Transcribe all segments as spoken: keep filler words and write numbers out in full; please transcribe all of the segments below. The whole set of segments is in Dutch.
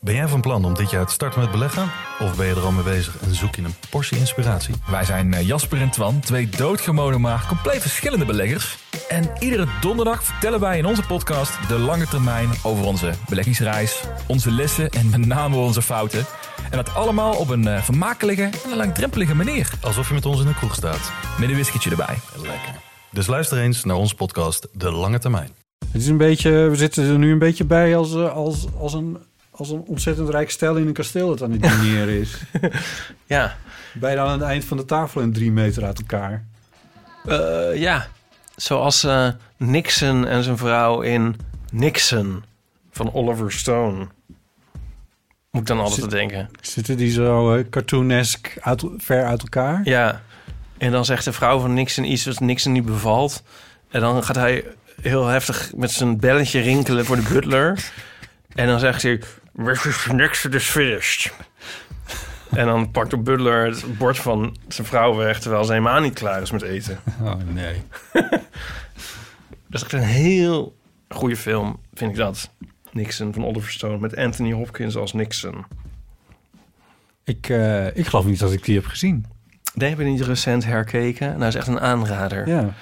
Ben jij van plan om dit jaar te starten met beleggen? Of ben je er al mee bezig en zoek je een portie inspiratie? Wij zijn Jasper en Twan, twee doodgewone maar compleet verschillende beleggers. En iedere donderdag vertellen wij in onze podcast De Lange Termijn over onze beleggingsreis, onze lessen en met name onze fouten. En dat allemaal op een vermakelijke en een langdrempelige manier. Alsof je met ons in een kroeg staat. Met een whiskietje erbij. Lekker. Dus luister eens naar onze podcast De Lange Termijn. Het is een beetje, we zitten er nu een beetje bij als, als, als een... Als een ontzettend rijk stel in een kasteel dat aan het dineren is. Ja. Bijna aan het eind van de tafel en drie meter uit elkaar. Uh, ja, zoals uh, Nixon en zijn vrouw in Nixon van Oliver Stone. Moet ik dan altijd Zit, denken. Zitten die zo uh, cartoonesk uit, ver uit elkaar? Ja, en dan zegt de vrouw van Nixon iets wat Nixon niet bevalt. En dan gaat hij heel heftig met zijn belletje rinkelen voor de butler. En dan zegt hij... Nixon is finished. En dan pakt de butler het bord van zijn vrouw weg... terwijl ze helemaal niet klaar is met eten. Oh, nee. Dat is echt een heel goede film, vind ik dat. Nixon van Oliver Stone met Anthony Hopkins als Nixon. Ik, uh, ik geloof niet dat ik die heb gezien. Die heb ik niet recent herkeken. Nou, is echt een aanrader. Ja.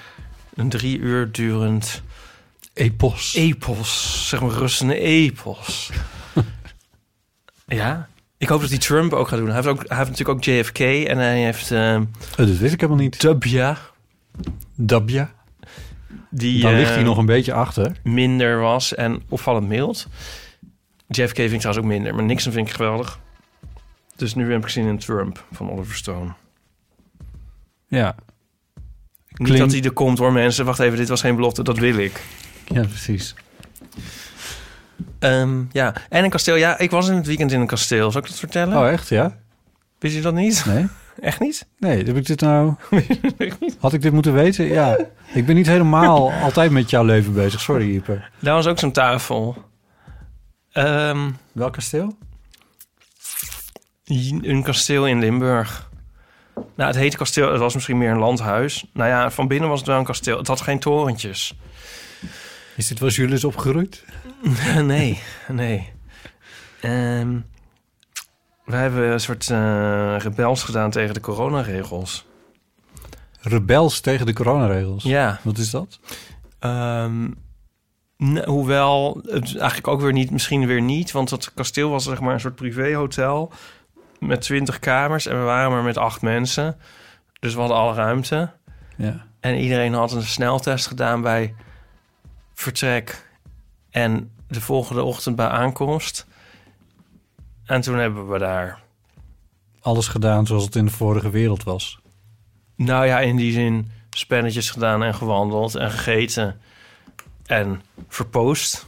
Een drie uur durend... Epos. Epos. Zeg maar rustende epos. Ja. Ik hoop dat die Trump ook gaat doen. Hij heeft, ook, hij heeft natuurlijk ook J F K en hij heeft... Uh, oh, dat weet ik helemaal niet. Dubja. Dubja. Die, Daar uh, ligt hij nog een beetje achter. Minder was en opvallend mild. J F K vind ik trouwens ook minder, maar Nixon vind ik geweldig. Dus nu heb ik zin in Trump van Oliver Stone. Ja. Klink... Niet dat hij er komt hoor mensen. Wacht even, dit was geen belofte, dat wil ik. Ja, precies. Um, ja, en een kasteel. Ja, ik was in het weekend in een kasteel. Zal ik dat vertellen? Oh, echt, ja? Wist je dat niet? Nee. Echt niet? Nee, heb ik dit nou... Had ik dit moeten weten? Ja. Ik ben niet helemaal altijd met jouw leven bezig. Sorry, Ieper. Daar was ook zo'n tafel. Um, Welk kasteel? Een kasteel in Limburg. Nou, het heette kasteel. Het was misschien meer een landhuis. Nou ja, van binnen was het wel een kasteel. Het had geen torentjes. Is dit wel Jules opgeroeid? Nee, nee. Um, wij hebben een soort uh, rebels gedaan tegen de coronaregels. Rebels tegen de coronaregels? Ja. Wat is dat? Um, nou, hoewel, het eigenlijk ook weer niet, misschien weer niet. Want dat kasteel was zeg maar een soort privéhotel met twintig kamers. En we waren maar met acht mensen. Dus we hadden alle ruimte. Ja. En iedereen had een sneltest gedaan bij... vertrek en de volgende ochtend bij aankomst. En toen hebben we daar... Alles gedaan zoals het in de vorige wereld was. Nou ja, in die zin spelletjes gedaan en gewandeld en gegeten en verpost.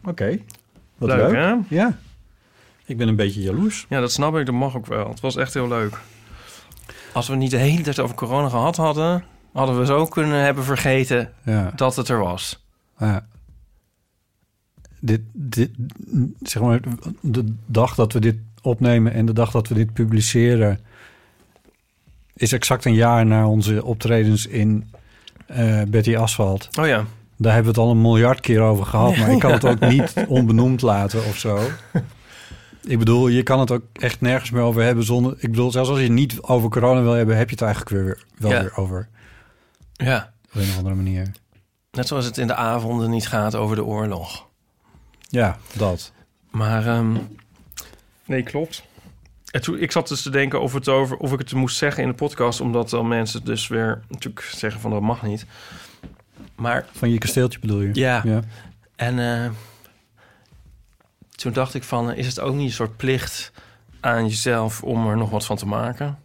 Oké, okay. Wat leuk. leuk. Hè? Ja, ik ben een beetje jaloers. Ja, dat snap ik, dat mag ook wel. Het was echt heel leuk. Als we niet de hele tijd over corona gehad hadden... hadden we zo kunnen hebben vergeten ja. dat het er was. Ja. Dit, dit, zeg maar, de dag dat we dit opnemen en de dag dat we dit publiceren... is exact een jaar na onze optredens in uh, Betty Asphalt. Oh ja. Daar hebben we het al een miljard keer over gehad. Maar ja, ik kan ja. het ook niet onbenoemd laten of zo. Ik bedoel, je kan het ook echt nergens meer over hebben zonder... Ik bedoel, zelfs als je het niet over corona wil hebben... heb je het eigenlijk weer, wel ja. weer over. Ja. Op een of andere manier. Net zoals het in de avonden niet gaat over de oorlog. Ja, dat. Maar, um, nee, klopt. En toen, ik zat dus te denken of, het over, of ik het moest zeggen in de podcast... omdat dan mensen dus weer natuurlijk zeggen van dat mag niet. Maar, van je kasteeltje bedoel je? Ja. ja. En uh, toen dacht ik van, is het ook niet een soort plicht aan jezelf... om er nog wat van te maken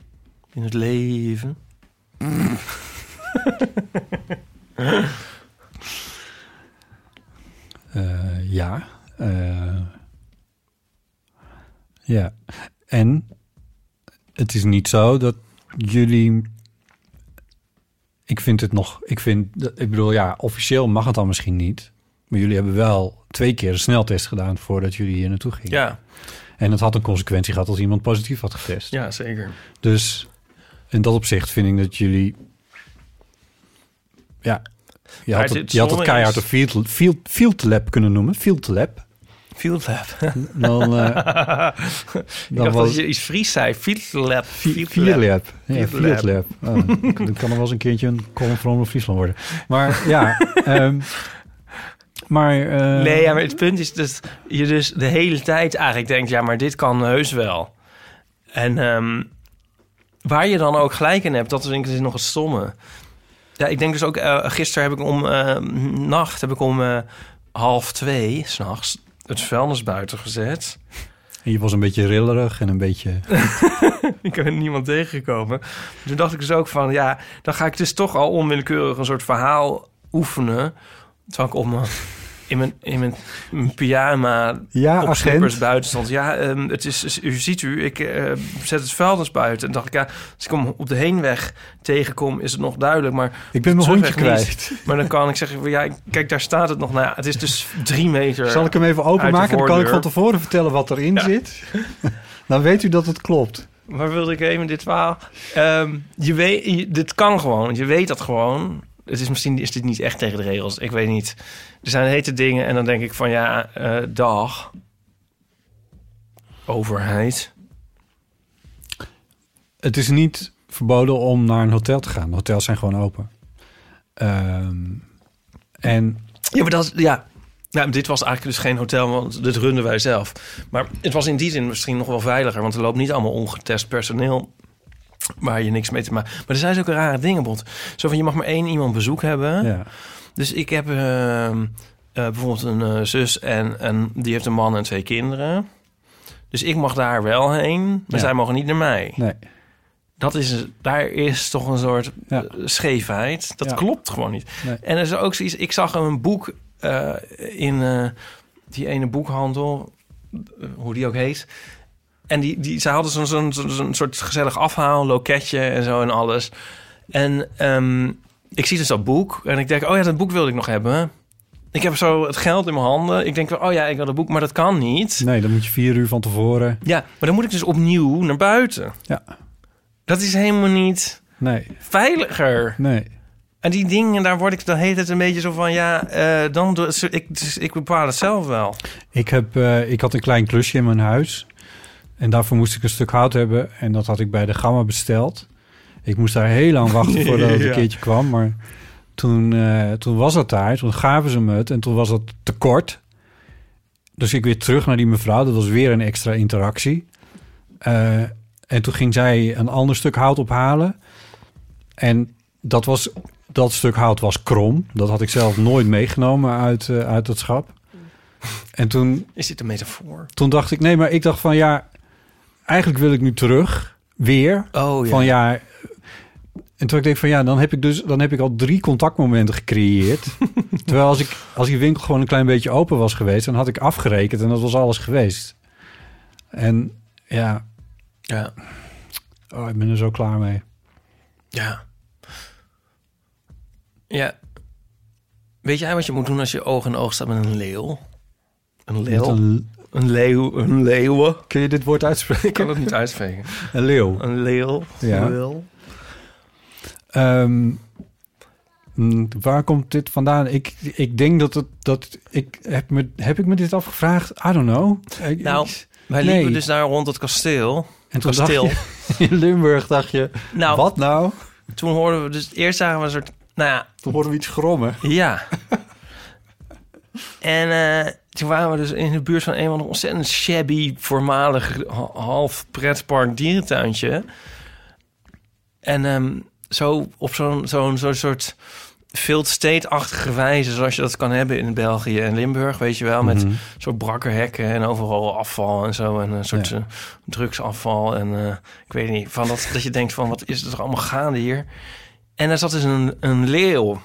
in het leven? Mm. uh, ja. Uh, Ja, en het is niet zo dat jullie... Ik vind het nog... Ik, vind, ik bedoel, ja, officieel mag het dan misschien niet. Maar jullie hebben wel twee keer een sneltest gedaan voordat jullie hier naartoe gingen. Ja. En dat had een consequentie gehad als iemand positief had getest. Ja, zeker. Dus in dat opzicht vind ik dat jullie... Ja, je had het, je had het keihard een field, field, Fieldlab kunnen noemen. Fieldlab. Fieldlab. Dan, uh, ik dan dacht was... dat je iets Fries zei. Fieldlab. Fieldlab. Ja, Fieldlab. Oh, dat kan nog wel eens een keertje een column of Friesland worden. Maar ja... Um, maar, uh... Nee, ja, maar het punt is dat je dus de hele tijd eigenlijk denkt... ja, maar dit kan heus wel. En um, waar je dan ook gelijk in hebt, dat denk ik is nog het stomme. Ja, ik denk dus ook... Uh, gisteren heb ik om uh, nacht, heb ik om uh, half twee s'nachts... het vuilnis buiten gezet. En je was een beetje rillerig en een beetje... Ik heb niemand tegengekomen. Toen dacht ik dus ook van... ja, dan ga ik dus toch al onwillekeurig een soort verhaal oefenen... terwijl ik op mijn, in, mijn, in, mijn, in mijn pyjama ja, op slippers buiten stond. Ja, um, het is, is, u ziet u, ik uh, zet het vuilnis buiten. En dacht ik, ja, als ik hem op de heenweg tegenkom, is het nog duidelijk. Maar ik ben mijn hondje kwijt. Maar dan kan ik zeggen, ja, kijk, daar staat het nog. Nou, het is dus drie meter. Zal ik hem even openmaken? Dan kan ik van tevoren vertellen wat erin ja. zit. Dan weet u dat het klopt. Waar wilde ik even dit verhaal? Um, je weet, je, dit kan gewoon. Je weet dat gewoon. Het is misschien is dit niet echt tegen de regels. Ik weet niet. Er zijn hete dingen en dan denk ik van ja, uh, dag. Overheid. Het is niet verboden om naar een hotel te gaan. Hotels zijn gewoon open. Um, en ja, maar dat ja. Nou, dit was eigenlijk dus geen hotel, want dit runden wij zelf. Maar het was in die zin misschien nog wel veiliger, want er loopt niet allemaal ongetest personeel. Waar je niks mee te maken. Maar er zijn ook rare dingen, bot. Zo van, je mag maar één iemand bezoek hebben. Ja. Dus ik heb uh, uh, bijvoorbeeld een uh, zus en, en die heeft een man en twee kinderen. Dus ik mag daar wel heen, maar ja. zij mogen niet naar mij. Nee. Dat is, daar is toch een soort ja. scheefheid. Dat ja. klopt gewoon niet. Nee. En er is ook zoiets, ik zag een boek uh, in uh, die ene boekhandel, uh, hoe die ook heet... En die, die, ze hadden zo'n, zo'n, zo'n soort gezellig afhaal, loketje en zo en alles. En um, ik zie dus dat boek en ik denk, oh ja, dat boek wilde ik nog hebben. Ik heb zo het geld in mijn handen. Ik denk, oh ja, ik wil dat boek, maar dat kan niet. Nee, dan moet je vier uur van tevoren. Ja, maar dan moet ik dus opnieuw naar buiten. Ja. Dat is helemaal niet nee. veiliger. Nee. En die dingen, daar word ik dan heet het een beetje zo van... ja, uh, dan doe, ik, dus ik bepaal het zelf wel. Ik, heb, uh, ik had een klein klusje in mijn huis... En daarvoor moest ik een stuk hout hebben. En dat had ik bij de Gamma besteld. Ik moest daar heel lang wachten voordat het ja. een keertje kwam. Maar toen, uh, toen was dat daar. Toen gaven ze me het. En toen was dat tekort. Dus ik weer terug naar die mevrouw. Dat was weer een extra interactie. Uh, en toen ging zij een ander stuk hout ophalen. En dat, was, dat stuk hout was krom. Dat had ik zelf nooit meegenomen uit, uh, uit het schap. En toen... Is dit een metafoor? Toen dacht ik... Nee, maar ik dacht van ja... Eigenlijk wil ik nu terug, weer. Oh, ja. Van ja. En toen ik denk van ja, dan heb ik dus dan heb ik al drie contactmomenten gecreëerd. Terwijl als ik als die winkel gewoon een klein beetje open was geweest, dan had ik afgerekend en dat was alles geweest. En ja, ja. Oh, ik ben er zo klaar mee. Ja. Ja. Weet jij wat je moet doen als je oog in oog staat met een leeuw? Een leeuw. Een leeuw, een leeuwen. Kun je dit woord uitspreken? Ik kan het niet uitspreken. Een leeuw. Een leeuw. Ja. Een leeuw. Um, waar komt dit vandaan? Ik, ik denk dat het... Dat ik, heb, me, heb ik me dit afgevraagd? I don't know. Ik, nou, ik, wij liepen nee. dus daar rond het kasteel. En toen kasteel. Dacht je, in Limburg dacht je, nou, wat nou? Toen hoorden we dus... Eerst zagen we een soort... Nou ja. Toen hoorden we iets grommen. Ja. En... Uh, toen waren we dus in de buurt van een van een ontzettend shabby, voormalig half pretpark dierentuintje. En um, zo op zo'n zo'n zo'n soort field state-achtige wijze, zoals je dat kan hebben in België en Limburg, weet je wel, met mm-hmm. soort brakke hekken en overal afval en zo en een soort ja. drugsafval en uh, ik weet niet van dat dat je denkt van wat is er allemaal gaande hier? En daar zat dus een, een leeuw.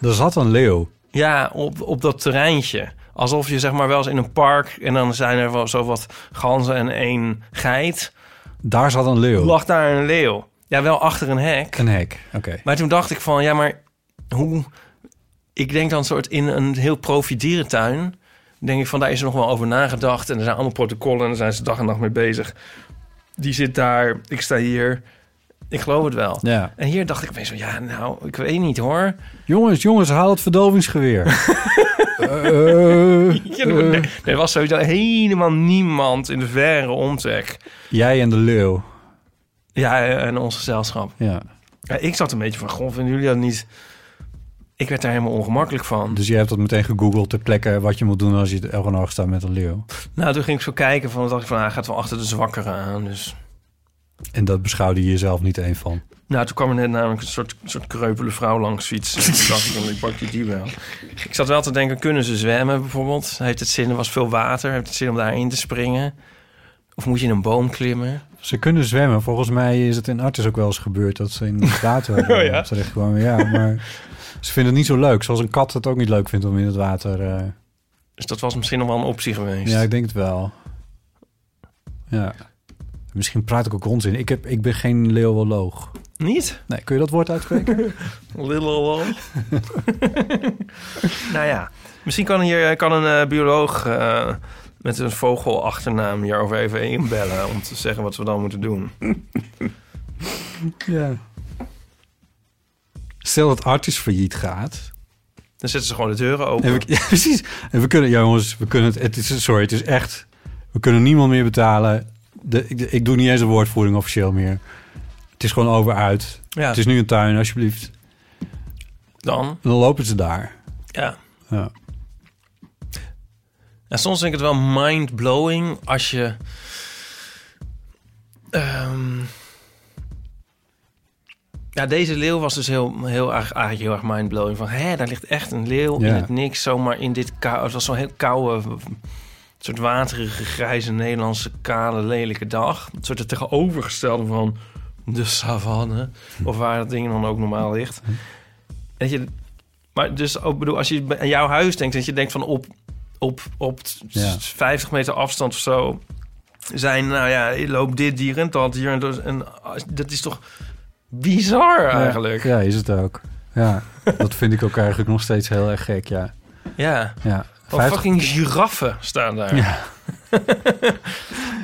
Er zat een leeuw. Ja, op op dat terreintje. alsof je zeg maar wel eens in een park... en dan zijn er wel zo wat ganzen en één geit. Daar zat een leeuw. Lag daar een leeuw. Ja, wel achter een hek. Een hek, oké. Okay. Maar toen dacht ik van, ja, maar hoe... Ik denk dan soort in een heel profi dierentuin... denk ik van, daar is er nog wel over nagedacht... en er zijn allemaal protocollen en daar zijn ze dag en nacht mee bezig. Die zit daar, ik sta hier... Ik geloof het wel. Ja. En hier dacht ik opeens van, ja, nou, ik weet niet hoor. Jongens, jongens, haal het verdovingsgeweer. uh, uh, uh. Nee, er was sowieso helemaal niemand in de verre omtrek. Jij en de leeuw. Ja, en ons gezelschap. Ja. Ja, ik zat een beetje van, goh, vinden jullie dat niet... Ik werd daar helemaal ongemakkelijk van. Dus je hebt dat meteen gegoogeld ter plekke... wat je moet doen als je elke ogen oog staat met een leeuw. Nou, toen ging ik zo kijken van, dacht ik van, hij gaat wel achter de zwakkere aan, dus... En dat beschouwde je jezelf niet één van? Nou, toen kwam er net namelijk een soort, soort kreupele vrouw langs fietsen. En toen dacht ik, ik pak die wel. Ik zat wel te denken, kunnen ze zwemmen bijvoorbeeld? Heeft het zin, er was veel water. Heeft het zin om daarin te springen? Of moet je in een boom klimmen? Ze kunnen zwemmen. Volgens mij is het in Artis ook wel eens gebeurd... dat ze in het water oh, ja. terechtkwamen. Ja, maar ze vinden het niet zo leuk. Zoals een kat het ook niet leuk vindt om in het water... Uh... Dus dat was misschien nog wel een optie geweest? Ja, ik denk het wel. Ja. Misschien praat ik ook onzin. Ik, heb, ik ben geen leeuwoloog. Niet? Nee, kun je dat woord uitspreken? Leeuwoloog. Nou ja, misschien kan, hier, kan een uh, bioloog uh, met een vogelachternaam hierover even inbellen... om te zeggen wat we dan moeten doen. Ja. Stel dat Artis failliet gaat... Dan zetten ze gewoon de deuren open. We, ja, precies. En we kunnen, ja, jongens, we kunnen het, het is, sorry, het is echt... We kunnen niemand meer betalen... De, ik, de, ik doe niet eens een woordvoering officieel meer. Het is gewoon over uit. Ja. Het is nu een tuin, alsjeblieft. Dan? En dan lopen ze daar. Ja. Ja. En soms vind ik het wel mind-blowing als je... Um, ja, deze leeuw was dus heel, heel, erg, eigenlijk heel erg mind-blowing. Van, hé, daar ligt echt een leeuw ja. in het niks. Zomaar in dit kou... Het was zo'n heel koude... Een soort waterige, grijze, Nederlandse, kale, lelijke dag. Een soort het tegenovergestelde van de savanne. Of waar dat ding dan ook normaal ligt. Dat je, maar dus ook bedoel, als je aan jouw huis denkt... dat je denkt van op, op, op ja. vijftig meter afstand of zo... zijn, nou ja, loopt dit dier en dat dier. En, dus, en dat is toch bizar eigenlijk? Ja, ja, is het ook. Ja, dat vind ik ook eigenlijk nog steeds heel erg gek, ja. Ja, ja. Of fucking giraffen staan daar. Ja.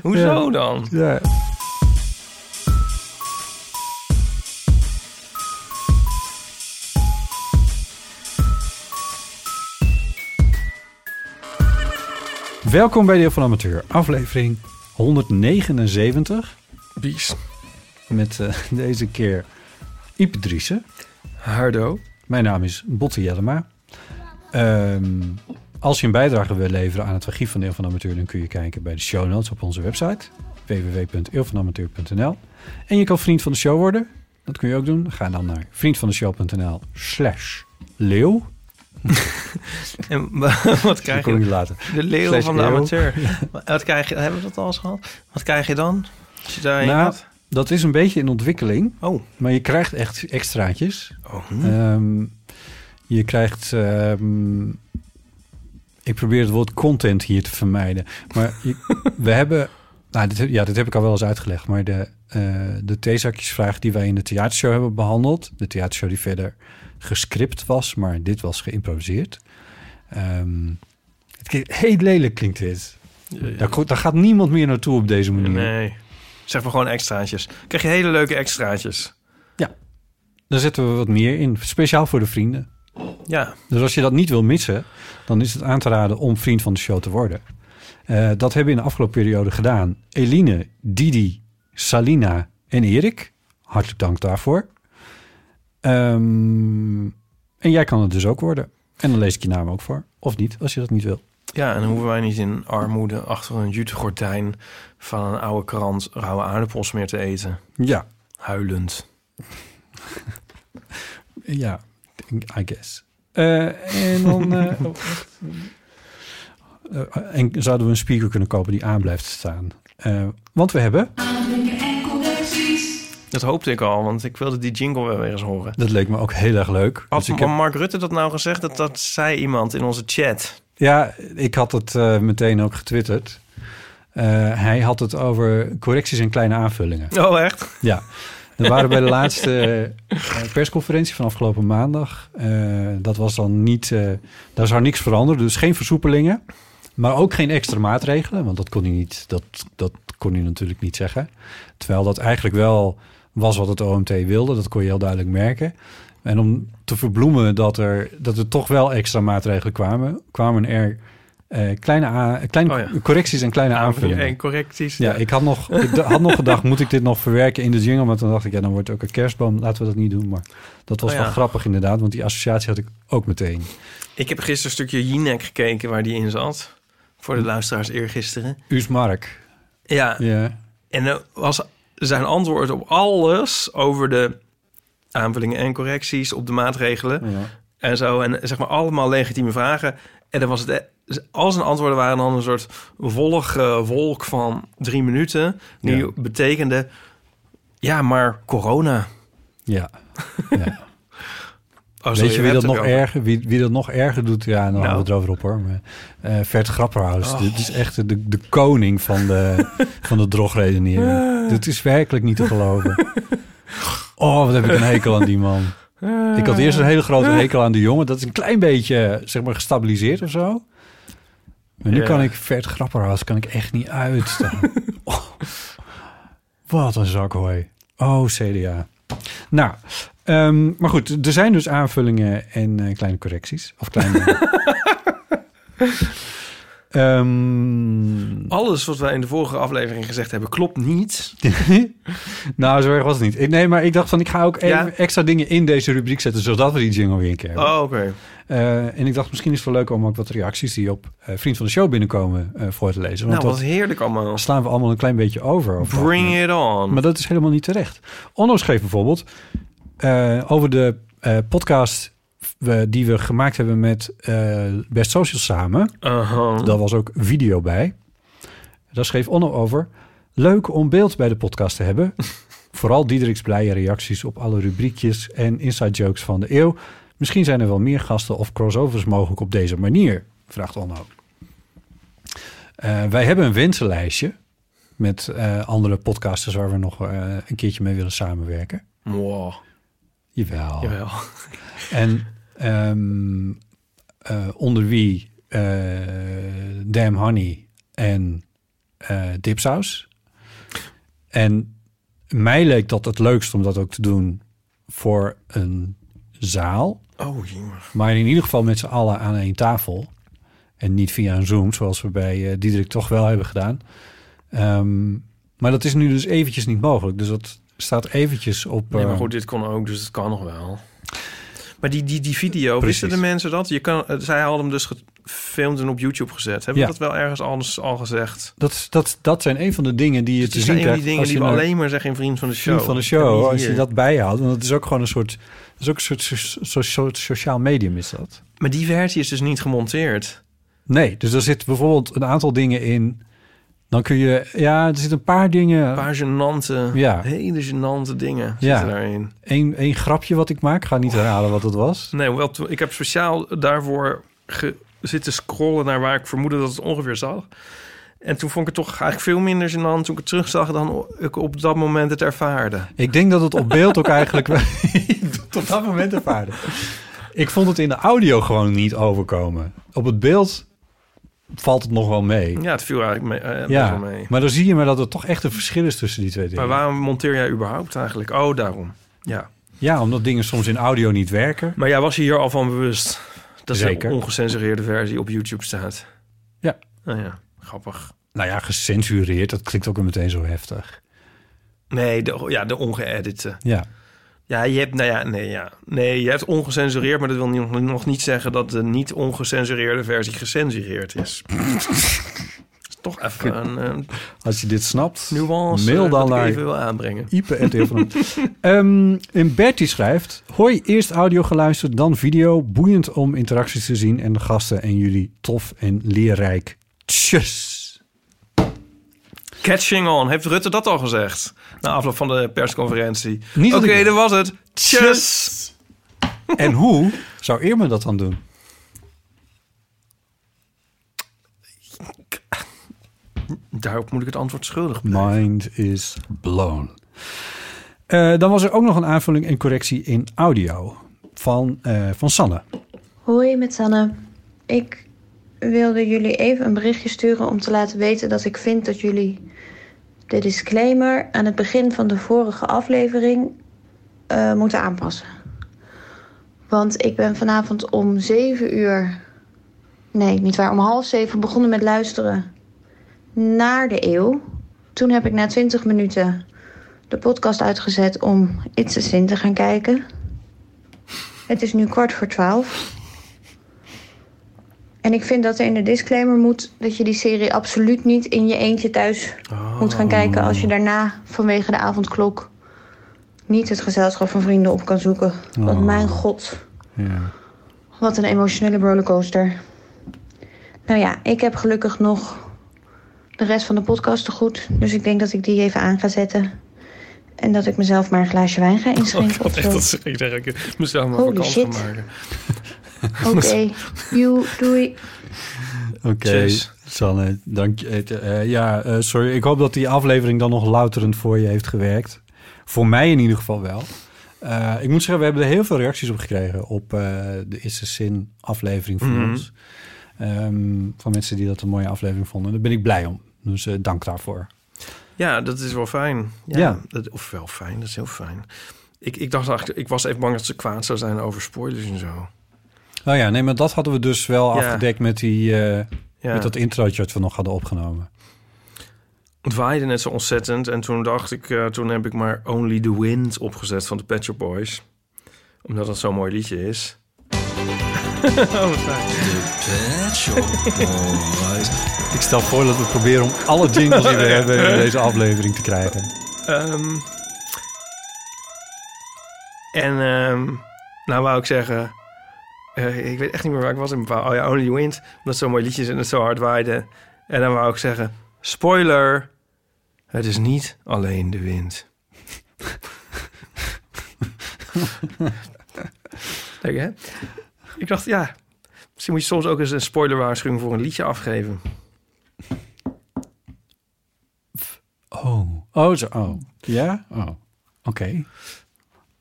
Hoezo ja. dan? Ja. Welkom bij De Eel van de Amateur, aflevering honderdnegenenzeventig. Bies. Met uh, deze keer Iep Driessen. Hardo. Mijn naam is Botte Jellema. Ehm... Um, Als je een bijdrage wil leveren aan het archief van de Eel van de Amateur... dan kun je kijken bij de show notes op onze website. w w w punt eel van amateur punt n l En je kan vriend van de show worden. Dat kun je ook doen. Ga dan naar vriendvandeshow.nl slash leeuw. En wat krijg je? Later. De Leeuw slash van de eeuw. Amateur. Ja. Wat krijg je? Hebben we dat al eens gehad? Wat krijg je dan? Als je daarin nou, gaat? Dat is een beetje in ontwikkeling. Oh. Maar je krijgt echt extraatjes. Oh. Um, je krijgt... Um, Ik probeer het woord content hier te vermijden. Maar je, we hebben... Nou, dit, ja, dit heb ik al wel eens uitgelegd. Maar de, uh, de theezakjesvraag die wij in de theatershow hebben behandeld... de theatershow die verder gescript was... maar dit was geïmproviseerd. Um, het, heel lelijk klinkt dit. Ja, ja. Daar, daar gaat niemand meer naartoe op deze manier. Nee, zeg maar gewoon extraatjes. Krijg je hele leuke extraatjes. Ja, daar zetten we wat meer in. Speciaal voor de vrienden. Ja. Dus als je dat niet wil missen, dan is het aan te raden om vriend van de show te worden. Uh, dat hebben in de afgelopen periode gedaan. Eline, Didi, Salina en Erik. Hartelijk dank daarvoor. Um, en jij kan het dus ook worden. En dan lees ik je naam ook voor. Of niet, als je dat niet wil. Ja, en dan hoeven wij niet in armoede achter een jute gordijn van een oude krant rauwe aardappels meer te eten. Ja. Huilend. Ja. I guess. Uh, en dan uh, uh, en zouden we een speaker kunnen kopen die aan blijft staan. Uh, want we hebben... Dat hoopte ik al, want ik wilde die jingle wel weer eens horen. Dat leek me ook heel erg leuk. Had dus ik heb... Mark Rutte dat nou gezegd? Dat, dat zei iemand in onze chat. Ja, ik had het uh, meteen ook getwitterd. Uh, hij had het over correcties en kleine aanvullingen. Oh, echt? Ja. Er waren bij de laatste persconferentie van afgelopen maandag. Uh, dat was dan niet... Uh, daar zou niks veranderen, dus geen versoepelingen. Maar ook geen extra maatregelen, want dat kon hij niet, dat, dat kon hij natuurlijk niet zeggen. Terwijl dat eigenlijk wel was wat het O M T wilde. Dat kon je heel duidelijk merken. En om te verbloemen dat er, dat er toch wel extra maatregelen kwamen... kwamen er uh, kleine, a, kleine oh ja. correcties en kleine aanvullingen. En correcties. Ja, ja. Ik had nog, ik had nog gedacht, moet ik dit nog verwerken in de jingle? Maar toen dacht ik, ja, dan wordt het ook een kerstboom. Laten we dat niet doen. Maar dat was oh ja. wel grappig inderdaad, want die associatie had ik ook meteen. Ik heb gisteren een stukje Jinek gekeken waar die in zat. Voor de luisteraars eergisteren. Us Mark. Ja. ja. En was zijn antwoord op alles over de aanvullingen en correcties, op de maatregelen ja. en zo. En zeg maar allemaal legitieme vragen. En dan was het, al zijn antwoorden waren dan een soort wollige wolk van drie minuten. Die ja. betekende, ja, maar corona. Ja, ja. Oh, sorry, Weet je wie dat, nog erger, wie, wie dat nog erger doet? Ja, nou, nou. hadden we het erover op hoor. Uh, Ferd Grapperhaus, oh. dit is echt de, de koning van de, van de drogredenering. Dit is werkelijk niet te geloven. Oh, wat heb ik een hekel aan die man. Ik had eerst een hele grote hekel aan de jongen. Dat is een klein beetje, zeg maar, gestabiliseerd of zo. Maar nu yeah. kan ik Ferd Grapperhaus kan ik echt niet uitstaan. Oh, wat een zak hooi. Oh, C D A. Nou... Um, maar goed, er zijn dus aanvullingen en uh, kleine correcties. Of kleine... um... Alles wat wij in de vorige aflevering gezegd hebben, klopt niet. Nou, zo erg was het niet. Ik, nee, maar ik dacht van, ik ga ook even ja? extra dingen in deze rubriek zetten, zodat we die jingle weer een keer hebben. Oh, oké. Okay. Uh, en ik dacht, misschien is het wel leuk om ook wat reacties die op uh, Vriend van de Show binnenkomen uh, voor te lezen. Want nou, wat heerlijk allemaal. Slaan we allemaal een klein beetje over. Op Bring dat. It on. Maar dat is helemaal niet terecht. Onno schreef bijvoorbeeld... Uh, over de uh, podcast we, die we gemaakt hebben met uh, Best Social samen. Uh-huh. Daar was ook video bij. Daar schreef Onno over. Leuk om beeld bij de podcast te hebben. Vooral Diederik's blije reacties op alle rubriekjes en inside jokes van de eeuw. Misschien zijn er wel meer gasten of crossovers mogelijk op deze manier, vraagt Onno. Uh, wij hebben een wensenlijstje met uh, andere podcasters waar we nog uh, een keertje mee willen samenwerken. Wow. Jawel. Jawel. En um, uh, onder wie uh, Damn Honey en uh, Dipsaus. En mij leek dat het leukst om dat ook te doen voor een zaal. Oh, jammer. Maar in ieder geval met z'n allen aan één tafel. En niet via een Zoom, zoals we bij uh, Diederik toch wel hebben gedaan. Um, maar dat is nu dus eventjes niet mogelijk. Dus dat... staat eventjes op... Nee, maar goed, dit kon ook, dus het kan nog wel. Maar die, die, die video, Precies. wisten de mensen dat? Je kan, zij hadden hem dus gefilmd en op YouTube gezet. Hebben ja. we dat wel ergens anders al gezegd? Dat, dat, dat zijn een van de dingen die je dus te zien krijgt. Dat zijn die dingen die we alleen maar zeggen in Vriend van de Show. Vriend van de Show, als je dat bijhoudt. Want het is ook gewoon een soort... Het is ook een soort so, so, sociaal medium, is dat. Maar die versie is dus niet gemonteerd. Nee, dus er zit bijvoorbeeld een aantal dingen in... Dan kun je... Ja, er zitten een paar dingen... Een paar gênante, ja. hele gênante dingen ja. zitten daarin. Eén, één grapje wat ik maak. Ik ga niet oh. herhalen wat het was. Nee, wel, ik heb speciaal daarvoor ge, zitten scrollen naar waar ik vermoedde dat het ongeveer zag. En toen vond ik het toch eigenlijk veel minder gênant toen ik het terugzag dan ik op dat moment het ervaarde. Ik denk dat het op beeld ook eigenlijk... Tot dat moment ervaarde. Ik vond het in de audio gewoon niet overkomen. Op het beeld... valt het nog wel mee. Ja, het viel eigenlijk mee, eh, ja, wel mee. Maar dan zie je maar dat er toch echt een verschil is tussen die twee dingen. Maar waarom monteer jij überhaupt eigenlijk? Oh, daarom. Ja, ja, omdat dingen soms in audio niet werken. Maar jij was je hier al van bewust... dat Zeker. de ongecensureerde versie op YouTube staat. Ja. Nou ja, grappig. Nou ja, gecensureerd, dat klinkt ook meteen zo heftig. Nee, de, ja, de ongeëdite. Ja. Ja, je hebt, nou ja, nee, ja. Nee, je hebt ongecensureerd, maar dat wil nog, nog niet zeggen dat de niet ongecensureerde versie gecensureerd is. Is toch even een... Uh, Als je dit snapt, nuance, mail dan naar even wil aanbrengen. Ipe. um, en Bertie schrijft... Hoi, eerst audio geluisterd, dan video. Boeiend om interacties te zien en de gasten en jullie tof en leerrijk. Tjus! Catching on. Heeft Rutte dat al gezegd? Na afloop van de persconferentie. Oké, okay, dat was het. Tjus! En hoe zou Irma dat dan doen? daarop moet ik het antwoord schuldig blijven. Mind is blown. Uh, dan was er ook nog een aanvulling en correctie in audio van, uh, van Sanne. Hoi, met Sanne. Ik wilde jullie even een berichtje sturen om te laten weten dat ik vind dat jullie de disclaimer aan het begin van de vorige aflevering uh, moeten aanpassen. Want ik ben vanavond om zeven uur... Nee, niet waar. Om half zeven begonnen met luisteren naar De Eeuw. Toen heb ik na twintig minuten de podcast uitgezet om It's a Sin te gaan kijken. Het is nu kwart voor twaalf. En ik vind dat er in de disclaimer moet dat je die serie absoluut niet in je eentje thuis oh. moet gaan kijken. Als je daarna vanwege de avondklok niet het gezelschap van vrienden op kan zoeken. Oh. Want mijn god, yeah. wat een emotionele rollercoaster. Nou ja, ik heb gelukkig nog de rest van de podcast te goed. Dus ik denk dat ik die even aan ga zetten. En dat ik mezelf maar een glaasje wijn ga inschenken. Oh, echt, dat zeg ik eigenlijk. Ik moest daar maar vakantie van maken. Oké, okay. you, doei. Oké, okay. Sanne, dank je. Uh, ja, uh, sorry. Ik hoop dat die aflevering dan nog louterend voor je heeft gewerkt. Voor mij in ieder geval wel. Uh, ik moet zeggen, we hebben er heel veel reacties op gekregen op uh, de It's a Sin aflevering van mm-hmm. ons. Um, van mensen die dat een mooie aflevering vonden. Daar ben ik blij om. Dus uh, dank daarvoor. Ja, dat is wel fijn. Ja, ja. Dat, of wel fijn, dat is heel fijn. Ik, ik dacht eigenlijk, ik was even bang dat ze kwaad zou zijn over spoilers en zo. Nou ja, nee, maar dat hadden we dus wel ja. afgedekt met, die, uh, ja. met dat introotje dat we nog hadden opgenomen. Het waaide net zo ontzettend. En toen dacht ik, uh, toen heb ik maar Only the Wind opgezet van de Pet Shop Boys. Omdat dat zo'n mooi liedje is. Oh, ik stel voor dat we proberen om alle jingles die we hebben in deze aflevering te krijgen. Um, en um, nou wou ik zeggen, uh, ik weet echt niet meer waar ik was in bepaald. Oh ja, Only Wind, omdat zo'n mooi liedje is en het zo hard waaide. En dan wou ik zeggen, spoiler, het is niet alleen de wind. Leuk hè? Ik dacht, ja, misschien moet je soms ook eens een spoilerwaarschuwing voor een liedje afgeven. Oh, oh, zo, oh. Ja? Oh, oké. Okay.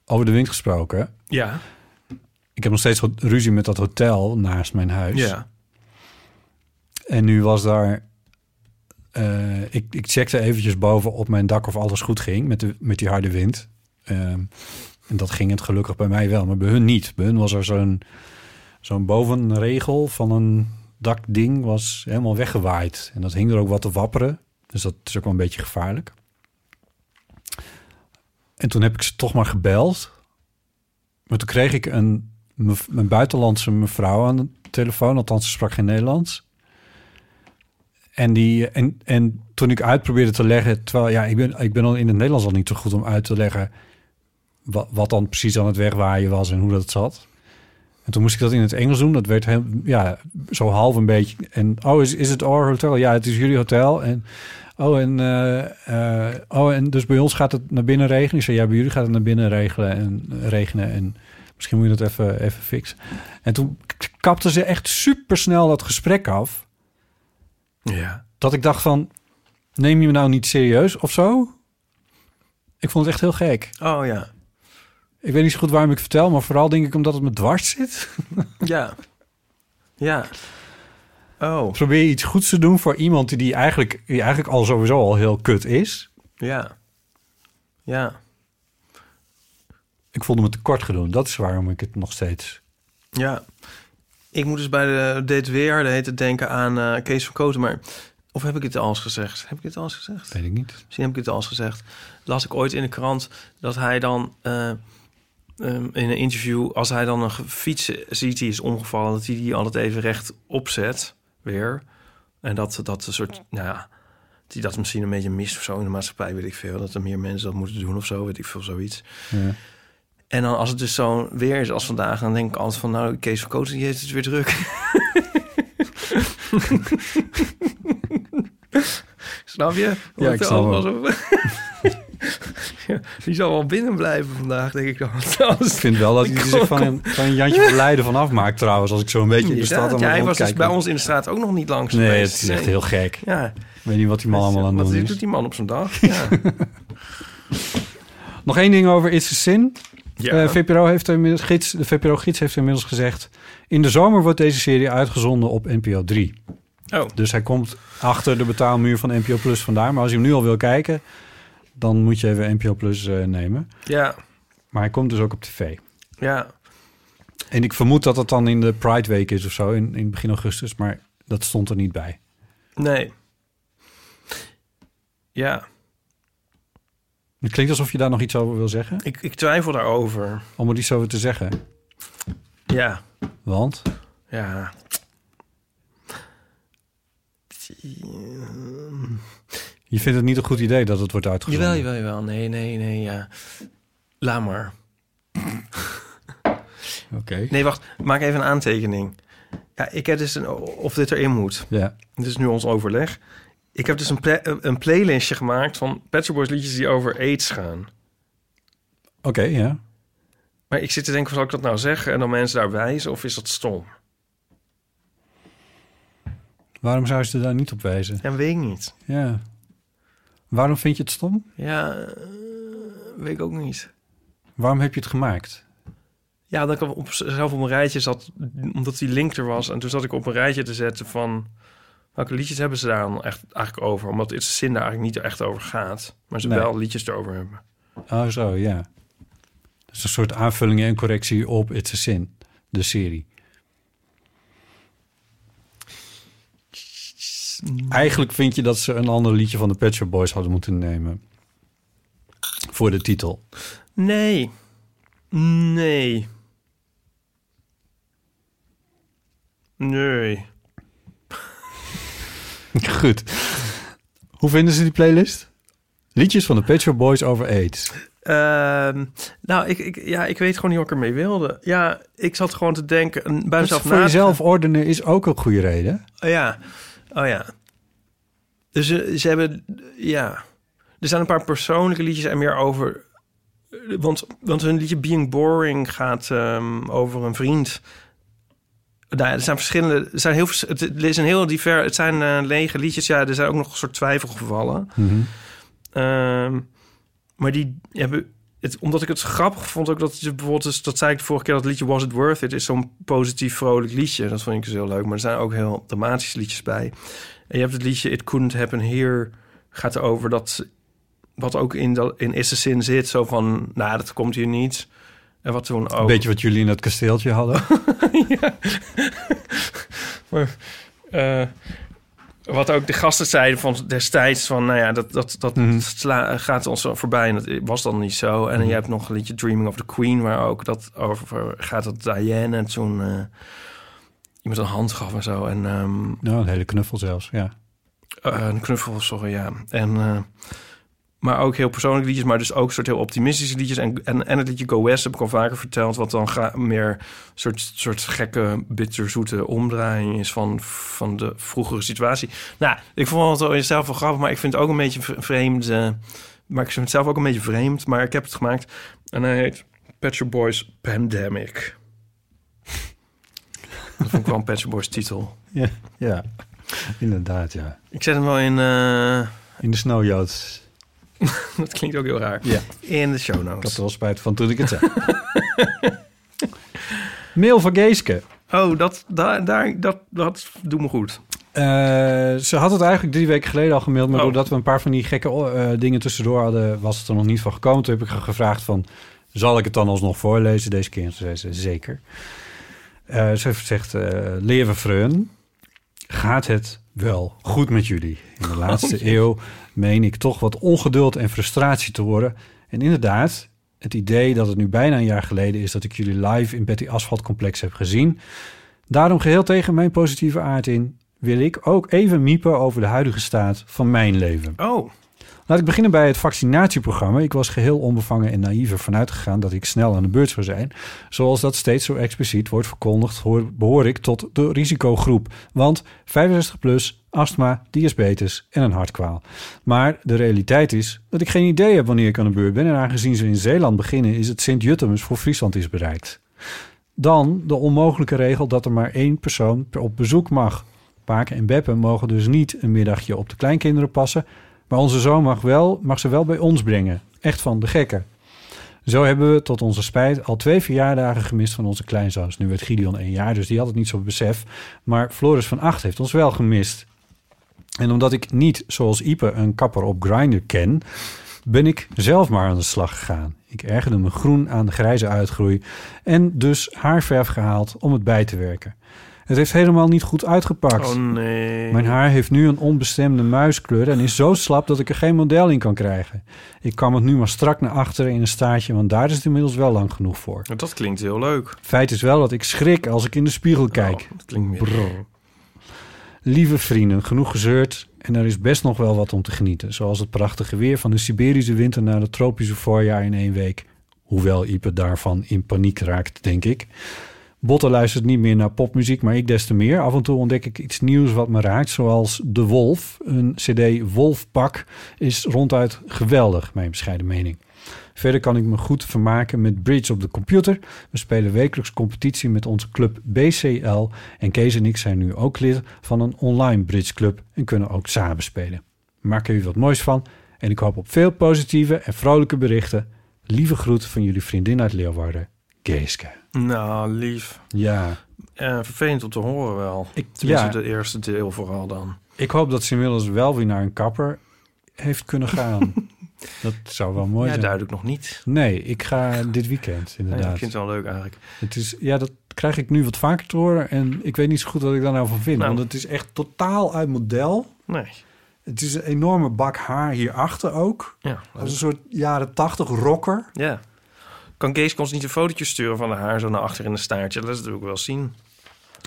Over de wind gesproken. Ja. Ik heb nog steeds wat ruzie met dat hotel naast mijn huis. Ja. En nu was daar... Uh, ik, ik checkte eventjes boven op mijn dak of alles goed ging met, de, met die harde wind. Uh, en dat ging het gelukkig bij mij wel, maar bij hun niet. Bij hun was er zo'n... Zo'n bovenregel van een dakding was helemaal weggewaaid. En dat hing er ook wat te wapperen. Dus dat is ook wel een beetje gevaarlijk. En toen heb ik ze toch maar gebeld. Maar toen kreeg ik een, een buitenlandse mevrouw aan de telefoon. Althans, ze sprak geen Nederlands. En, die, en, en toen ik uitprobeerde te leggen... Terwijl ja, ik ben, ik ben al in het Nederlands al niet zo goed om uit te leggen... Wat, wat dan precies aan het wegwaaien was en hoe dat zat... En toen moest ik dat in het Engels doen. Dat werd heel, ja, zo half een beetje. En oh, is, is het our hotel? Ja, het is jullie hotel. En oh, en uh, uh, oh, en dus bij ons gaat het naar binnen regenen. Ik zei, ja, bij jullie gaat het naar binnen regenen en regenen. En misschien moet je dat even, even fixen. En toen kapten ze echt supersnel dat gesprek af. Ja. Dat ik dacht van, neem je me nou niet serieus of zo? Ik vond het echt heel gek. Oh ja. Ik weet niet zo goed waarom ik het vertel, maar vooral denk ik omdat het me dwars zit. Ja. Ja. Oh. Probeer je iets goeds te doen voor iemand die, die, eigenlijk, die eigenlijk al sowieso al heel kut is. Ja. Ja. Ik voelde me tekort gedaan. Dat is waarom ik het nog steeds... Ja. Ik moet dus bij de Date Weer de hete denken aan uh, Kees van Koten, maar... Of heb ik het al eens gezegd? Heb ik het al eens gezegd? Weet ik niet. Misschien heb ik het al eens gezegd. Las ik ooit in de krant dat hij dan... Uh, Um, in een interview, als hij dan een fiets ziet die is omgevallen... dat hij die altijd even recht opzet, weer. En dat dat een soort, nou ja... die dat misschien een beetje mist of zo in de maatschappij, weet ik veel. Dat er meer mensen dat moeten doen of zo, weet ik veel, zoiets. Ja. En dan als het dus zo weer is als vandaag... dan denk ik altijd van, nou, Kees van Koten, die heeft het weer druk. Snap je? Ja, ik snap wel. Ja, die zal wel binnen blijven vandaag, denk ik dan. Ik vind wel dat hij zich van een, van een Jantje van Leiden van afmaakt trouwens... als ik zo een beetje in de stad aan ja, ja, hij was dus bij ons in de straat ook nog niet langs. Nee, het is echt heel gek. Ja, weet niet wat die man allemaal aan het doen is. Wat doet die man op zijn dag? Ja. Nog één ding over It's a Sin. Ja. Uh, V P R O heeft inmiddels, gids, de V P R O-gids heeft inmiddels gezegd... in de zomer wordt deze serie uitgezonden op N P O drie. Oh. Dus hij komt achter de betaalmuur van N P O Plus vandaar. Maar als je hem nu al wil kijken, dan moet je even N P O Plus uh, nemen. Ja. Maar hij komt dus ook op tv. Ja. En ik vermoed dat het dan in de Pride Week is of zo, in, in begin augustus. Maar dat stond er niet bij. Nee. Ja. Het klinkt alsof je daar nog iets over wil zeggen. Ik, ik twijfel daarover. Om er iets over te zeggen? Ja. Want? Ja. Je vindt het niet een goed idee dat het wordt uitgezonden? Jawel, jawel, jawel. Nee, nee, nee, ja. Laat maar. Oké. Okay. Nee, wacht. Maak even een aantekening. Ja, ik heb dus een... Of dit erin moet. Ja. Dit is nu ons overleg. Ik heb dus een, ple- een playlistje gemaakt van Pet Shop Boys liedjes die over AIDS gaan. Oké, okay, ja. Yeah. Maar ik zit te denken, zal ik dat nou zeggen en dan mensen daar wijzen? Of is dat stom? Waarom zou ze daar niet op wijzen? Ja, weet ik niet. Ja. Waarom vind je het stom? Ja, uh, weet ik ook niet. Waarom heb je het gemaakt? Ja, dat ik op, zelf op een rijtje zat, omdat die link er was. En toen zat ik op een rijtje te zetten van... Welke liedjes hebben ze daar dan echt eigenlijk over? Omdat It's a Sin daar eigenlijk niet echt over gaat. Maar ze nee. wel liedjes erover hebben. Oh zo, ja. Dus een soort aanvulling en correctie op It's a Sin, de serie. Eigenlijk vind je dat ze een ander liedje van de Pet Shop Boys hadden moeten nemen. Voor de titel. Nee. Nee. Nee. Goed. Hoe vinden ze die playlist? Liedjes van de Pet Shop Boys over AIDS. Uh, nou, ik, ik, ja, ik weet gewoon niet wat ik ermee wilde. Ja, ik zat gewoon te denken... Bij mezelf voor jezelf ordenen is ook een goede reden. Oh ja, oh ja. Dus ze, ze hebben... Ja. Er zijn een paar persoonlijke liedjes en meer over... Want, want hun liedje Being Boring gaat um, over een vriend... Nou, er zijn verschillende, er zijn heel, het is een heel divers, het zijn uh, lege liedjes. Ja, er zijn ook nog een soort twijfelgevallen. Mm-hmm. Um, maar die hebben, het, omdat ik het grappig vond ook dat je bijvoorbeeld, dat zei ik de vorige keer, dat liedje Was It Worth It is zo'n positief vrolijk liedje. Dat vond ik dus heel leuk, maar er zijn ook heel dramatische liedjes bij. En je hebt het liedje It Couldn't Happen Here, gaat erover dat, wat ook in, dat, in It's a Sin zit, zo van, nou, dat komt hier niet. En wat toen ook... Een beetje wat jullie in dat kasteeltje hadden. Ja. Maar, uh, wat ook de gasten zeiden van destijds van... nou ja, dat, dat, dat mm. sla, gaat ons voorbij en dat was dan niet zo. En mm. je hebt nog een liedje Dreaming of the Queen... waar ook dat over gaat dat Diane en toen uh, iemand een hand gaf en zo. En, um, nou, een hele knuffel zelfs, ja. Uh, een knuffel, sorry, ja. En... Uh, maar ook heel persoonlijke liedjes, maar dus ook soort heel optimistische liedjes. En, en, en het liedje Go West heb ik al vaker verteld... wat dan ga, meer soort, soort gekke, bitterzoete omdraaiing is... van, van de vroegere situatie. Nou, ik vond het zelf wel grappig, maar ik vind het ook een beetje vreemd... Uh, maar ik vind het zelf ook een beetje vreemd, maar ik heb het gemaakt. En hij heet Pet Shop Boys Pandemic. Dat vond ik wel een Pet Shop Boys titel. Ja, ja, inderdaad, ja. Ik zet hem wel in... Uh, in de snowjoots... Dat klinkt ook heel raar. Ja. In de show notes. Ik had er wel spijt van toen ik het zei. Mail van Geeske. Oh, dat, daar, daar, dat, dat doet me goed. Uh, ze had het eigenlijk drie weken geleden al gemaild... maar oh. doordat we een paar van die gekke uh, dingen tussendoor hadden... was het er nog niet van gekomen. Toen heb ik gevraagd van... zal ik het dan alsnog voorlezen deze keer? En toen zei ze, zeker. Uh, ze heeft gezegd... Uh, Leven vreun. Gaat het... wel goed met jullie. In de laatste oh, eeuw meen ik toch wat ongeduld en frustratie te worden. En inderdaad, het idee dat het nu bijna een jaar geleden is... dat ik jullie live in Betty Asphalt Complex heb gezien. Daarom geheel tegen mijn positieve aard in... wil ik ook even miepen over de huidige staat van mijn leven. Oh. Laat ik beginnen bij het vaccinatieprogramma. Ik was geheel onbevangen en naïef ervan uitgegaan... dat ik snel aan de beurt zou zijn. Zoals dat steeds zo expliciet wordt verkondigd... Hoor, behoor ik tot de risicogroep. Want vijfenzestig plus, astma, diabetes en een hartkwaal. Maar de realiteit is dat ik geen idee heb wanneer ik aan de beurt ben... en aangezien ze in Zeeland beginnen... is het Sint-Jutemus voor Friesland is bereikt. Dan de onmogelijke regel dat er maar één persoon op bezoek mag... Paak en Beppe mogen dus niet een middagje op de kleinkinderen passen. Maar onze zoon mag, wel, mag ze wel bij ons brengen. Echt van de gekken. Zo hebben we tot onze spijt al twee verjaardagen gemist van onze kleinzoons. Nu werd Gideon één jaar, dus die had het niet zo'n besef. Maar Floris van acht heeft ons wel gemist. En omdat ik niet, zoals Ipe, een kapper op Grindr ken, ben ik zelf maar aan de slag gegaan. Ik ergerde me groen aan de grijze uitgroei en dus haarverf gehaald om het bij te werken. Het heeft helemaal niet goed uitgepakt. Oh nee. Mijn haar heeft nu een onbestemde muiskleur en is zo slap dat ik er geen model in kan krijgen. Ik kam het nu maar strak naar achteren in een staartje, want daar is het inmiddels wel lang genoeg voor. Dat klinkt heel leuk. Feit is wel dat ik schrik als ik in de spiegel kijk. Oh, dat klinkt meer. Lieve vrienden, genoeg gezeurd en er is best nog wel wat om te genieten. Zoals het prachtige weer van de Siberische winter naar het tropische voorjaar in één week. Hoewel Ipe daarvan in paniek raakt, denk ik. Botte luistert niet meer naar popmuziek, maar ik des te meer. Af en toe ontdek ik iets nieuws wat me raakt, zoals De Wolf. Een cd Wolfpak is ronduit geweldig, mijn bescheiden mening. Verder kan ik me goed vermaken met Bridge op de computer. We spelen wekelijks competitie met onze club B C L. En Kees en ik zijn nu ook lid van een online Bridge club en kunnen ook samen spelen. Maak er u wat moois van en ik hoop op veel positieve en vrolijke berichten. Lieve groet van jullie vriendin uit Leeuwarden, Geeske. Nou, lief. Ja. Eh, vervelend om te horen wel. Ik, Tenminste, ja. De eerste deel vooral dan. Ik hoop dat ze inmiddels wel weer naar een kapper heeft kunnen gaan. Dat zou wel mooi ja, zijn. Ja, duidelijk nog niet. Nee, ik ga dit weekend inderdaad. Ja, ik vind het wel leuk eigenlijk. Het is, ja, dat krijg ik nu wat vaker te horen. En ik weet niet zo goed wat ik daar nou van vind. Nou, want het is echt totaal uit model. Nee. Het is een enorme bak haar hierachter ook. Ja, als een soort jaren tachtig rocker. Ja. Kan Gees ons niet een fotootje sturen van de haar zo naar achter in een staartje? Dat is natuurlijk wel zien.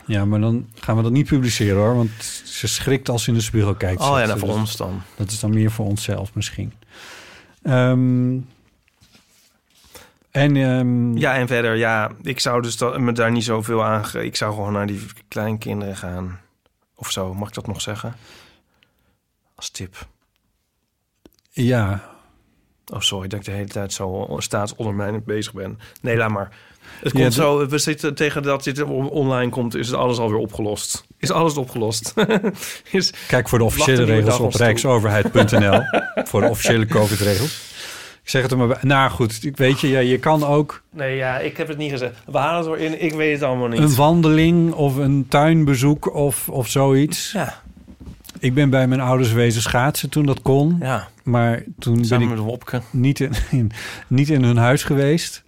Ja, maar dan gaan we dat niet publiceren hoor. Want ze schrikt als ze in de spiegel kijkt. Oh ja, nou voor dat, ons dan. Dat is dan meer voor onszelf misschien. Um, en, um, ja, en verder, ja. Ik zou dus dat, me daar niet zoveel aan... Ik zou gewoon naar die kleinkinderen gaan. Of zo, mag ik dat nog zeggen? Als tip. Ja... Oh, sorry, dat ik de hele tijd zo staatsondermijnend bezig ben. Nee, laat maar. Het komt ja, zo, we zitten tegen dat dit online komt, is het alles alweer opgelost. Is alles opgelost. Is, Kijk voor de officiële regels op rijksoverheid punt n l. Voor de officiële COVID-regels. Ik zeg het er maar bij. Nou goed, ik weet je, ja, je kan ook... Nee, ja, ik heb het niet gezegd. We halen het er in, ik weet het allemaal niet. Een wandeling of een tuinbezoek of, of zoiets. Ja. Ik ben bij mijn ouders wezen schaatsen toen dat kon. Ja. Maar toen Samen ben ik niet in, in, niet in hun huis geweest.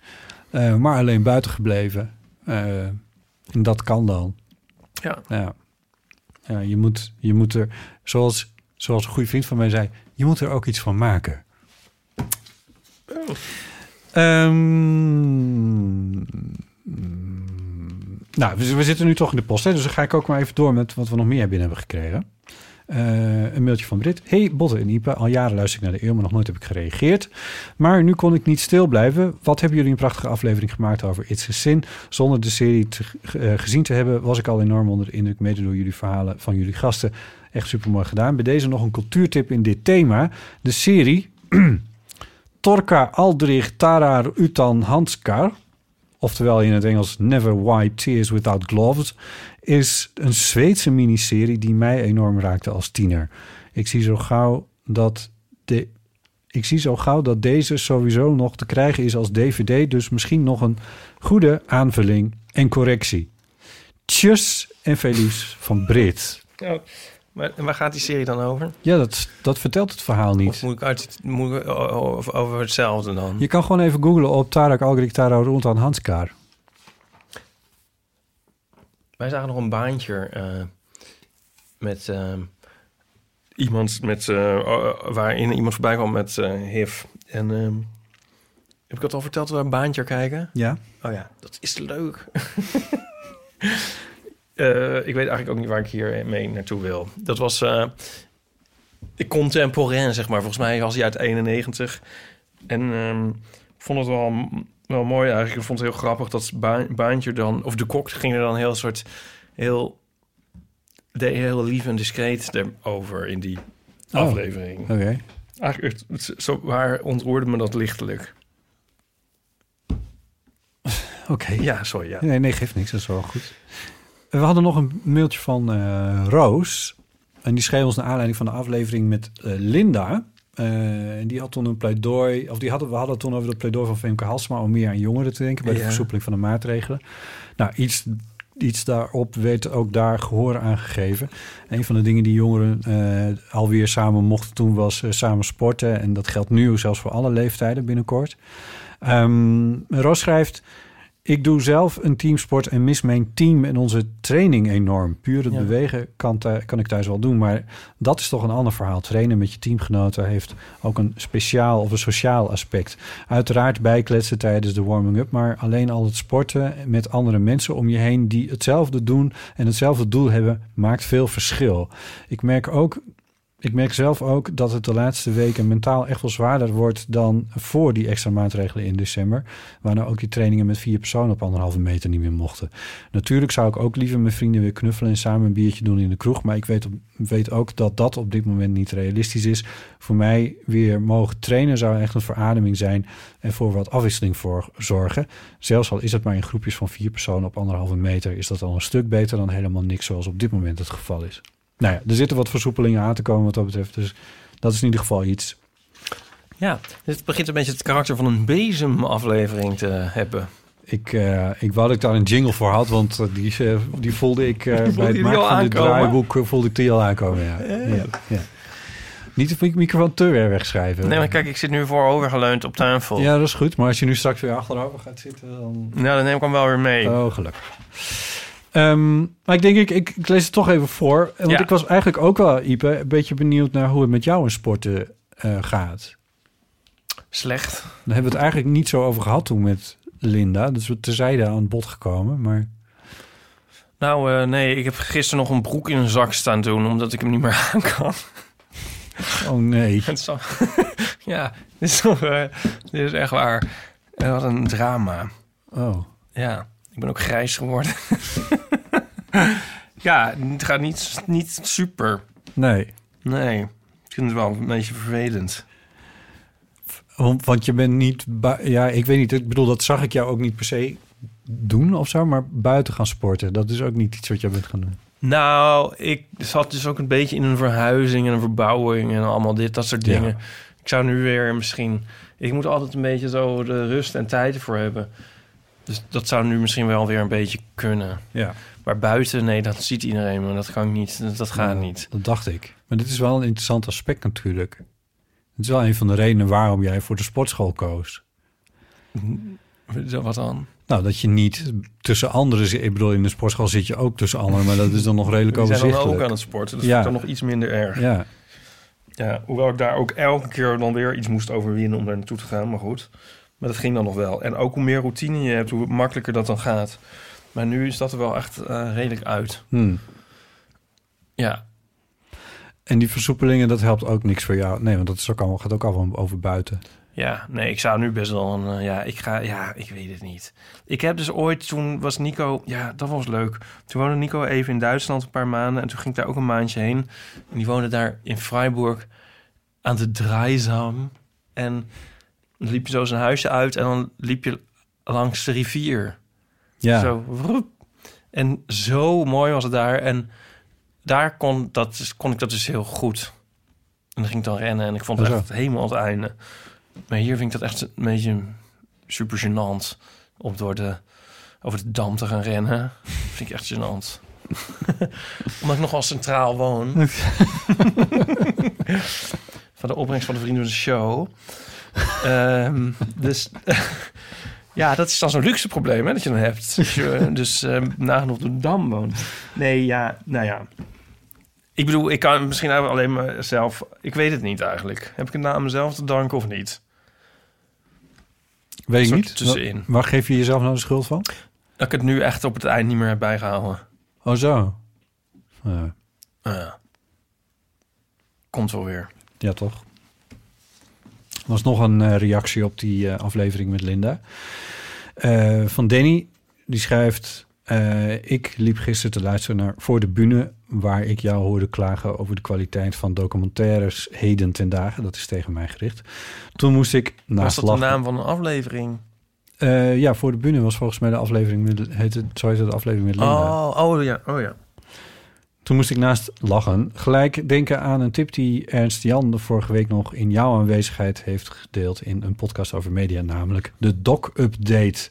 Uh, maar alleen buiten gebleven. Uh, en dat kan dan. Ja. Ja. Ja, je, moet, je moet er, zoals, zoals een goede vriend van mij zei... je moet er ook iets van maken. Oh. Um, nou, we, we zitten nu toch in de post. Hè? Dus dan ga ik ook maar even door met wat we nog meer binnen hebben gekregen. Uh, een mailtje van Brit. Hey, Botte en Ipe. Al jaren luister ik naar de eeuw, maar nog nooit heb ik gereageerd. Maar nu kon ik niet stil blijven. Wat hebben jullie een prachtige aflevering gemaakt over It's a Sin? Zonder de serie te, uh, gezien te hebben, was ik al enorm onder de indruk, mede door jullie verhalen van jullie gasten. Echt supermooi gedaan. Bij deze nog een cultuurtip in dit thema. De serie Torka Aldrig Tårar Utan Handskar. Oftewel in het Engels Never Wipe Tears Without Gloves, is een Zweedse miniserie die mij enorm raakte als tiener. Ik zie zo gauw dat, de, ik zie zo gauw dat deze sowieso nog te krijgen is als D V D, dus misschien nog een goede aanvulling en correctie. Tjus en Felies van Brit. Ja, maar waar gaat die serie dan over? Ja, dat, dat vertelt het verhaal niet. Of moet ik, uit, moet ik over hetzelfde dan? Je kan gewoon even googlen op Torka Aldrig Tårar Utan Handskar. Wij zagen nog een baantje uh, met uh, iemand met uh, waarin iemand voorbij kwam met uh, H I V. En uh, heb ik dat al verteld dat we een baantje kijken? Ja. Oh ja, dat is leuk. uh, ik weet eigenlijk ook niet waar ik hier mee naartoe wil. Dat was uh, contemporain, zeg maar. Volgens mij was hij uit eenennegentig. En uh, vond het wel... Wel mooi eigenlijk. Ik vond het heel grappig dat baantje dan... Of de kok ging er dan heel soort... Heel, heel lief en discreet over in die oh, aflevering. Oké. Okay. Eigenlijk, zo waar ontroerde me dat lichtelijk. Oké. Okay. Ja, sorry. Ja. Nee, nee, geeft niks. Dat is wel goed. We hadden nog een mailtje van uh, Roos. En die schreef ons naar aanleiding van de aflevering met uh, Linda. Uh, en die had toen een pleidooi... of die hadden, we hadden toen over dat pleidooi van Femke Halsema... om meer aan jongeren te denken bij ja. de versoepeling van de maatregelen. Nou, iets, iets daarop werd ook daar gehoor aan gegeven. Een van de dingen die jongeren uh, alweer samen mochten toen... was uh, samen sporten. En dat geldt nu zelfs voor alle leeftijden binnenkort. Um, Roos schrijft... Ik doe zelf een teamsport en mis mijn team en onze training enorm. Puur het ja. bewegen kan, th- kan ik thuis wel doen. Maar dat is toch een ander verhaal. Trainen met je teamgenoten heeft ook een speciaal of een sociaal aspect. Uiteraard bijkletsen tijdens de warming-up. Maar alleen al het sporten met andere mensen om je heen... die hetzelfde doen en hetzelfde doel hebben, maakt veel verschil. Ik merk ook... Ik merk zelf ook dat het de laatste weken mentaal echt wel zwaarder wordt dan voor die extra maatregelen in december. Waarna ook die trainingen met vier personen op anderhalve meter niet meer mochten. Natuurlijk zou ik ook liever mijn vrienden weer knuffelen en samen een biertje doen in de kroeg. Maar ik weet, weet ook dat dat op dit moment niet realistisch is. Voor mij weer mogen trainen zou echt een verademing zijn en voor wat afwisseling voor zorgen. Zelfs al is het maar in groepjes van vier personen op anderhalve meter, is dat al een stuk beter dan helemaal niks zoals op dit moment het geval is. Nou ja, er zitten wat versoepelingen aan te komen wat dat betreft. Dus dat is in ieder geval iets. Ja, het begint een beetje het karakter van een bezemaflevering te hebben. Ik, uh, ik wou dat ik daar een jingle voor had, want die, uh, die voelde ik uh, voelde bij het maken van dit draaiboek uh, voelde ik die al aankomen. Ja. Ja. Ja. Ja. Niet de microfoon te weer wegschrijven. Nee, maar kijk, ik zit nu voorovergeleund op tafel. Ja, dat is goed. Maar als je nu straks weer achterover gaat zitten, dan... Nou, dan neem ik hem wel weer mee. Oh, gelukkig. Um, maar ik denk, ik, ik, ik lees het toch even voor. Want ja. ik was eigenlijk ook wel, Ipe, een beetje benieuwd naar hoe het met jou in sporten uh, gaat. Slecht. Daar hebben we het eigenlijk niet zo over gehad toen met Linda. Dus we terzijde aan het bod gekomen, maar... Nou, uh, nee, ik heb gisteren nog een broek in een zak staan doen, omdat ik hem niet meer aan kan. Oh, nee. Zo... ja, dit is, toch, uh, dit is echt waar. En wat een drama. Oh. Ja. Ik ben ook grijs geworden. Ja, het gaat niet, niet super. Nee. Nee. Ik vind het wel een beetje vervelend. Want je bent niet... Bu- ja, ik weet niet. Ik bedoel, dat zag ik jou ook niet per se doen of zo. Maar buiten gaan sporten. Dat is ook niet iets wat jij bent gaan doen. Nou, ik zat dus ook een beetje in een verhuizing en een verbouwing en allemaal dit, dat soort dingen. Ja. Ik zou nu weer misschien... Ik moet altijd een beetje zo de rust en tijd ervoor hebben. Dus dat zou nu misschien wel weer een beetje kunnen. Ja. Maar buiten, nee, dat ziet iedereen. Maar dat kan ik niet. Dat, dat gaat ja, niet. Dat dacht ik. Maar dit is wel een interessant aspect natuurlijk. Het is wel een van de redenen waarom jij voor de sportschool koos. Wat dan? Nou, dat je niet tussen anderen... Ik bedoel, in de sportschool zit je ook tussen anderen. Maar dat is dan nog redelijk overzichtelijk. Die zijn dan ook aan het sporten. Dat ja. vind ik dan nog iets minder erg. Ja. Ja, hoewel ik daar ook elke keer dan weer iets moest overwinnen om daar naartoe te gaan. Maar goed... Maar dat ging dan nog wel. En ook hoe meer routine je hebt, hoe makkelijker dat dan gaat. Maar nu is dat er wel echt uh, redelijk uit. Hmm. Ja. En die versoepelingen, dat helpt ook niks voor jou? Nee, want dat is ook allemaal, gaat ook allemaal over buiten. Ja, nee, ik zou nu best wel een... Uh, ja, ik ga, ja, ik weet het niet. Ik heb dus ooit, toen was Nico... Ja, dat was leuk. Toen woonde Nico even in Duitsland een paar maanden. En toen ging ik daar ook een maandje heen. En die woonde daar in Freiburg aan de Dreisam. En... Dan liep je zo zijn huisje uit en dan liep je langs de rivier. Ja. Zo, wroep. En zo mooi was het daar. En daar kon, dat, kon ik dat dus heel goed. En dan ging ik dan rennen en ik vond het oh, echt helemaal het einde. Maar hier vind ik dat echt een beetje super gênant. Om door de, over de dam te gaan rennen. Dat vind ik echt gênant. Omdat ik nogal centraal woon. Van de opbrengst van de Vrienden van de Show... um, dus ja, dat is dan zo'n luxe probleem hè, dat je dan hebt. Dus, uh, dus uh, nagenoeg de dam woont. Nee, ja, nou ja. Ik bedoel, ik kan misschien alleen mezelf... Ik weet het niet eigenlijk. Heb ik het nou aan mezelf te danken of niet? Weet ik niet. Tussenin. Waar geef je jezelf nou de schuld van? Dat ik het nu echt op het eind niet meer heb bijgehouden. Oh zo. Uh. Uh. Komt wel weer. Ja, toch? Er was nog een uh, reactie op die uh, aflevering met Linda. Uh, van Danny, die schrijft... Uh, ik liep gisteren te luisteren naar Voor de Bühne... waar ik jou hoorde klagen over de kwaliteit van documentaires... heden ten dagen, dat is tegen mij gericht. Toen moest ik naast lachen... Was dat lachen. De naam van een aflevering? Uh, ja, voor de bühne was volgens mij de aflevering met, heette, zo heette de aflevering met Linda. Oh, oh ja, oh ja. Toen moest ik naast lachen gelijk denken aan een tip die Ernst Jan de vorige week nog in jouw aanwezigheid heeft gedeeld in een podcast over media, namelijk de doc-update.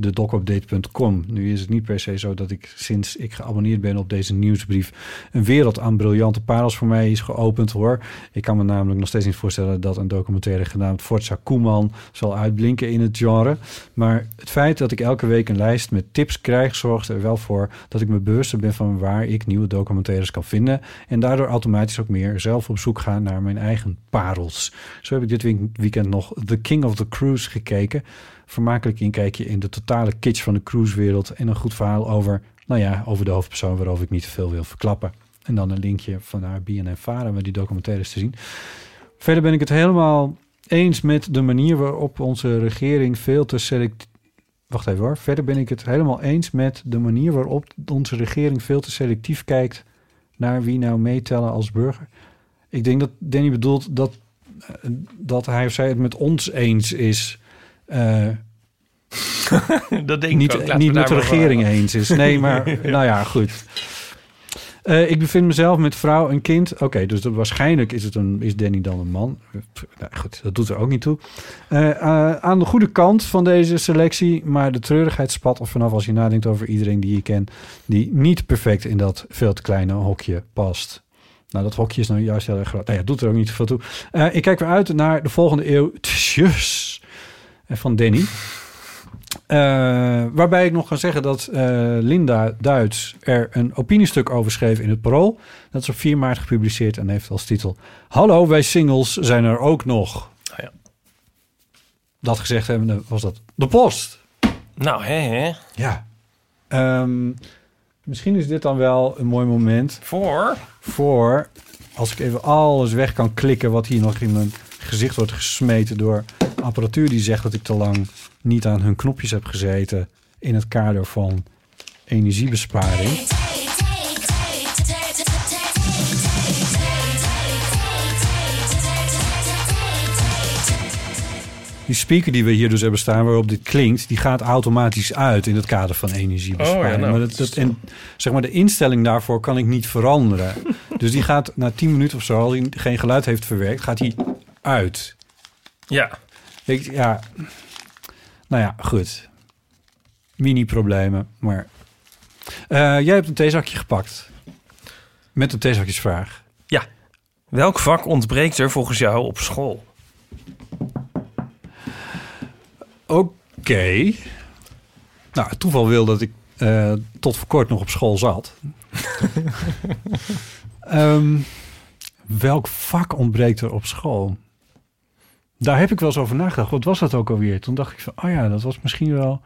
De doc update punt com. Nu is het niet per se zo dat ik sinds ik geabonneerd ben op deze nieuwsbrief een wereld aan briljante parels voor mij is geopend, hoor. Ik kan me namelijk nog steeds niet voorstellen dat een documentaire genaamd Forza Koeman zal uitblinken in het genre. Maar het feit dat ik elke week een lijst met tips krijg zorgt er wel voor dat ik me bewuster ben van waar ik nieuwe documentaires kan vinden en daardoor automatisch ook meer zelf op zoek ga naar mijn eigen parels. Zo heb ik dit weekend nog The King of the Cruise gekeken. Vermakelijk inkijkje in de totale kitsch van de cruisewereld en een goed verhaal over, nou ja, over de hoofdpersoon waarover ik niet te veel wil verklappen. En dan een linkje van haar B N F-varen waar die documentaires te zien. Verder ben ik het helemaal eens met de manier waarop onze regering veel te select... Wacht even hoor. Verder ben ik het helemaal eens met de manier waarop onze regering veel te selectief kijkt naar wie nou meetellen als burger. Ik denk dat Danny bedoelt dat, dat hij of zij het met ons eens is. Uh, dat denk ik niet, ook. Niet met de regering maar eens is. Nee, maar ja. Nou ja, goed. Uh, ik bevind mezelf met vrouw en kind. Oké, okay, dus dat, waarschijnlijk is, het een, is Danny dan een man. Nou, goed, dat doet er ook niet toe. Uh, uh, aan de goede kant van deze selectie, maar de treurigheid spat er vanaf als je nadenkt over iedereen die je kent die niet perfect in dat veel te kleine hokje past. Nou, dat hokje is nou juist heel erg groot. Nou ja, doet er ook niet veel toe. Uh, ik kijk weer uit naar de volgende eeuw. Tjus. Van Danny. Uh, waarbij ik nog ga zeggen dat uh, Linda Duits er een opiniestuk over schreef in het Parool. Dat is op vier maart gepubliceerd en heeft als titel: Hallo, wij singles zijn er ook nog. Oh ja. Dat gezegd hebbende was dat de post. Nou, hè, hè. Ja. Um, misschien is dit dan wel een mooi moment. Voor? Voor, als ik even alles weg kan klikken wat hier nog in mijn gezicht wordt gesmeten door apparatuur die zegt dat ik te lang niet aan hun knopjes heb gezeten in het kader van energiebesparing. Die speaker die we hier dus hebben staan, waarop dit klinkt, die gaat automatisch uit in het kader van energiebesparing. Oh ja, nou, maar dat, dat, en zeg maar de instelling daarvoor kan ik niet veranderen. Dus die gaat na tien minuten of zo, als hij geen geluid heeft verwerkt, gaat hij uit. Ja. Ik, ja. Nou ja, goed. Mini-problemen, maar... Uh, jij hebt een theezakje gepakt. Met een theezakjesvraag. Ja. Welk vak ontbreekt er volgens jou op school? Oké. Okay. Nou, het toeval wil dat ik uh, tot voor kort nog op school zat. um, welk vak ontbreekt er op school? Daar heb ik wel eens over nagedacht. Wat was dat ook alweer? Toen dacht ik van, oh ja, dat was misschien wel...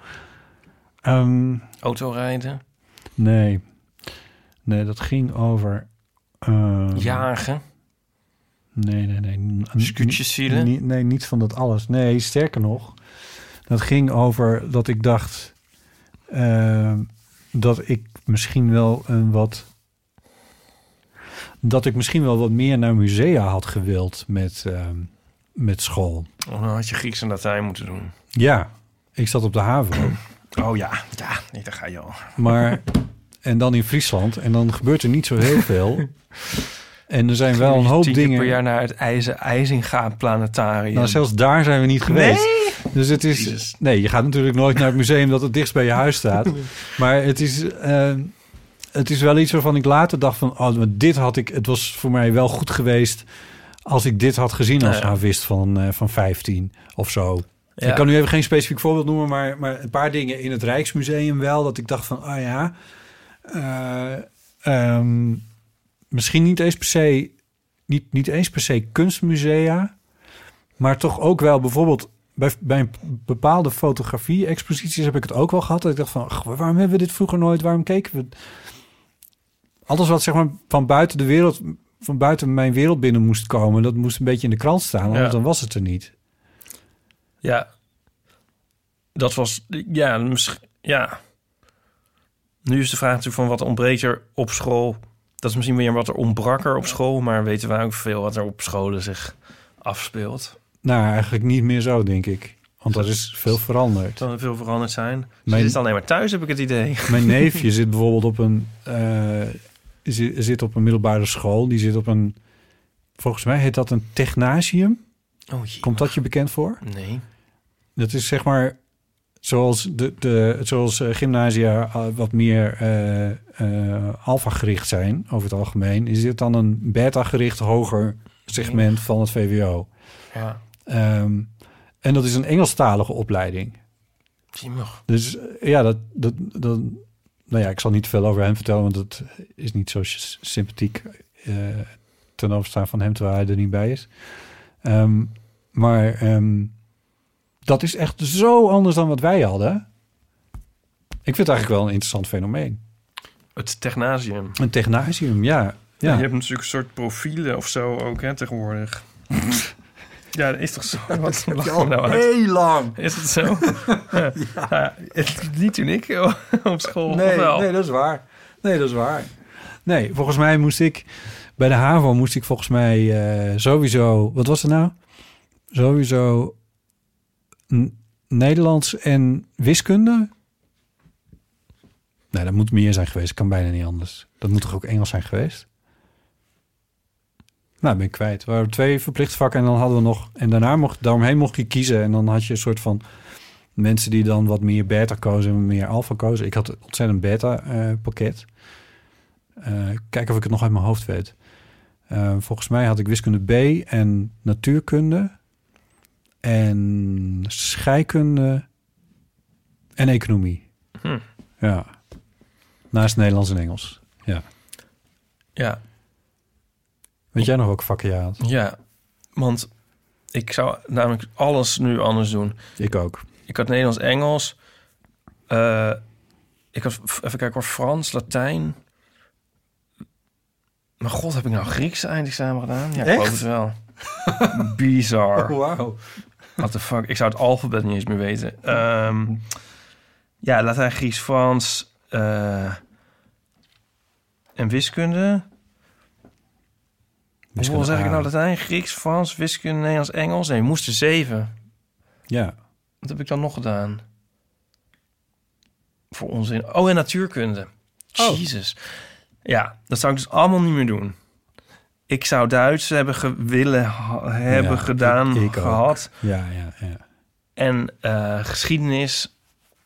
Um, Autorijden? Nee. Nee, dat ging over... Um, Jagen? Nee, nee, nee. Scootjes zielen? Nee, nee, niet van dat alles. Nee, sterker nog. Dat ging over dat ik dacht... Uh, dat ik misschien wel een wat... Dat ik misschien wel wat meer naar musea had gewild met... Um, Met school. Oh, dan had je Grieks en Latijn moeten doen. Ja, ik zat op de HAVO. Oh ja, ja, nee, daar ga je al. Maar, en dan in Friesland. En dan gebeurt er niet zo heel veel. En er zijn wel een hoop dingen... Tien keer per jaar naar het IJzer, IJzinga planetarium. Nou, zelfs daar zijn we niet geweest. Nee? Dus het is... Jezus. Nee, je gaat natuurlijk nooit naar het museum dat het dichtst bij je huis staat. Maar het is... Uh, het is wel iets waarvan ik later dacht van... Oh, dit had ik... Het was voor mij wel goed geweest... Als ik dit had gezien als havist van, uh, van vijftien of zo. Ja. Ik kan nu even geen specifiek voorbeeld noemen... Maar, maar een paar dingen in het Rijksmuseum wel... dat ik dacht van, ah oh ja... Uh, um, misschien niet eens per se... Niet, niet eens per se kunstmusea... maar toch ook wel bijvoorbeeld... bij, bij bepaalde fotografie-exposities heb ik het ook wel gehad... dat ik dacht van, ach, waarom hebben we dit vroeger nooit? Waarom keken we? Alles wat zeg maar van buiten de wereld... van buiten mijn wereld binnen moest komen. Dat moest een beetje in de krant staan, want ja. Dan was het er niet. Ja. Dat was... Ja, misschien... Ja. Nu is de vraag natuurlijk van wat ontbreekt er op school. Dat is misschien weer wat er ontbrak er op school... maar weten wij ook veel wat er op scholen zich afspeelt? Nou, eigenlijk niet meer zo, denk ik. Want er is veel veranderd. Er kan veel veranderd zijn. Ze zit alleen maar thuis, heb ik het idee. Mijn neefje zit bijvoorbeeld op een, uh, zit, zit op een middelbare school. Die zit op een, volgens mij heet dat een Technasium. Oh, komt dat je bekend voor? Nee. Dat is zeg maar zoals, de, de, zoals uh, gymnasia uh, wat meer uh, uh, alfa-gericht zijn over het algemeen. Is dit dan een beta-gericht hoger segment van het V W O? Ja. Um, En dat is een Engelstalige opleiding. Nog. Dus ja, dat, dat, dat, nou ja, ik zal niet veel over hem vertellen, want dat is niet zo sympathiek uh, ten overstaan van hem, terwijl hij er niet bij is. Um, maar um, dat is echt zo anders dan wat wij hadden. Ik vind het eigenlijk wel een interessant fenomeen. Het Technasium. Een Technasium, ja. ja. ja je hebt natuurlijk een soort profielen of zo ook, hè, tegenwoordig. Ja, dat is toch zo? Wat dat al nou uit? Heel lang. Is het zo? ja. Ja, het, niet toen ik op school. Nee, nee, dat is waar. Nee, dat is waar. Nee, volgens mij moest ik... Bij de HAVO moest ik volgens mij uh, sowieso... Wat was het nou? Sowieso n- Nederlands en wiskunde? Nee, dat moet meer zijn geweest. Kan bijna niet anders. Dat moet toch ook Engels zijn geweest? Nou, ben ik kwijt. We hadden twee verplicht vakken en dan hadden we nog... En daarna mocht, daaromheen mocht je kiezen. En dan had je een soort van mensen die dan wat meer beta kozen en meer alfa kozen. Ik had een ontzettend beta uh, pakket. Uh, Kijken of ik het nog uit mijn hoofd weet. Uh, volgens mij had ik wiskunde B en natuurkunde. En scheikunde. En economie. Hm. Ja. Naast Nederlands en Engels. Ja. Ja. Weet jij nog welke vakken je had? Ja, want ik zou namelijk alles nu anders doen. Ik ook. Ik had Nederlands, Engels. Uh, ik had, even kijken hoor, Frans, Latijn. Maar god, heb ik nou Grieks eindexamen gedaan? Ja, ik geloof het wel. Bizar. Oh, wow. What the fuck? Ik zou het alfabet niet eens meer weten. Um, ja, Latijn, Grieks, Frans. Uh, en wiskunde... Hoeveel zeg ik nou Latijn, Grieks, Frans, wiskunde, Nederlands, Engels? Nee, we moesten zeven. Ja. Wat heb ik dan nog gedaan? Voor onzin. Oh, en natuurkunde. Oh. Jezus. Ja, dat zou ik dus allemaal niet meer doen. Ik zou Duits hebben ge- willen ha- hebben ja, gedaan, ik, ik gehad. Ook. Ja, ja, ja. En uh, geschiedenis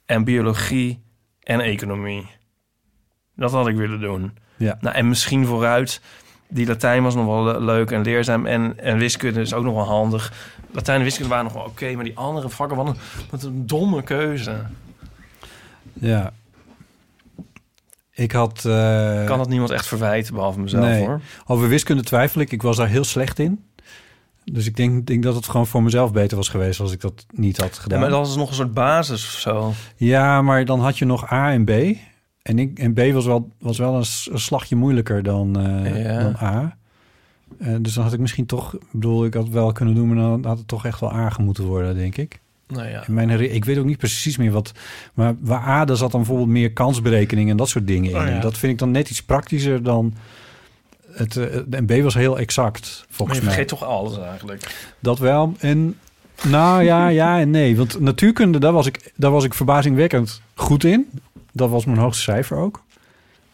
en biologie en economie. Dat had ik willen doen. Ja. Nou, en misschien vooruit... Die Latijn was nog wel leuk en leerzaam. En, en wiskunde is ook nog wel handig. Latijn en wiskunde waren nog wel oké. Okay, maar die andere vakken, wat een, wat een domme keuze. Ja. Ik had... Uh... Kan dat niemand echt verwijten, behalve mezelf, nee. Hoor. Over wiskunde twijfel ik. Ik was daar heel slecht in. Dus ik denk, denk dat het gewoon voor mezelf beter was geweest... als ik dat niet had gedaan. Ja, maar dat was nog een soort basis of zo. Ja, maar dan had je nog A en B... En, ik, en B was wel, was wel een slagje moeilijker dan, uh, ja. dan A. Uh, dus dan had ik misschien toch... Ik bedoel, ik had het wel kunnen doen... maar dan had het toch echt wel A moeten worden, denk ik. Nou ja. Mijn herinner- ik weet ook niet precies meer wat... Maar waar A, daar zat dan bijvoorbeeld meer kansberekening... en dat soort dingen in. Oh ja. En dat vind ik dan net iets praktischer dan... Het, uh, en B was heel exact, volgens mij. Maar je vergeet mij. Toch alles eigenlijk. Dat wel. En nou ja, ja en nee. Want natuurkunde, daar was ik, daar was ik verbazingwekkend goed in... Dat was mijn hoogste cijfer ook.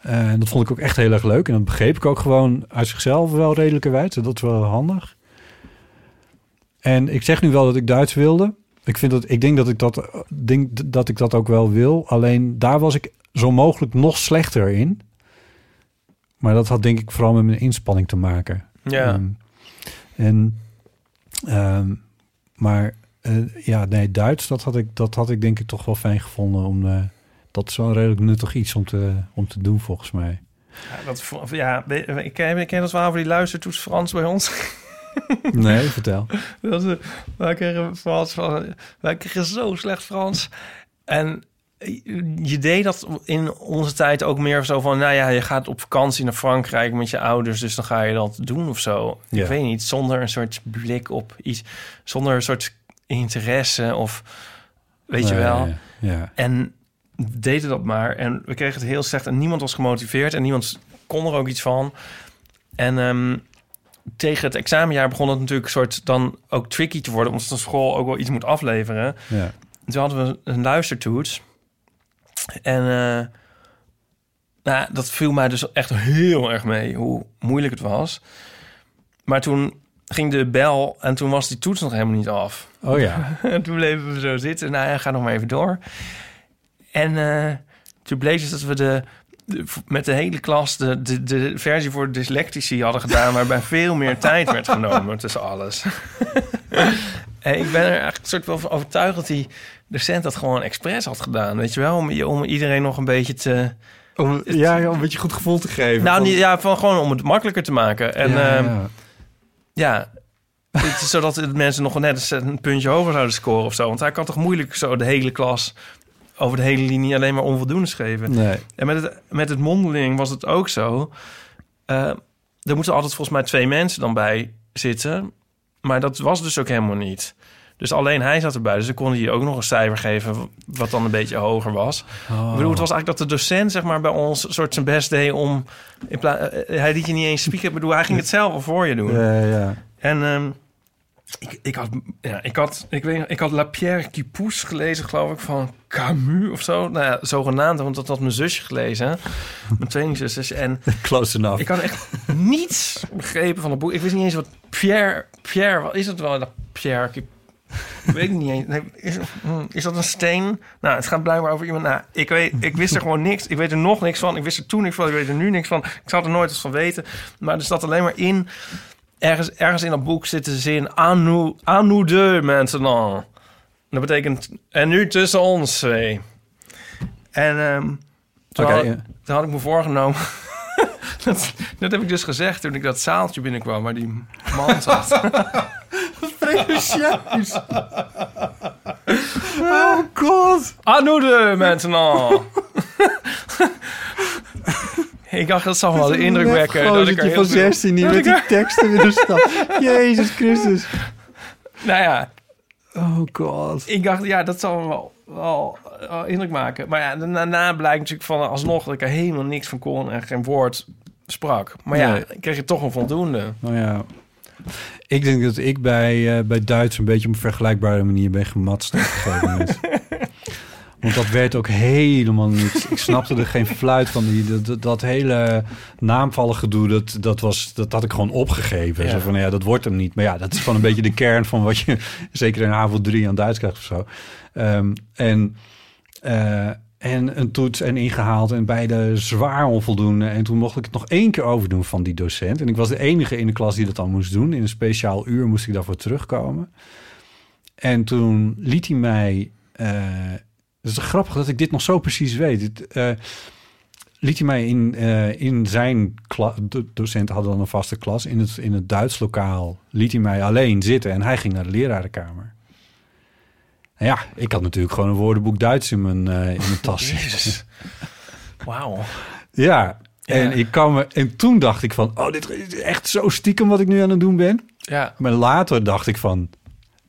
En uh, dat vond ik ook echt heel erg leuk. En dat begreep ik ook gewoon uit zichzelf wel redelijkerwijs. Dat is wel handig. En ik zeg nu wel dat ik Duits wilde. Ik, vind dat, ik denk, dat ik dat, denk dat ik dat ook wel wil. Alleen daar was ik zo mogelijk nog slechter in. Maar dat had denk ik vooral met mijn inspanning te maken. Ja. Um, en, um, maar uh, ja, nee, Duits, dat had, ik, dat had ik denk ik toch wel fijn gevonden om... Uh, Dat is wel een redelijk nuttig iets om te, om te doen, volgens mij. Ja, dat, ja ik ken, ik ken dat verhaal voor die luistertoets Frans bij ons. Nee, vertel. Dat is, wij, kregen Frans, wij kregen zo slecht Frans. En je deed dat in onze tijd ook meer zo van... Nou ja, je gaat op vakantie naar Frankrijk met je ouders... dus dan ga je dat doen of zo. Ja. Ik weet niet, zonder een soort blik op iets. Zonder een soort interesse of... Weet nee, je wel. Ja, ja. En... deden dat maar. En we kregen het heel slecht. En niemand was gemotiveerd. En niemand kon er ook iets van. En um, tegen het examenjaar begon het natuurlijk een soort dan ook tricky te worden, omdat de school ook wel iets moet afleveren. Ja. Toen hadden we een luistertoets. En uh, nou, dat viel mij dus echt heel erg mee, hoe moeilijk het was. Maar toen ging de bel en toen was die toets nog helemaal niet af. Oh ja. En toen bleven we zo zitten. Nou ja, ga nog maar even door. En uh, toen bleek dus dat we de... met de hele klas de, de, de versie voor dyslectici hadden gedaan, waarbij veel meer tijd werd genomen tussen alles. En ik ben er eigenlijk een soort wel van overtuigd dat die docent dat gewoon expres had gedaan, weet je wel, om, om iedereen nog een beetje te... Om, het, ja, ja, om een beetje goed gevoel te geven. Nou, om... niet, ja, van gewoon om het makkelijker te maken. En ja, uh, ja. ja het, zodat het mensen nog net een puntje hoger zouden scoren of zo. Want hij kan toch moeilijk zo de hele klas over de hele linie alleen maar onvoldoendes geven. Nee. En met het, met het mondeling was het ook zo. Uh, er moeten altijd volgens mij twee mensen dan bij zitten. Maar dat was dus ook helemaal niet. Dus alleen hij zat erbij. Dus dan kon hij ook nog een cijfer geven wat dan een beetje hoger was. Oh. Ik bedoel, het was eigenlijk dat de docent zeg maar bij ons soort zijn best deed om... In pla- uh, hij liet je niet eens spieken. Ik bedoel, hij ging het zelf al voor je doen. Ja, ja. En... Um, Ik, ik had, ja, ik had, ik weet, ik had La Pierre qui pousse gelezen, geloof ik, van Camus of zo. Nou ja, zogenaamd, want dat had mijn zusje gelezen, mijn tweelingzusjes. En close enough. Ik had echt niets begrepen van het boek. Ik wist niet eens wat Pierre, Pierre, wat is het wel? La Pierre qui, weet ik niet eens. Nee, is, is dat een steen? Nou, het gaat blijkbaar over iemand. Nou, ik weet, ik wist er gewoon niks. Ik weet er nog niks van. Ik wist er toen niks van. Ik weet er nu niks van. Ik zou er nooit eens van weten. Maar er zat alleen maar in. Ergens, ergens in dat boek zit de zin... aan nous, aan nous deux maintenant. Dat betekent... en nu tussen ons twee. En um, toen, okay, had, yeah. toen had ik me voorgenomen... dat, dat heb ik dus gezegd toen ik dat zaaltje binnenkwam... waar die man zat. Wat pretentieus. Oh god. Aan nous deux maintenant. Ik dacht, dat zal wel de indruk wekken. Dat, dat ik er van zestien niet met die teksten weer stap. Jezus Christus. Nou ja. Oh god. Ik dacht, ja, dat zal wel, wel, wel indruk maken. Maar ja, daarna blijkt natuurlijk van alsnog dat ik er helemaal niks van kon en geen woord sprak. Maar ja, nee. Ik kreeg je toch een voldoende. Nou ja. Ik denk dat ik bij, uh, bij Duits een beetje op een vergelijkbare manier ben gematst op een gegeven moment. Want dat werd ook helemaal niets. Ik snapte er geen fluit van. Die, dat, dat hele naamvallen gedoe, dat, dat, was, dat had ik gewoon opgegeven. Ja. Zo van, ja, dat wordt hem niet. Maar ja, dat is gewoon een beetje de kern van wat je... zeker in HAVO drie aan Duits krijgt of zo. Um, en, uh, en een toets en ingehaald en beide zwaar onvoldoende. En toen mocht ik het nog één keer overdoen van die docent. En ik was de enige in de klas die dat dan moest doen. In een speciaal uur moest ik daarvoor terugkomen. En toen liet hij mij... Uh, Het is grappig dat ik dit nog zo precies weet. Het, uh, liet hij mij in, uh, in zijn klas... De docenten hadden dan een vaste klas. In het, in het Duits lokaal liet hij mij alleen zitten. En hij ging naar de lerarenkamer. En ja, ik had natuurlijk gewoon een woordenboek Duits in mijn, uh, in mijn tas. Jezus. Wauw. Ja, en, ja. Ik kan me, en toen dacht ik van... Oh, dit is echt zo stiekem wat ik nu aan het doen ben. Ja. Maar later dacht ik van...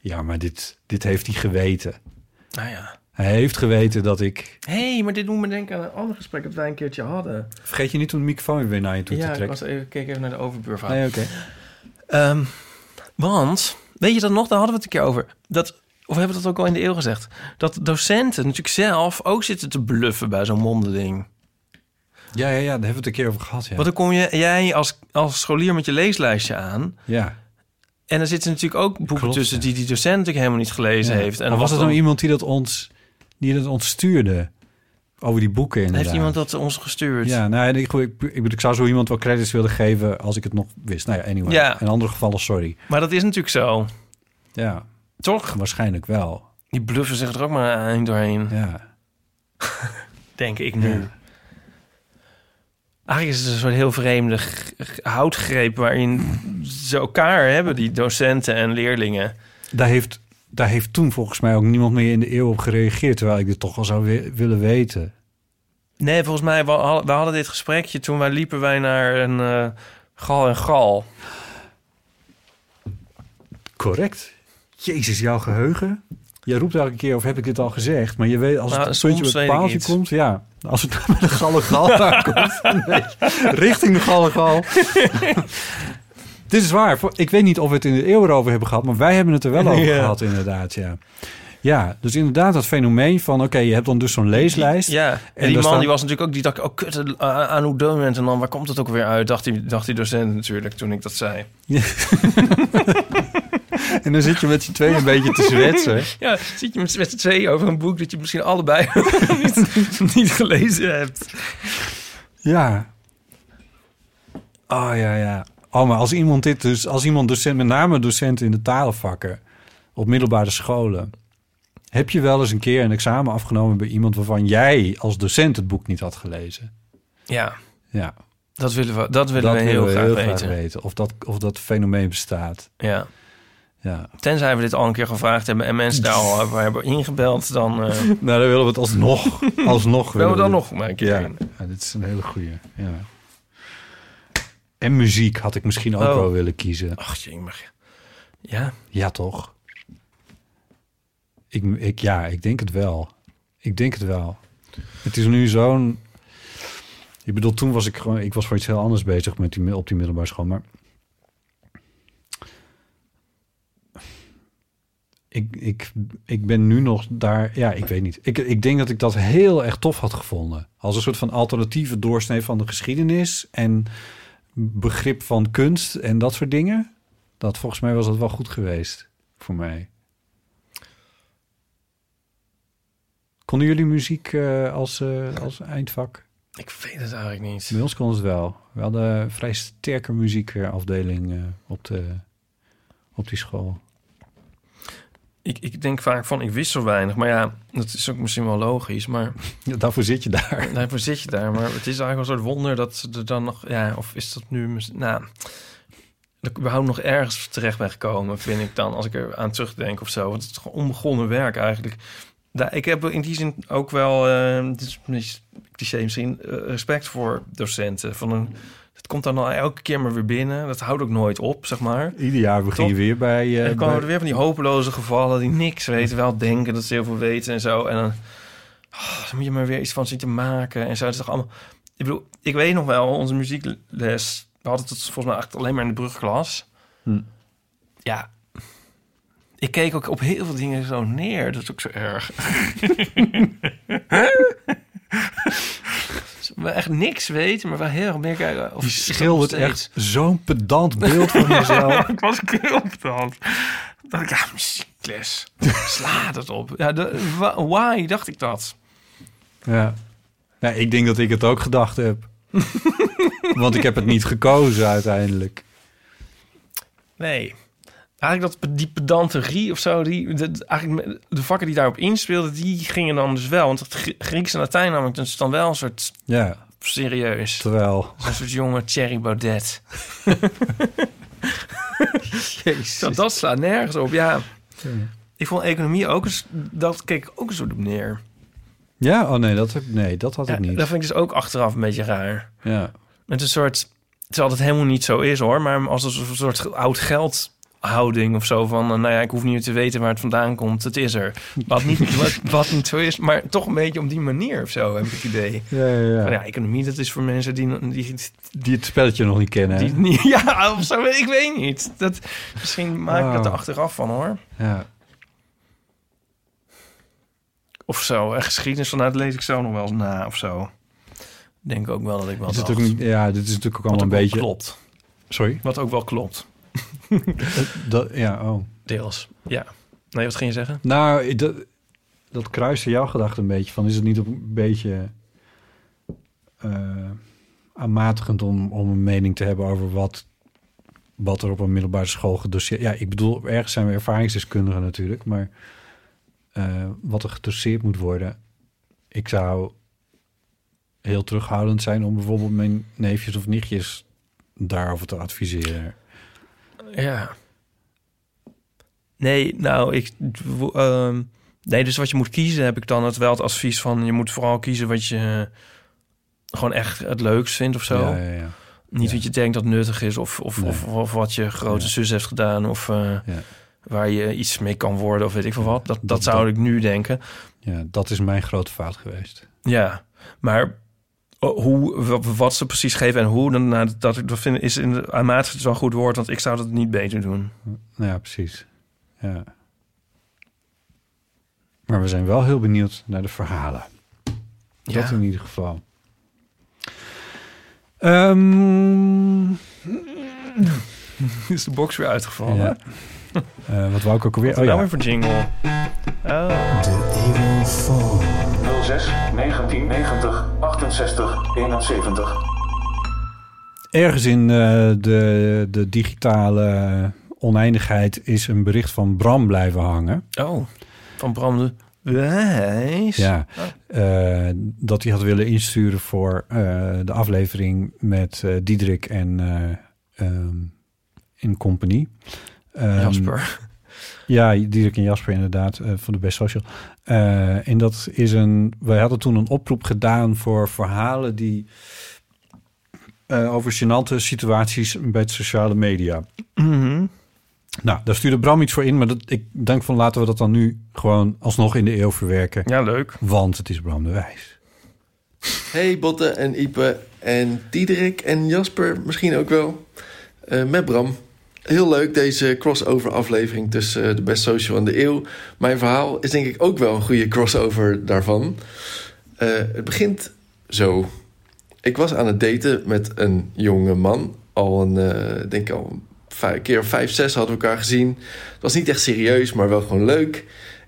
Ja, maar dit, dit heeft hij geweten. Nou ja. Hij heeft geweten dat ik... Hé, hey, maar dit doet me denken aan een ander gesprek dat wij een keertje hadden. Vergeet je niet om de microfoon weer naar je toe ja, te trekken. Ja, ik, ik keek even naar de overbuurvrouw. Nee, oké. Okay. Um, want, weet je dat nog? Daar hadden we het een keer over. Dat, of hebben we dat ook al in de eeuw gezegd? Dat docenten natuurlijk zelf ook zitten te bluffen bij zo'n mondeling. Ja, ja, ja, daar hebben we het een keer over gehad, ja. Want dan kom je, jij als, als scholier met je leeslijstje aan... Ja. En er zitten natuurlijk ook boeken Klopt, tussen ja. die die docent natuurlijk helemaal niet gelezen ja. heeft. En maar was het dan iemand die dat ons... die dat ons stuurde over die boeken inderdaad. Heeft iemand dat ons gestuurd? Ja, nou, ik, ik, ik, ik zou zo iemand wel credits willen geven als ik het nog wist. Nou ja, anyway. Ja. In andere gevallen, sorry. Maar dat is natuurlijk zo. Ja. Toch? Waarschijnlijk wel. Die bluffen zich er ook maar aan doorheen. Ja. Denk ik nu. Ja. Eigenlijk is het een soort heel vreemde g- g- houtgreep... waarin ze elkaar hebben, die docenten en leerlingen. Daar heeft... Daar heeft toen volgens mij ook niemand meer in de eeuw op gereageerd... terwijl ik dit toch al zou we- willen weten. Nee, volgens mij, we hadden dit gesprekje... toen wij liepen wij naar een uh, gal en gal. Correct. Jezus, jouw geheugen. Jij roept elke keer, of heb ik dit al gezegd? Maar je weet, als nou, het een puntje met paaltje komt... ja, als het met de gal en gal aankomt... nee, richting de gal en gal... Dit is waar. Ik weet niet of we het in de eeuw erover hebben gehad, maar wij hebben het er wel over ja. gehad inderdaad, ja. Ja, dus inderdaad dat fenomeen van... oké, okay, je hebt dan dus zo'n leeslijst. Die, ja, en, en die man staan... die was natuurlijk ook... die dacht, oh kut, aan hoe dominant en dan... waar komt het ook weer uit, dacht die, dacht die docent natuurlijk... toen ik dat zei. Ja. En dan zit je met z'n tweeën een beetje te zwetsen. Ja, zit je met z'n tweeën over een boek... dat je misschien allebei niet, niet gelezen hebt. Ja. Oh, ja, ja. Oh, maar als iemand dit dus... als iemand docent, met name docenten in de talenvakken... op middelbare scholen... Heb je wel eens een keer een examen afgenomen bij iemand... waarvan jij als docent het boek niet had gelezen? Ja, ja. dat willen we, dat willen dat we heel, willen graag, we heel weten. graag weten. Of dat, of dat fenomeen bestaat. Ja. Ja. Tenzij we dit al een keer gevraagd hebben... en mensen daar al hebben, hebben ingebeld, dan... Uh... nou, dan willen we het alsnog. alsnog willen we dan nog maar een keer. Ja. Ja, dit is een hele goeie. Ja. En muziek had ik misschien ook oh. wel willen kiezen. Ach, jemig. Ja. Ja, toch? Ik, ik, ja, ik denk het wel. Ik denk het wel. Het is nu zo'n... Ik bedoel, toen was ik gewoon... Ik was voor iets heel anders bezig met die, op die middelbare school. Maar... Ik, ik, ik ben nu nog daar... Ja, ik weet niet. Ik, ik denk dat ik dat heel erg tof had gevonden. Als een soort van alternatieve doorsnee van de geschiedenis... en begrip van kunst en dat soort dingen. Dat volgens mij was dat wel goed geweest voor mij. Konden jullie muziek uh, als, uh, als eindvak? Ik weet het eigenlijk niet. Bij ons kon het wel. We hadden een vrij sterke muziekafdeling uh, op, de, op die school. Ik, ik denk vaak van, ik wist zo weinig. Maar ja, dat is ook misschien wel logisch. Maar ja, daarvoor zit je daar. Daarvoor zit je daar. Maar het is eigenlijk een soort wonder dat er dan nog... Ja, of is dat nu... Nou, dat ik überhaupt nog ergens terecht ben gekomen, vind ik dan. Als ik er aan terugdenk of zo. Want het is gewoon onbegonnen werk eigenlijk... Ik heb in die zin ook wel, uh, cliché misschien, uh, respect voor docenten. Van een, het komt dan al elke keer maar weer binnen. Dat houdt ook nooit op, zeg maar. Ieder jaar begin je weer bij... Uh, en dan komen er weer van die hopeloze gevallen die niks weten. Wel denken dat ze heel veel weten en zo. En dan, oh, dan moet je maar weer iets van zien te maken. En zo. Het is toch allemaal... Ik bedoel, ik weet nog wel, onze muziekles... We hadden het volgens mij echt alleen maar in de brugklas. Hm. Ja... Ik keek ook op heel veel dingen zo neer. Dat is ook zo erg. We echt niks weten, maar wel heel erg meer kijken. Of je schildert echt zo'n pedant beeld van mezelf. Ja, ik was heel pedant. Dat ik, ja, muziekles. Sla dat op. Ja, de, why dacht ik dat? Ja. Nou, ik denk dat ik het ook gedacht heb. Want ik heb het niet gekozen uiteindelijk. Nee. Eigenlijk dat die pedanterie of zo, die, de, eigenlijk de vakken die daarop inspeelden, die gingen dan dus wel. Want het Grieks en Latijn namelijk, dat is dan wel een soort ja, serieus. Terwijl. Een soort jonge Thierry Baudet. Jezus. Dat, dat slaat nergens op, ja. ja. Ik vond economie ook eens, dat keek ik ook een soort op neer. Ja, oh nee, dat, heb, nee, dat had ja, ik niet. Dat vind ik dus ook achteraf een beetje raar. Ja. Met een soort, terwijl dat helemaal niet zo is hoor, maar als een soort oud geld... houding of zo van, nou ja, ik hoef niet meer te weten waar het vandaan komt, het is er. Wat niet, wat, wat niet zo is, maar toch een beetje op die manier of zo, heb ik het idee. Ja, ja, ja. ja economie, dat is voor mensen die... Die, die het spelletje nog niet kennen. Die, niet, ja, of zo, ik weet niet. Dat, misschien maak ik wow. dat er achteraf van, hoor. Ja. Of zo, geschiedenis vanuit lees ik zo nog wel eens na, of zo. Denk ook wel dat ik wel is dacht. Niet, ja, dit is natuurlijk ook allemaal een beetje... klopt. Sorry? Wat ook wel klopt. dat, ja, oh. Deels, ja. Nee, wat ging je zeggen? Nou, dat, dat kruiste jouw gedachte een beetje van... is het niet een beetje uh, aanmatigend om, om een mening te hebben... over wat, wat er op een middelbare school gedoseerd... Ja, ik bedoel, ergens zijn we ervaringsdeskundigen natuurlijk... maar uh, wat er gedoseerd moet worden... Ik zou heel terughoudend zijn om bijvoorbeeld mijn neefjes of nichtjes... daarover te adviseren... Ja. Nee, nou, ik... Uh, nee, dus wat je moet kiezen heb ik dan het wel het advies van... je moet vooral kiezen wat je gewoon echt het leukst vindt of zo. Ja, ja, ja. Niet ja. wat je denkt dat nuttig is of, of, nee. of, of wat je grote ja. zus heeft gedaan... of uh, ja. waar je iets mee kan worden of weet ik veel wat. Dat, dat, dat zou dat, ik nu denken. Ja, dat is mijn grote fout geweest. Ja, maar... hoe, wat ze precies geven en hoe, dan, nou, dat, dat vind, is in de, aan maat zo'n goed woord, want ik zou dat niet beter doen. Ja, precies. Ja. Maar we zijn wel heel benieuwd naar de verhalen. Ja. Dat in ieder geval. Um... Is de box weer uitgevallen? Ja. uh, wat wou ik ook alweer? Oh, nou ja. Even jingle. Oh. De Evil Phone. nul zes negentien negentig achtenzestig eenenzeventig. Ergens in uh, de, de digitale oneindigheid is een bericht van Bram blijven hangen. Oh, van Bram de... Wijs. Ja, uh, dat hij had willen insturen voor uh, de aflevering met uh, Diederik en uh, um, in compagnie. Um, Jasper. Ja, Diederik en Jasper inderdaad, uh, van de Best Social. Uh, en dat is een... Wij hadden toen een oproep gedaan voor verhalen die... Uh, over gênante situaties bij sociale media. Mm-hmm. Nou, daar stuurde Bram iets voor in, maar dat, ik denk van laten we dat dan nu gewoon alsnog in de eeuw verwerken. Ja, leuk. Want het is Bram de Wijs. Hey Botte en Ipe en Diederik en Jasper misschien ook wel. Uh, met Bram. Heel leuk deze crossover aflevering tussen uh, de Best Social en de Eeuw. Mijn verhaal is denk ik ook wel een goede crossover daarvan. Uh, het begint zo. Ik was aan het daten met een jonge man. Al een, uh, denk ik al... Een Een keer of vijf, zes hadden we elkaar gezien. Het was niet echt serieus, maar wel gewoon leuk.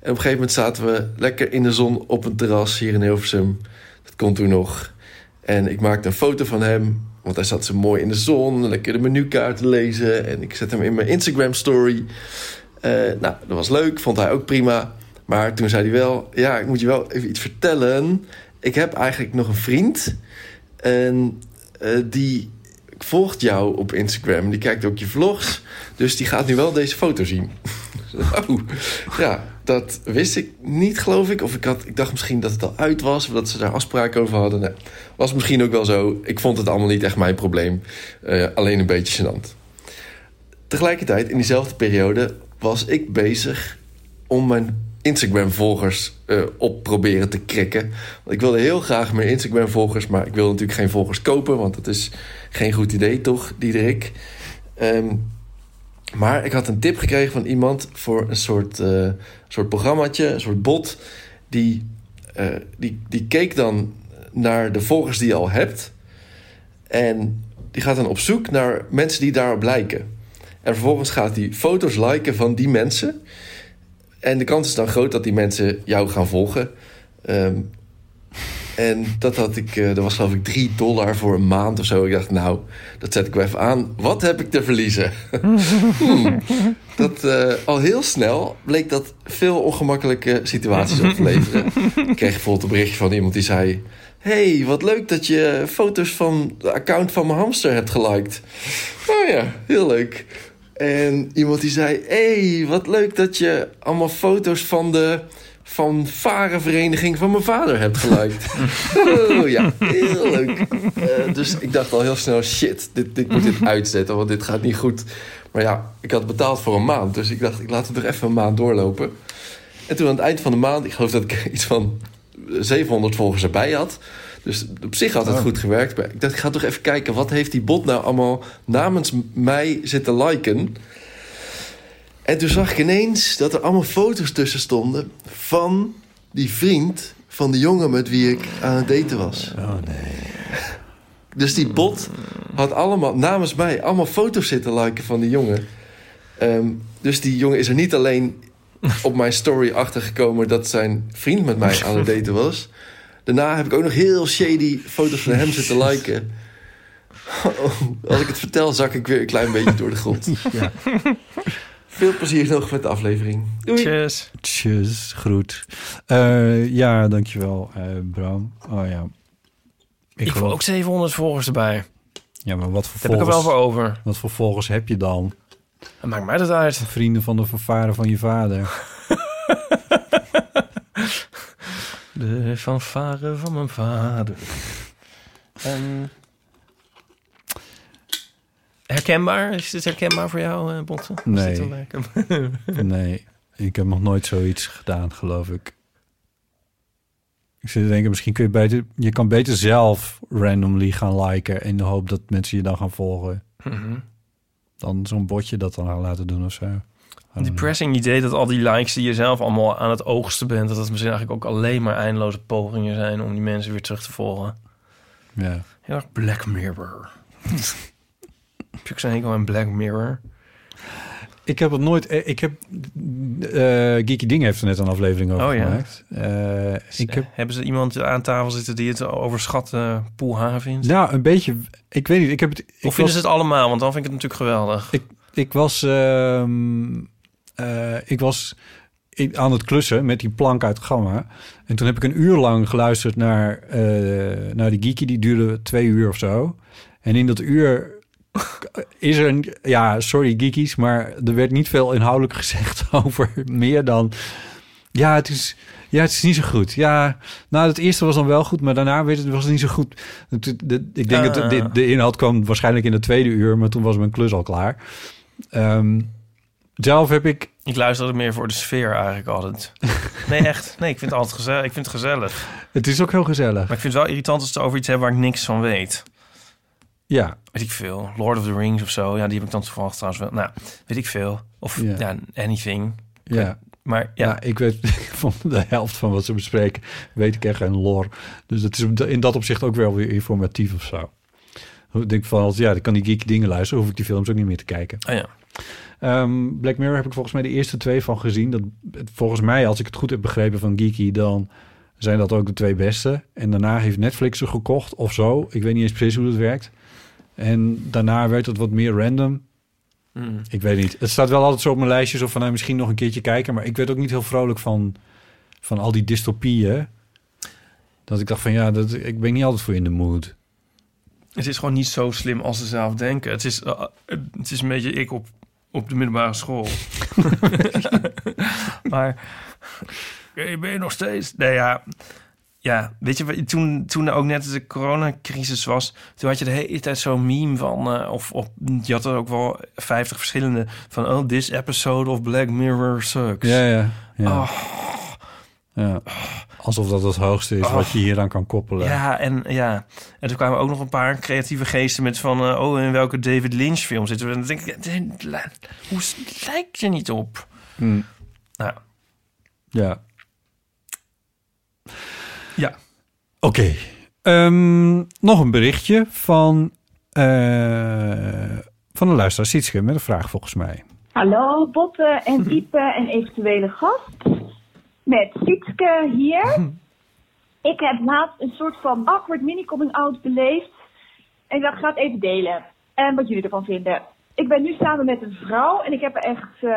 En op een gegeven moment zaten we lekker in de zon op een terras hier in Hilversum. Dat kon toen nog. En ik maakte een foto van hem, want hij zat zo mooi in de zon. Lekker de menukaart te lezen. En ik zet hem in mijn Instagram-story. Uh, nou, dat was leuk, vond hij ook prima. Maar toen zei hij wel, ja, ik moet je wel even iets vertellen. Ik heb eigenlijk nog een vriend. En uh, die... volgt jou op Instagram. Die kijkt ook je vlogs. Dus die gaat nu wel deze foto zien. Oh, ja, dat wist ik niet, geloof ik. Of ik, had, ik dacht misschien dat het al uit was. Of dat ze daar afspraken over hadden. Nee, was misschien ook wel zo. Ik vond het allemaal niet echt mijn probleem. Uh, alleen een beetje gênant. Tegelijkertijd, in diezelfde periode... was ik bezig om mijn Instagram-volgers uh, op proberen te krikken. Want ik wilde heel graag meer Instagram-volgers... maar ik wilde natuurlijk geen volgers kopen... want dat is... geen goed idee, toch, Diederik? Um, maar ik had een tip gekregen van iemand... voor een soort, uh, soort programmaatje, een soort bot. Die, uh, die, die keek dan naar de volgers die je al hebt. En die gaat dan op zoek naar mensen die daarop lijken. En vervolgens gaat hij foto's liken van die mensen. En de kans is dan groot dat die mensen jou gaan volgen... Um, En dat had ik, dat was geloof ik drie dollar voor een maand of zo. Ik dacht, nou, dat zet ik wel even aan. Wat heb ik te verliezen? hmm. Dat uh, al heel snel bleek dat veel ongemakkelijke situaties op te leveren. Ik kreeg bijvoorbeeld een berichtje van iemand die zei... Hé, hey, wat leuk dat je foto's van de account van mijn hamster hebt geliked. Oh ja, heel leuk. En iemand die zei... Hé, hey, wat leuk dat je allemaal foto's van de... van varenvereniging van mijn vader hebt geliked. Oh ja, heel leuk. Uh, dus ik dacht al heel snel, shit, dit, dit moet dit uitzetten... want dit gaat niet goed. Maar ja, ik had betaald voor een maand... dus ik dacht, ik laat het er even een maand doorlopen. En toen aan het eind van de maand... ik geloof dat ik iets van zevenhonderd volgers erbij had... Dus op zich had het goed gewerkt. Maar ik dacht, ik ga toch even kijken... wat heeft die bot nou allemaal namens mij zitten liken... En toen zag ik ineens dat er allemaal foto's tussen stonden... van die vriend van de jongen met wie ik aan het daten was. Oh nee. Dus die bot had allemaal namens mij allemaal foto's zitten liken van die jongen. Um, dus die jongen is er niet alleen op mijn story achtergekomen... dat zijn vriend met mij aan het daten was. Daarna heb ik ook nog heel shady foto's van hem zitten liken. Als ik het vertel, zak ik weer een klein beetje door de grond. Ja. Veel plezier nog met de aflevering. Doei. Tjus. Tjus, groet. Uh, ja, dankjewel, uh, Bram. Oh ja. Ik, ik wil ook zevenhonderd volgers erbij. Ja, maar wat voor volgers... heb ik er wel voor over. Wat voor volgers heb je dan? Dat maakt mij dat uit. Vrienden van de fanfare van je vader. De fanfare van mijn vader. Um, Herkenbaar? Is dit herkenbaar voor jou, Botte? Nee. Nee, ik heb nog nooit zoiets gedaan, geloof ik. Ik zit te denken, misschien kun je beter... Je kan beter zelf randomly gaan liken... in de hoop dat mensen je dan gaan volgen. Mm-hmm. Dan zo'n botje dat dan gaan laten doen of zo. Depressing idee dat al die likes die je zelf allemaal aan het oogsten bent... dat dat misschien eigenlijk ook alleen maar eindeloze pogingen zijn... om die mensen weer terug te volgen. Ja. Heel erg Black Mirror. Heb je ook zo'n hekel aan Black Mirror? Ik heb het nooit... Ik heb... Uh, Geeky Ding heeft er net een aflevering over oh, gemaakt. Ja. Uh, ik heb... Hebben ze iemand aan tafel zitten die het overschat uh, poelhaar vindt? Nou, een beetje... Ik weet niet. Ik heb het, ik of vinden was... ze het allemaal? Want dan vind ik het natuurlijk geweldig. Ik, ik was... Uh, uh, ik was aan het klussen met die plank uit Gamma. En toen heb ik een uur lang geluisterd naar, uh, naar die Geeky. Die duurde twee uur of zo. En in dat uur... Is er een, ja, sorry Geekies, maar er werd niet veel inhoudelijk gezegd over meer dan... Ja, het is, ja, het is niet zo goed. Ja, nou, het eerste was dan wel goed, maar daarna werd het, was het niet zo goed. Ik denk uh. dat de, de inhoud kwam waarschijnlijk in de tweede uur, maar toen was mijn klus al klaar. Um, zelf heb ik... Ik luister het meer voor de sfeer eigenlijk altijd. Nee, echt. Nee, ik vind het altijd gezellig. Ik vind het gezellig. Het is ook heel gezellig. Maar ik vind het wel irritant als ze over iets hebben waar ik niks van weet. Ja. Weet ik veel. Lord of the Rings of zo. Ja, die heb ik dan toevallig trouwens wel. Nou, weet ik veel. Of yeah. ja, anything. Ja. Weet, maar ja. Nou, ik weet van de helft van wat ze bespreken, weet ik echt geen lore. Dus dat is in dat opzicht ook wel weer informatief of zo. Ik denk van, als ja, dan kan die geeky dingen luisteren. Hoef ik die films ook niet meer te kijken. Oh ja. Um, Black Mirror heb ik volgens mij de eerste twee van gezien. Dat, volgens mij, als ik het goed heb begrepen van Geeky, dan... zijn dat ook de twee beste. En daarna heeft Netflix ze gekocht of zo. Ik weet niet eens precies hoe dat werkt. En daarna werd het wat meer random. Mm. Ik weet niet. Het staat wel altijd zo op mijn lijstjes of van nou, misschien nog een keertje kijken. Maar ik werd ook niet heel vrolijk van, van al die dystopieën. Dat ik dacht van ja, dat, ik ben niet altijd voor in de mood. Het is gewoon niet zo slim als ze zelf denken. Het is, uh, het is een beetje ik op, op de middelbare school. Maar... Hey, ben je nog steeds? Nou ja, ja. Weet je, toen, toen ook net de coronacrisis was... toen had je de hele tijd zo'n meme van... Uh, of, of je had er ook wel vijftig verschillende... van, oh, this episode of Black Mirror sucks. Ja, ja. ja. Oh. ja. Alsof dat het hoogste is oh. wat je hier aan kan koppelen. Ja, en ja. En toen kwamen ook nog een paar creatieve geesten met van... Uh, oh, in welke David Lynch film zitten we? En dan denk ik, hoe lijkt je niet op? Hmm. Nou. Ja. Ja. Oké. Okay. Um, nog een berichtje van, uh, van een luisteraar, Sietske, met een vraag volgens mij. Hallo, Botte en Diepe en eventuele gast. Met Sietske hier. Ik heb laatst een soort van awkward mini-coming-out beleefd. En dat ga ik even delen. En wat jullie ervan vinden. Ik ben nu samen met een vrouw. En ik heb er echt uh,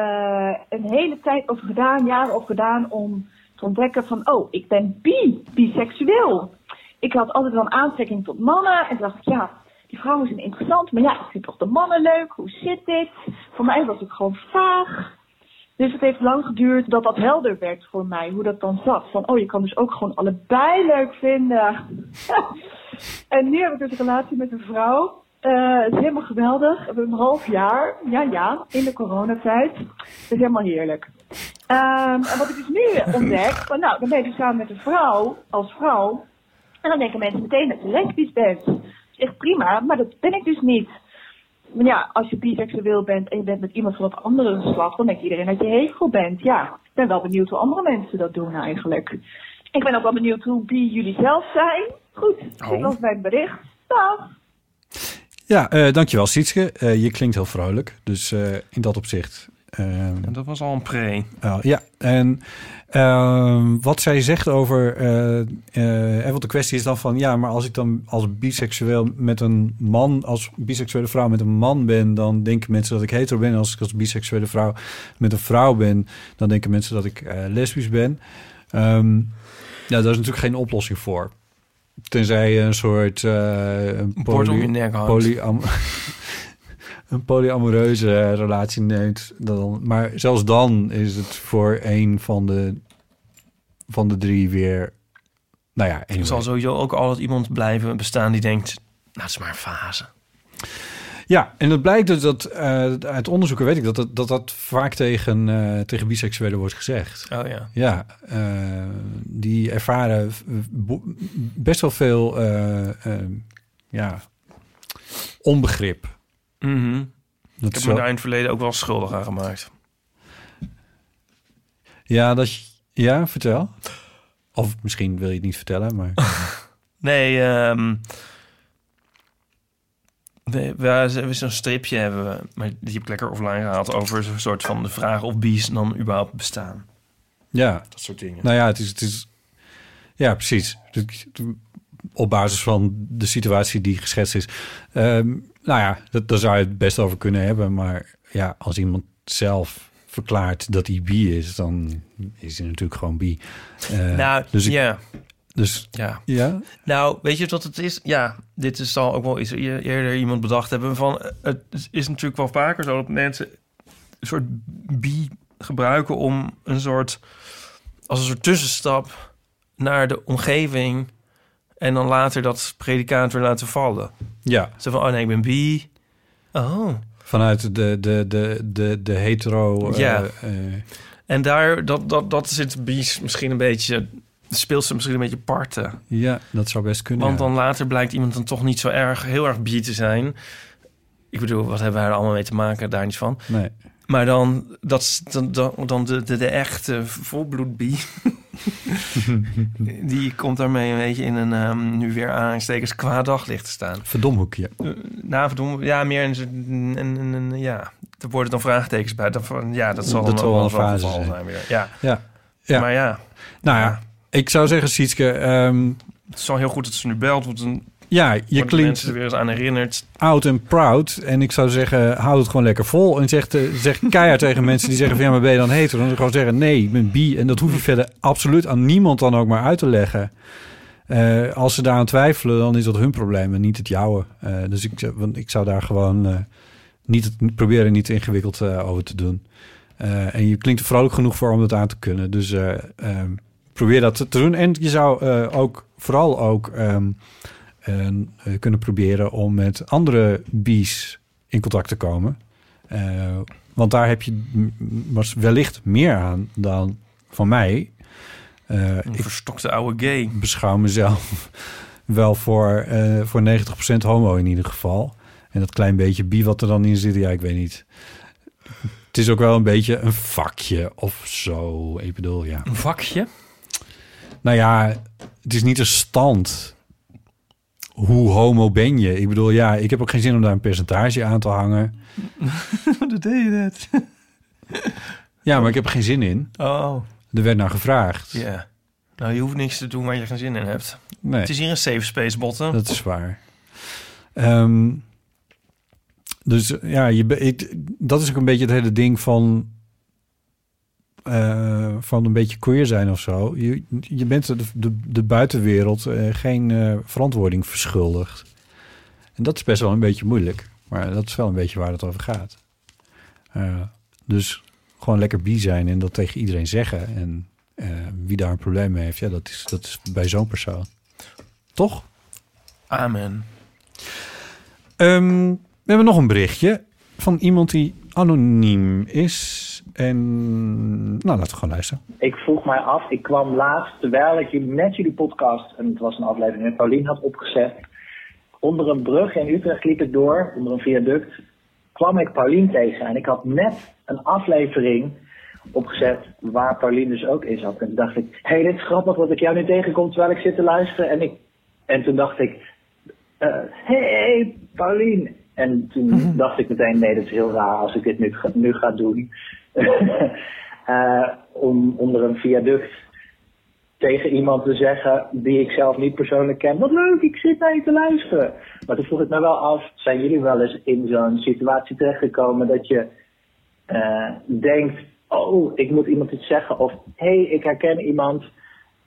een hele tijd over gedaan, jaren over gedaan om... te ontdekken van, oh, ik ben bi, biseksueel. Ik had altijd wel een aantrekking tot mannen. En dacht ik, ja, die vrouwen zijn interessant. Maar ja, ik vind toch de mannen leuk. Hoe zit dit? Voor mij was het gewoon vaag. Dus het heeft lang geduurd dat dat helder werd voor mij. Hoe dat dan zat. Van, oh, je kan dus ook gewoon allebei leuk vinden. En nu heb ik dus een relatie met een vrouw. Uh, het is helemaal geweldig. We hebben een half jaar. Ja, ja, in de coronatijd. Het is helemaal heerlijk. Um, en wat ik dus nu ontdek, van nou, dan ben je dus samen met een vrouw, als vrouw. En dan denken mensen meteen dat je lesbisch bent. Dat is echt prima, maar dat ben ik dus niet. Maar ja, als je biseksueel bent en je bent met iemand van het andere geslacht, dan denkt iedereen dat je hetero bent. Ja, ik ben wel benieuwd hoe andere mensen dat doen eigenlijk. Ik ben ook wel benieuwd hoe bi jullie zelf zijn. Goed, oh. Dit was mijn bericht. Dag! Ja, uh, dankjewel Sietske. Uh, je klinkt heel vrolijk, dus uh, in dat opzicht... Um, dat was al een pre. Oh, ja, en um, wat zij zegt over... Uh, uh, en wat de kwestie is dan van... ja, maar als ik dan als biseksueel met een man... als biseksuele vrouw met een man ben... dan denken mensen dat ik hetero ben. Als ik als biseksuele vrouw met een vrouw ben... dan denken mensen dat ik uh, lesbisch ben. Um, ja, daar is natuurlijk geen oplossing voor. Tenzij je een soort... Uh, een poly, om je nek polyam- een polyamoreuze relatie neemt. Dan, maar zelfs dan is het voor een van de, van de drie weer... Nou ja, anyway. Er zal sowieso ook altijd iemand blijven bestaan die denkt... Nou, het is maar een fase. Ja, en dat blijkt dus dat uh, uit onderzoeken weet ik dat dat, dat, dat vaak tegen, uh, tegen biseksuelen wordt gezegd. Oh ja. Ja, uh, die ervaren best wel veel uh, uh, ja, onbegrip. Mm-hmm. Dat ik heb zo... me daar in het verleden ook wel schuldig aan gemaakt. Ja, dat je... ja, vertel. Of misschien wil je het niet vertellen, maar... nee, um... we, we, we zo'n stripje hebben we, maar die heb ik lekker offline gehaald... over zo'n soort van de vraag of bi's dan überhaupt bestaan. Ja. Dat soort dingen. Nou ja, het is... Het is... ja, precies. Op basis van de situatie die geschetst is. Um, nou ja, dat, daar zou je het best over kunnen hebben. Maar ja, als iemand zelf... verklaart dat hij bi is, dan is hij natuurlijk gewoon bi. Uh, nou, dus ik, ja. Dus ja. ja. Nou, weet je wat het is? Ja, dit is al ook wel iets eerder iemand bedacht hebben van... het is natuurlijk wel vaker zo dat mensen een soort bi gebruiken... om een soort, als een soort tussenstap naar de omgeving... en dan later dat predicaat weer laten vallen. Ja. Zo van, oh nee, ik ben bi. Oh, vanuit de, de, de, de, de hetero... Ja. Uh, uh, en daar, dat, dat, dat zit bies misschien een beetje... speelt ze misschien een beetje parten. Ja, dat zou best kunnen. Want ja. dan later blijkt iemand dan toch niet zo erg... heel erg bi te zijn. Ik bedoel, wat hebben wij er allemaal mee te maken? Daar niets van. Nee. Maar dan, dat, dan, dan, dan de, de, de echte volbloed bi... die komt daarmee een beetje in een um, nu weer aanhalingstekens kwaad daglicht te staan. Verdomhoekje. Uh, nou, verdomhoekje. Ja, meer een, een, een, een ja. Er worden dan vraagtekens bij. Dan, ja, dat zal dat dan wel een fase zijn. zijn weer. Ja. Ja. ja, maar ja. Nou ja, ja. ik zou zeggen, Sietske, um, het is al heel goed dat ze nu belt, want een ja, je klinkt er weer eens aan herinnerd. Out and proud. En ik zou zeggen, houd het gewoon lekker vol. En zeg, uh, zeg keihard tegen mensen die zeggen van... ja, maar ben je dan hetero? Dan gewoon zeggen, nee, ik ben bi. En dat hoef je verder absoluut aan niemand dan ook maar uit te leggen. Uh, als ze daaraan twijfelen, dan is dat hun probleem en niet het jouwe. Uh, dus ik, want ik zou daar gewoon uh, niet het, proberen niet ingewikkeld uh, over te doen. Uh, en je klinkt er vrolijk genoeg voor om dat aan te kunnen. Dus uh, uh, probeer dat te doen. En je zou uh, ook vooral ook... Um, en uh, kunnen proberen om met andere bi's in contact te komen. Uh, want daar heb je m- wellicht meer aan dan van mij. Uh, Een ik verstokte oude gay. Beschouw mezelf wel voor, uh, voor negentig procent homo in ieder geval. En dat klein beetje bi wat er dan in zit, ja, ik weet niet... Het is ook wel een beetje een vakje of zo. Ik bedoel, ja. Een vakje? Nou ja, het is niet een stand... Hoe homo ben je? Ik bedoel, ja, ik heb ook geen zin om daar een percentage aan te hangen. Dat deed je net. Ja, maar ik heb er geen zin in. Oh. Er werd naar gevraagd. Ja. Yeah. Nou, je hoeft niks te doen waar je geen zin in hebt. Nee. Het is hier een safe space, botten. Dat is waar. Um, dus ja, je, ik, dat is ook een beetje het hele ding van... Uh, van een beetje queer zijn of zo. Je, je bent de, de, de buitenwereld uh, geen uh, verantwoording verschuldigd. En dat is best wel een beetje moeilijk. Maar dat is wel een beetje waar het over gaat. Uh, dus gewoon lekker bi zijn en dat tegen iedereen zeggen. En uh, wie daar een probleem mee heeft, ja, dat is, dat is bij zo'n persoon. Toch? Amen. Um, we hebben nog een berichtje van iemand die anoniem is... En nou, laten we gewoon luisteren. Ik vroeg mij af, ik kwam laatst, terwijl ik net jullie podcast, en het was een aflevering en Paulien had opgezet, onder een brug in Utrecht liep ik door, onder een viaduct, kwam ik Paulien tegen. En ik had net een aflevering opgezet waar Paulien dus ook in zat. En toen dacht ik, hé, hey, dit is grappig dat ik jou nu tegenkom terwijl ik zit te luisteren. En, ik, en toen dacht ik, hé, uh, hey, Paulien. En toen dacht ik meteen, nee, dat is heel raar als ik dit nu, nu ga doen. uh, om onder een viaduct tegen iemand te zeggen die ik zelf niet persoonlijk ken. Wat leuk, ik zit naar je te luisteren. Maar toen vroeg ik me wel af, zijn jullie wel eens in zo'n situatie terechtgekomen dat je uh, denkt, oh, ik moet iemand iets zeggen. Of, hé, hey, ik herken iemand.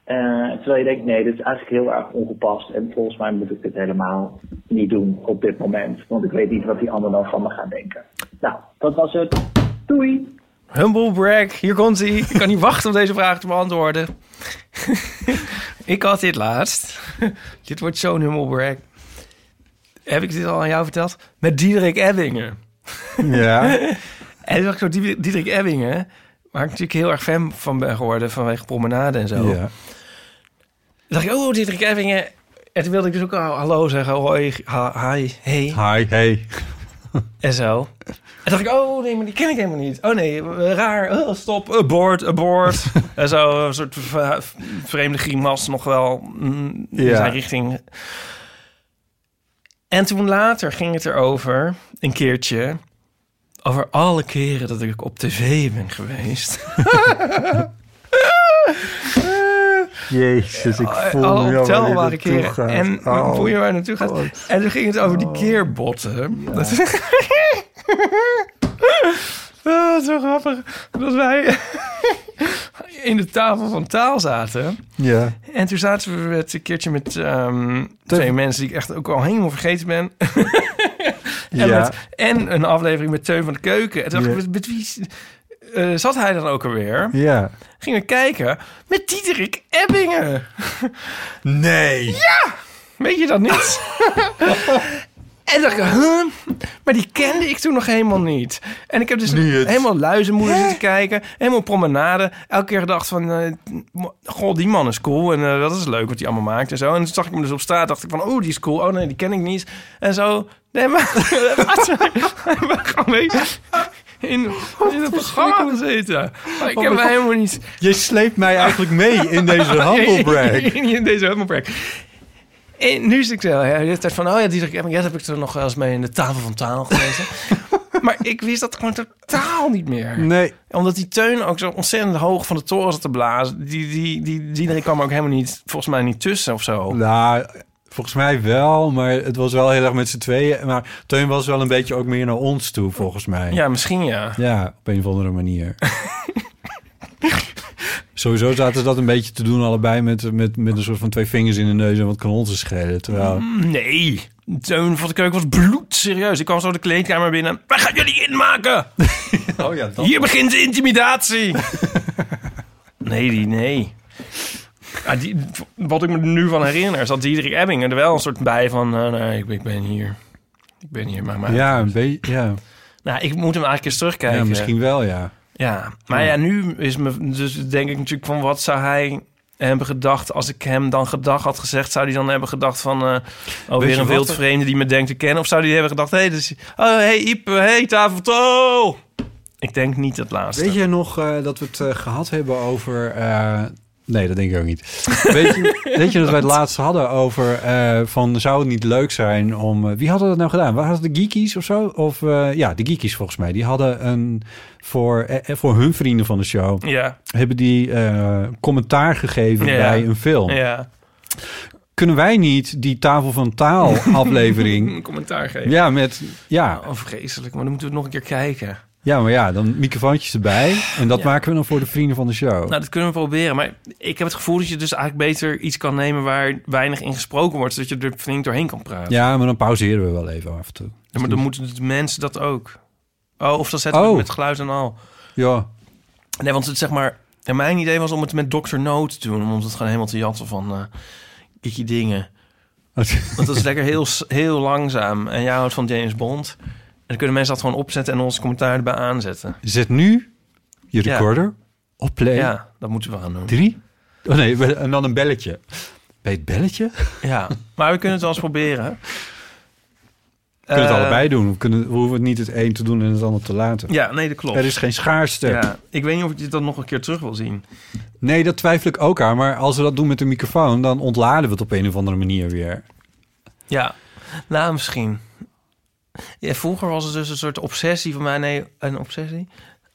Uh, terwijl je denkt, nee, dit is eigenlijk heel erg ongepast. En volgens mij moet ik dit helemaal niet doen op dit moment. Want ik weet niet wat die ander dan van me gaat denken. Nou, dat was het. Doei! Humble brag, hier komt hij. Ik kan niet wachten om deze vraag te beantwoorden. Ik had dit laatst. Dit wordt zo'n humble brag. heb ik dit al aan jou verteld? Met Diederik Ebbingen. Ja. En toen dacht ik zo, Diederik Ebbingen, waar ik natuurlijk heel erg fan van ben geworden vanwege Promenade en zo. Ja. Dacht ik, oh, Diederik Ebbingen. En toen wilde ik dus ook al hallo zeggen. Hoi, ha, hi, hey. Hi, hey. En zo. En dacht ik, oh nee, maar die ken ik helemaal niet. Oh nee, raar. Oh, stop, abort, abort. En zo, een soort vreemde grimas nog wel in ja. zijn richting. En toen later ging het erover, een keertje, over alle keren dat ik op tv ben geweest. Jezus, ik voel al, me al waar ik heen gaat. En oh, voel je waar je naartoe gaat. God. En toen ging het over die keerbotten. Ja. Dat is oh, zo grappig. Dat wij in de tafel van taal zaten. Ja. En toen zaten we een keertje met um, twee Te... mensen... die ik echt ook al helemaal vergeten ben. en, ja. met, en een aflevering met Teun van de Keuken. En toen dacht ik, ja. met, met wie... Uh, zat hij dan ook alweer? Ja. Ging we kijken met Diederik Ebbingen. Nee. Ja! Weet je dat niet? En dacht ik, huh? Maar die kende ik toen nog helemaal niet. En ik heb dus niet helemaal luizenmoeder zitten kijken. Helemaal Promenade. Elke keer gedacht van... Uh, goh, die man is cool. En uh, dat is leuk wat hij allemaal maakt en zo. En toen zag ik hem dus op straat. Dacht ik van, oh, die is cool. Oh nee, die ken ik niet. En zo. Nee, maar... Gewoon mee... In, in het programma gezeten. Oh, ik heb oh, helemaal niet... Je sleept mij eigenlijk mee in deze humble break. In, in deze humble break. En nu zit ik zo. Ja, de tijd van, oh ja, Diederik Ebbingen, ja, dat heb ik er nog wel eens mee in de tafel van taal gelezen. Maar ik wist dat gewoon totaal niet meer. Nee. Omdat die Teun ook zo ontzettend hoog van de toren zat te blazen. Die, die, die, die kwam ook helemaal niet, volgens mij niet tussen of zo. Nou... Volgens mij wel, maar het was wel heel erg met z'n tweeën. Maar Teun was wel een beetje ook meer naar ons toe, volgens mij. Ja, misschien ja. Ja, op een of andere manier. Sowieso zaten ze dat een beetje te doen allebei... met, met, met een soort van twee vingers in de neus en wat kanonsen schelen. Terwijl... Nee, Teun van de Keuken was bloedserieus. Ik kwam zo de kleedkamer binnen. Waar gaan jullie inmaken? Oh ja, dat hier was. Begint de intimidatie. nee, die nee. Ja, die, wat ik me nu van herinner is dat Diederik Ebbingen er wel een soort bij van... Uh, nee, ik, ik ben hier. Ik ben hier, maar... maar ja, een beetje, ja. Nou, ik moet hem eigenlijk eens terugkijken. Ja, misschien wel, ja. Ja, maar ja, ja nu is me... Dus denk ik natuurlijk van wat zou hij hebben gedacht... Als ik hem dan gedag had gezegd, zou hij dan hebben gedacht van... Uh, oh, weer een wildvreemde die me denkt te kennen. Of zou hij hebben gedacht, hé, hey, dus, oh, hey, Iep, hey, Tafeltool. Ik denk niet het laatste. Weet je nog uh, dat we het uh, gehad hebben over... Uh, Nee, dat denk ik ook niet. Weet je, weet je dat wij het laatst hadden over... Uh, van zou het niet leuk zijn om... Uh, wie hadden dat nou gedaan? Waren het de Geekies of zo? Of, uh, ja, de Geekies volgens mij. Die hadden een... Voor, eh, voor hun vrienden van de show... Ja. Hebben die uh, commentaar gegeven ja. bij een film. Ja. Kunnen wij niet die tafel van taal aflevering... commentaar geven. Ja, met... Ja. Oh, vreselijk. Maar dan moeten we nog een keer kijken. Ja, maar ja, dan microfoontjes erbij. En dat ja. maken we dan voor de vrienden van de show. Nou, dat kunnen we proberen. Maar ik heb het gevoel dat je dus eigenlijk beter iets kan nemen... waar weinig in gesproken wordt, zodat je er flink doorheen kan praten. Ja, maar dan pauzeren we wel even af en toe. Ja, maar dan moeten de mensen dat ook. Oh, of dan zetten we oh. het met geluid en al. Ja. Nee, want het zeg maar... En mijn idee was om het met dokter No te doen. Om het gewoon helemaal te jatten van... Uh, kikkie dingen. Want dat is lekker heel, heel langzaam. En jij houdt van James Bond... En dan kunnen mensen dat gewoon opzetten en ons commentaar erbij aanzetten. Zet nu je recorder ja. op play. Ja, dat moeten we gaan doen. Drie? Oh nee, en dan een belletje. Bij het belletje? Ja, maar we kunnen het wel eens proberen. We kunnen uh, het allebei doen. We, kunnen, we hoeven het niet het een te doen en het ander te laten. Ja, nee, dat klopt. Er is geen schaarste. Ja, ik weet niet of ik dat nog een keer terug wil zien. Nee, dat twijfel ik ook aan. Maar als we dat doen met een microfoon... dan ontladen we het op een of andere manier weer. Ja, nou misschien... Ja, vroeger was het dus een soort obsessie van mij. Nee, een obsessie.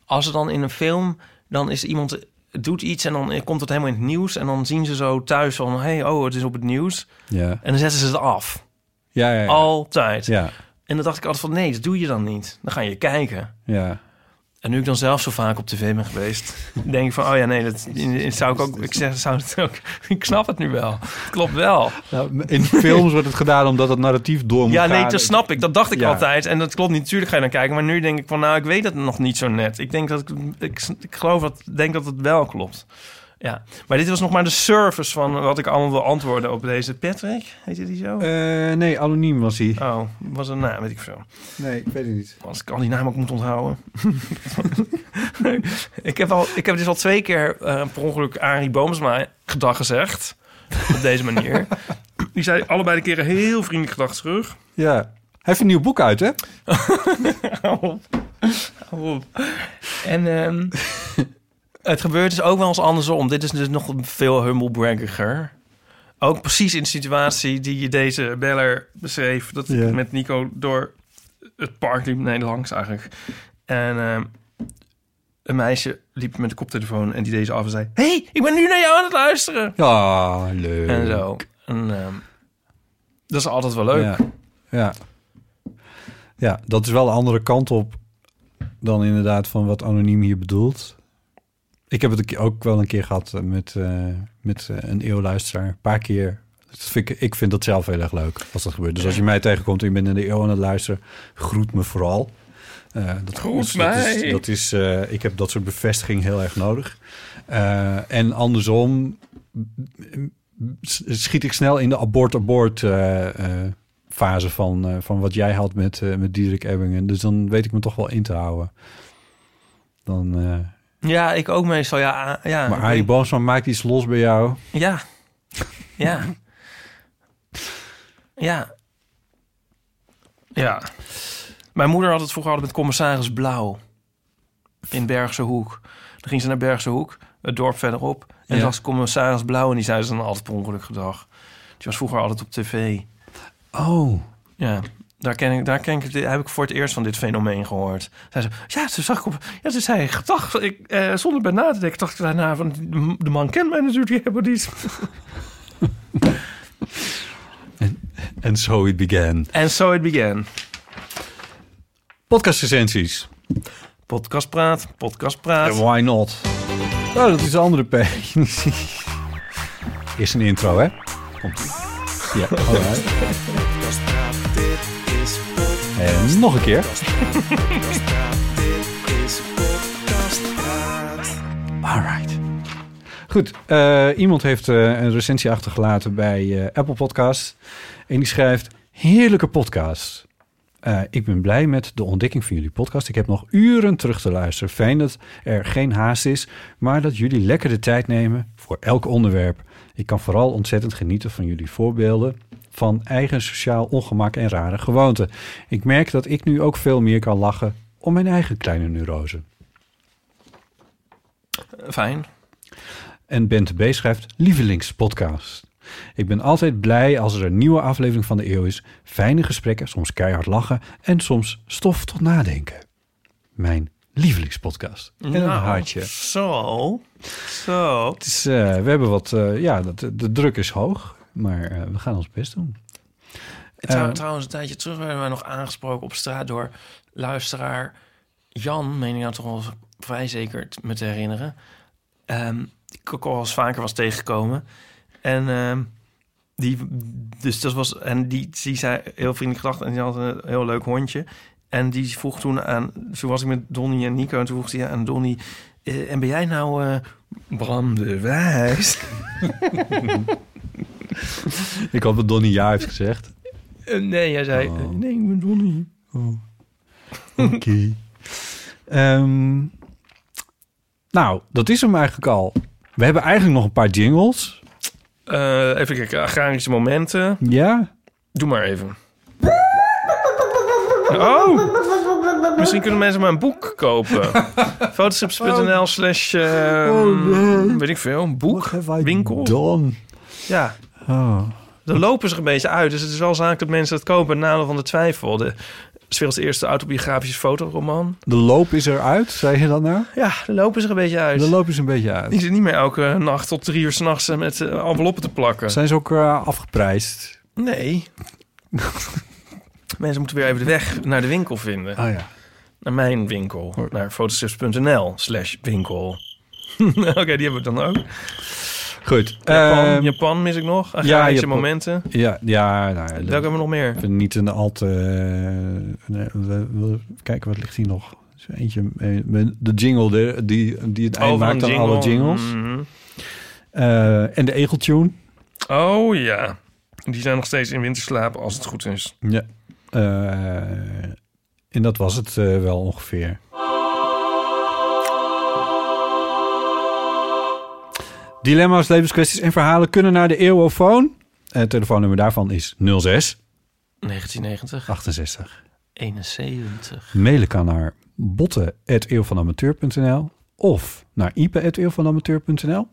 Als er dan in een film... dan is iemand... doet iets en dan komt het helemaal in het nieuws... en dan zien ze zo thuis van... hey, oh, het is op het nieuws. Ja. En dan zetten ze het af. Ja, ja, ja. Altijd. Ja. En dan dacht ik altijd van... nee, dat doe je dan niet. Dan ga je kijken. Ja. En nu ik dan zelf zo vaak op tv ben geweest... denk ik van, oh ja, nee, dat zou ik ook... Ik, zeg, zou het ook, ik snap het nu wel. Het klopt wel. Nou, in films wordt het gedaan omdat het narratief door moet ja, gaan. Ja, nee, dat snap ik. Dat dacht ik ja. altijd. En dat klopt niet. Natuurlijk ga je dan kijken. Maar nu denk ik van, nou, ik weet het nog niet zo net. Ik denk dat ik... Ik, ik geloof dat... denk dat het wel klopt. Ja, maar dit was nog maar de service van wat ik allemaal wil antwoorden op deze. Patrick, heette die zo? Uh, nee, anoniem was hij. Oh, was een naam, weet ik veel. Nee, ik weet het niet. Als ik al die naam ook moet onthouden. nee. ik, heb al, ik heb dus al twee keer uh, per ongeluk Arie Boomsma gedag gezegd. Op deze manier. Die zei allebei de keren heel vriendelijk gedag terug. Ja, hij heeft een nieuw boek uit, hè? Hou op. Hou op. En... Um... Het gebeurt dus ook wel eens andersom. Dit is dus nog veel humblebraggiger. Ook precies in de situatie die je deze beller beschreef. Dat yeah. ik met Nico door het park liep. Nee, langs eigenlijk. En uh, een meisje liep met de koptelefoon en die deze af en zei... hey, ik ben nu naar jou aan het luisteren. Ja, leuk. En zo. En, uh, dat is altijd wel leuk. Ja. Ja. Ja, dat is wel de andere kant op dan inderdaad van wat anoniem hier bedoelt... Ik heb het ook wel een keer gehad met, uh, met uh, een eeuwluisteraar. Een paar keer. Dat vind ik, ik vind dat zelf heel erg leuk als dat gebeurt. Dus als je mij tegenkomt en je bent in de eeuw aan het luisteren... groet me vooral. Uh, dat, Groet ons, mij! Dat is, dat is, uh, ik heb dat soort bevestiging heel erg nodig. Uh, en andersom schiet ik snel in de abort-abort... Uh, uh, fase van, uh, van wat jij had met, uh, met Diederik Ebbingen. Dus dan weet ik me toch wel in te houden. Dan... Uh, Ja, ik ook meestal, ja. ja maar Arie Boomsma maakt iets los bij jou. Ja, ja. ja. Ja. Mijn moeder had het vroeger altijd met Commissaris Blauw. In Bergse Hoek. Dan ging ze naar Bergse Hoek, het dorp verderop. En ja. dan was Commissaris Blauw en die zei ze dan altijd per ongeluk gedag. Die was vroeger altijd op tv. Oh. Ja. Daar ken ik, daar ken ik, heb ik voor het eerst van dit fenomeen gehoord. Zij zei, ja, ze zag ik op, ja, ze zei, gedag, ik, eh, zonder bij na te denken, dacht ik daarna van, de man kent mij natuurlijk, die hebben die. En so it began. En so it began. Podcastrecensies. Podcastpraat, podcastpraat. Yeah, why not? Oh, dat is een andere pagina. Eerst een intro, hè? Komt. Ja, alright. En nog een keer. Alright. Goed, uh, iemand heeft uh, een recensie achtergelaten bij uh, Apple Podcasts. En die schrijft, heerlijke podcast. Uh, ik ben blij met de ontdekking van jullie podcast. Ik heb nog uren terug te luisteren. Fijn dat er geen haast is, maar dat jullie lekker de tijd nemen voor elk onderwerp. Ik kan vooral ontzettend genieten van jullie voorbeelden van eigen sociaal ongemak en rare gewoonten. Ik merk dat ik nu ook veel meer kan lachen om mijn eigen kleine neurose. Fijn. En Bente B. schrijft lievelingspodcast. Ik ben altijd blij als er een nieuwe aflevering van de eeuw is. Fijne gesprekken, soms keihard lachen en soms stof tot nadenken. Mijn lievelingspodcast. En nou, een hartje. Zo. Zo. Het is, uh, we hebben wat... Uh, ja, de, de druk is hoog. Maar uh, we gaan ons best doen. Trouw, uh, trouwens, een tijdje terug werden wij nog aangesproken op straat... door luisteraar Jan, meen ik nou toch wel vrij zeker me te herinneren. Um, die ik ook al eens vaker was tegengekomen. En um, die, dus dat was, en die, die zei heel vriendelijk gedacht... en die had een heel leuk hondje. En die vroeg toen aan... Toen was ik met Donnie en Nico en toen vroeg hij aan Donnie... Uh, en ben jij nou uh, Bram de Wijs? Ik had dat Donnie ja heeft gezegd. Uh, nee, jij zei... Oh. Nee, ik ben Donnie. Oh. Oké. Okay. um, nou, dat is hem eigenlijk al. We hebben eigenlijk nog een paar jingles. Uh, even kijken. Agrarische momenten. Ja. Doe maar even. Oh! Misschien kunnen mensen maar een boek kopen. Fotostrips.nl slash... Uh, oh, nee. Weet ik veel. Een boek. Winkel. Done? Ja. Oh. Dan lopen ze een beetje uit. Dus het is wel zaak dat mensen het kopen. Nadeel van de twijfel. De werelds eerste autobiografische fotoroman. De loop is eruit, zei je dat nou? Ja, de loop is er een beetje uit. De loop is een beetje uit. Die zit niet meer elke nacht tot drie uur s'nachts met enveloppen te plakken. Zijn ze ook uh, afgeprijsd? Nee. Mensen moeten weer even de weg naar de winkel vinden. Oh ja. Naar mijn winkel. Hoor. Naar fotostrips.nl slash winkel. Oké, okay, die hebben we dan ook. Goed. Japan, uh, Japan mis ik nog. Agrarische ja, Japan, momenten. Ja, ja. Nou ja, welke hebben we nog meer? Niet een al te... Uh, nee, we, we, kijk, wat ligt hier nog? Eentje, de jingle die, die het eind oh, maakt aan alle jingles. Mm-hmm. Uh, en de Egeltune. Oh ja. Die zijn nog steeds in winterslaap als het goed is. Ja. Uh, en dat was het uh, wel ongeveer. Dilemma's, levenskwesties en verhalen kunnen naar de eeuwofoon. Het telefoonnummer daarvan is nul zes negentien negentig achtenzestig eenenzeventig. Mailen kan naar botten apenstaartje eeuwvanamateur punt nl of naar ipe apenstaartje eeuwvanamateur punt nl.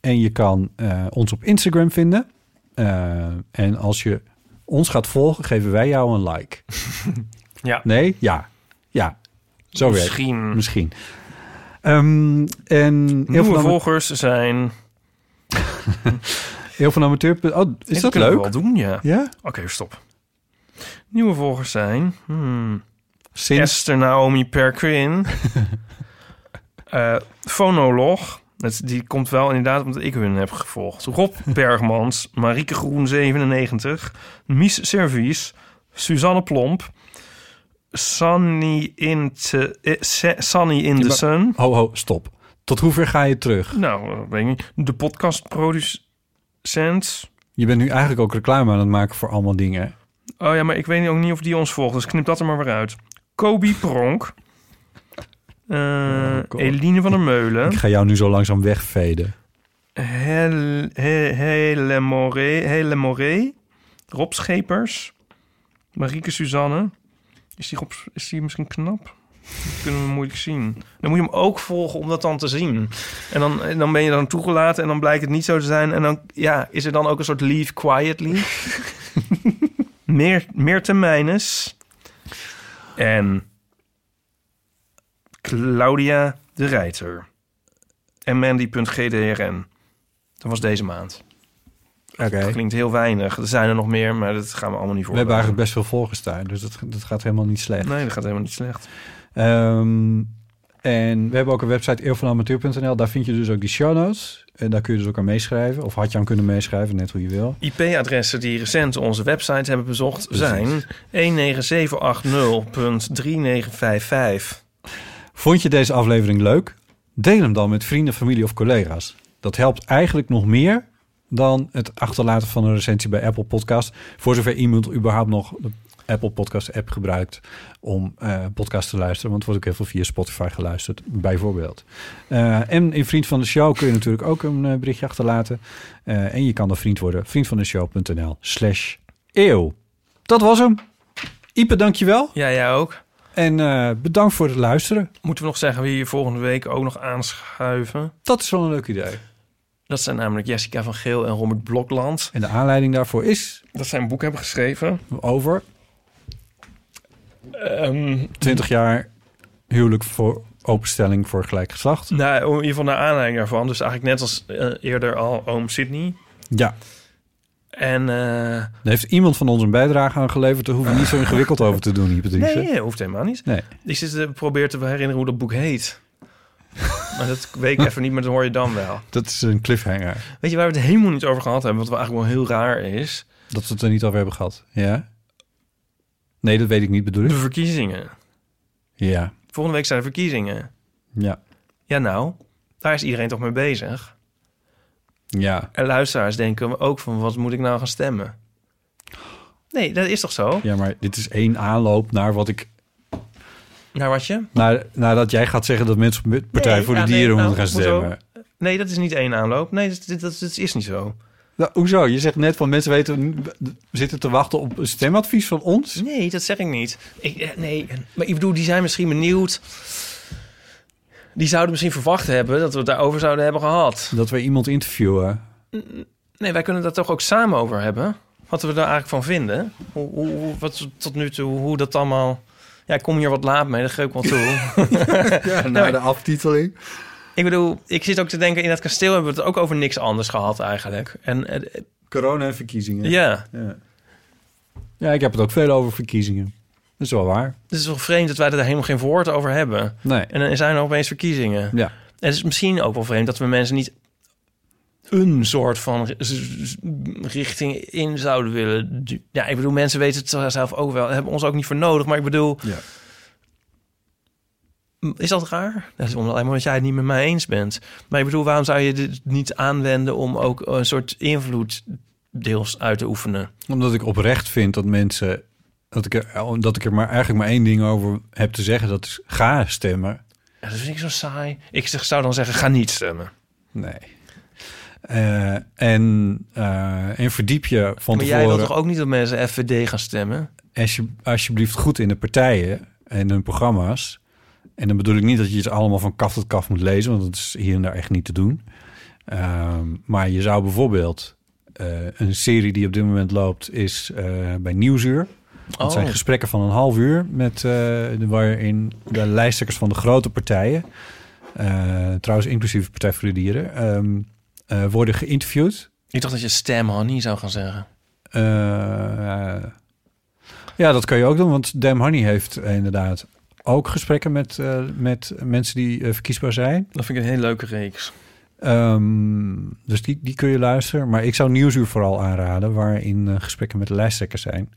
En je kan uh, ons op Instagram vinden. Uh, en als je ons gaat volgen, geven wij jou een like. Ja. Nee? Ja. Ja. Zo Misschien. Weer. Misschien. Um, en Nieuwe ama- volgers zijn... Heel van amateur... Oh, is ik dat leuk? Dat wel doen, ja. ja? Oké, okay, stop. Nieuwe volgers zijn... Hmm. Sinds... Esther Naomi Perquin. uh, Fonolog. Het, die komt wel inderdaad omdat ik hun heb gevolgd. Rob Bergmans. Marieke Groen, zevenennegentig. Mies Servies. Suzanne Plomp. Sunny in, te, eh, Sunny in the Sun. Ho, ho, stop. Tot hoever ga je terug? Nou, weet ik niet. De podcastproducent. Je bent nu eigenlijk ook reclame aan het maken voor allemaal dingen. Oh ja, maar ik weet ook niet of die ons volgt. Dus knip dat er maar weer uit. Kobi Pronk. uh, Eline van der Meulen. Ik ga jou nu zo langzaam wegveden. Hele he, Moré. Moré. Rob Schepers. Marieke Suzanne. Is die, op, is die misschien knap? Dat kunnen we moeilijk zien. Dan moet je hem ook volgen om dat dan te zien. En dan, en dan ben je dan toegelaten en dan blijkt het niet zo te zijn. En dan ja, is er dan ook een soort leave quietly. meer, meer termijnes. En Claudia de Rijter. En Mandy.gdrn. Dat was deze maand. Okay. Dat klinkt heel weinig. Er zijn er nog meer, maar dat gaan we allemaal niet voor. We hebben eigenlijk best veel volgers daar, dus dat, dat gaat helemaal niet slecht. Nee, dat gaat helemaal niet slecht. Um, en we hebben ook een website eeuwvanamateur punt nl. Daar vind je dus ook die show notes. En daar kun je dus ook aan meeschrijven. Of had je aan kunnen meeschrijven, net hoe je wil. I P-adressen die recent onze website hebben bezocht zijn één negen zeven acht nul drie negen vijf vijf. Vond je deze aflevering leuk? Deel hem dan met vrienden, familie of collega's. Dat helpt eigenlijk nog meer dan het achterlaten van een recensie bij Apple Podcast. Voor zover iemand überhaupt nog de Apple Podcast app gebruikt om uh, podcasts te luisteren. Want er wordt ook heel veel via Spotify geluisterd, bijvoorbeeld. Uh, en in Vriend van de Show kun je natuurlijk ook een uh, berichtje achterlaten. Uh, en je kan dan vriend worden. vriendvandeshow.nl slash eeuw. Dat was hem. Ipe, dankjewel. Ja, jij ook. En uh, bedankt voor het luisteren. Moeten we nog zeggen wie je volgende week ook nog aanschuiven? Dat is wel een leuk idee. Dat zijn namelijk Jessica van Geel en Robert Blokland. En de aanleiding daarvoor is... dat zij een boek hebben geschreven. Over? Um, twintig jaar huwelijk voor openstelling voor gelijk geslacht. Nou, in ieder geval naar aanleiding daarvan. Dus eigenlijk net als uh, eerder al Oom Sydney. Ja. En... Uh, daar heeft iemand van ons een bijdrage aan geleverd. Daar hoeven we niet zo ingewikkeld over te doen, Patrice. Nee, hoeft helemaal niet. Nee. Ik zit te proberen te herinneren hoe dat boek heet. Maar dat weet ik even niet, maar dat hoor je dan wel. Dat is een cliffhanger. Weet je waar we het helemaal niet over gehad hebben? Wat eigenlijk wel heel raar is. Dat we het er niet over hebben gehad, ja? Nee, dat weet ik niet, bedoel ik. De verkiezingen. Ja. Volgende week zijn de verkiezingen. Ja. Ja, nou, daar is iedereen toch mee bezig. Ja. En luisteraars denken ook van, wat moet ik nou gaan stemmen? Nee, dat is toch zo? Ja, maar dit is één aanloop naar wat ik... Naar wat je? Naar, nadat jij gaat zeggen dat mensen met Partij nee, voor de ja, Dieren nee, nou, gaan stemmen. Hoezo? Nee, dat is niet één aanloop. Nee, dat, dat, dat is niet zo. Nou, hoezo? Je zegt net van mensen weten, zitten te wachten op een stemadvies van ons? Nee, dat zeg ik niet. Ik, nee, maar ik bedoel, die zijn misschien benieuwd. Die zouden misschien verwacht hebben dat we het daarover zouden hebben gehad. Dat we iemand interviewen. Nee, wij kunnen daar toch ook samen over hebben. Wat we er eigenlijk van vinden. Hoe, hoe, wat tot nu toe, hoe dat allemaal... Ja, ik kom hier wat laat mee, dat geef ik wel toe. Ja, naar nou, de aftiteling. Ik bedoel, ik zit ook te denken... in dat kasteel hebben we het ook over niks anders gehad eigenlijk. En, uh, Corona en verkiezingen. Ja. ja. Ja, ik heb het ook veel over verkiezingen. Dat is wel waar. Het is wel vreemd dat wij er helemaal geen woord over hebben. Nee. En dan zijn er opeens verkiezingen. Ja. En het is misschien ook wel vreemd dat we mensen niet... een soort van richting in zouden willen. Ja, ik bedoel, mensen weten het zelf ook wel. Hebben ons ook niet voor nodig. Maar ik bedoel... Ja. Is dat raar? Dat is omdat jij het niet met mij eens bent. Maar ik bedoel, waarom zou je dit niet aanwenden om ook een soort invloed deels uit te oefenen? Omdat ik oprecht vind dat mensen... Dat ik er, dat ik er maar eigenlijk maar één ding over heb te zeggen. Dat is, ga stemmen. Ja, dat vind ik zo saai. Ik zou dan zeggen, ga niet stemmen. Nee. Uh, en, uh, en verdiep je van maar tevoren... Maar jij wilt toch ook niet dat mensen F V D gaan stemmen? Alsje, alsjeblieft goed in de partijen en hun programma's. En dan bedoel ik niet dat je het allemaal van kaf tot kaf moet lezen. Want dat is hier en daar echt niet te doen. Uh, maar je zou bijvoorbeeld... Uh, een serie die op dit moment loopt is uh, bij Nieuwsuur. Dat oh. zijn gesprekken van een half uur... met uh, de, waarin de lijsttrekkers van de grote partijen... Uh, trouwens inclusief Partij voor de Dieren... Um, uh, worden geïnterviewd. Ik dacht dat je Stem Honey zou gaan zeggen. Uh, uh, ja, dat kan je ook doen, want Stem Honey heeft inderdaad... ook gesprekken met, uh, met mensen die uh, verkiesbaar zijn. Dat vind ik een hele leuke reeks. Um, dus die, die kun je luisteren. Maar ik zou Nieuwsuur vooral aanraden... waarin uh, gesprekken met de lijsttrekkers zijn...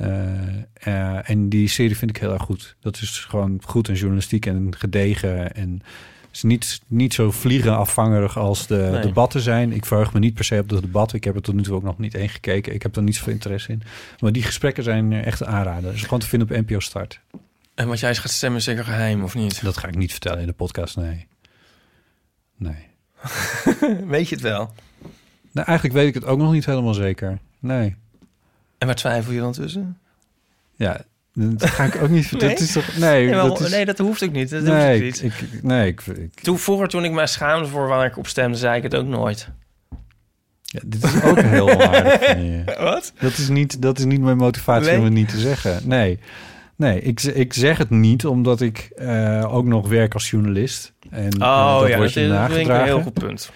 Uh, uh, en die serie vind ik heel erg goed. Dat is gewoon goed en journalistiek en gedegen. En het is niet, niet zo vliegenafvangerig als de nee. debatten zijn. Ik verheug me niet per se op de debatten. Ik heb er tot nu toe ook nog niet één gekeken. Ik heb er niet zoveel interesse in. Maar die gesprekken zijn echt aanraden. Dat is gewoon te vinden op N P O Start. En wat jij eens gaat stemmen is zeker geheim, of niet? Dat ga ik niet vertellen in de podcast, nee. Nee. Weet je het wel? Nou, eigenlijk weet ik het ook nog niet helemaal zeker. Nee. En waar twijfel je dan tussen? Ja, dat ga ik ook niet vertellen. Nee? Toch... Nee, nee, dat is... nee, dat hoeft ook niet. Dat nee, hoeft ik, niet. Ik, nee, ik, ik... Toen, vroeger toen ik mij schaamde voor waar ik op stemde, zei ik het ook nooit. Ja, dit is ook heel aardig van je. Wat? Dat is niet, dat is niet mijn motivatie nee. om het niet te zeggen. Nee, nee ik, ik zeg het niet omdat ik uh, ook nog werk als journalist. En, oh en dat ja, wordt dat, je dat vind ik een heel goed punt.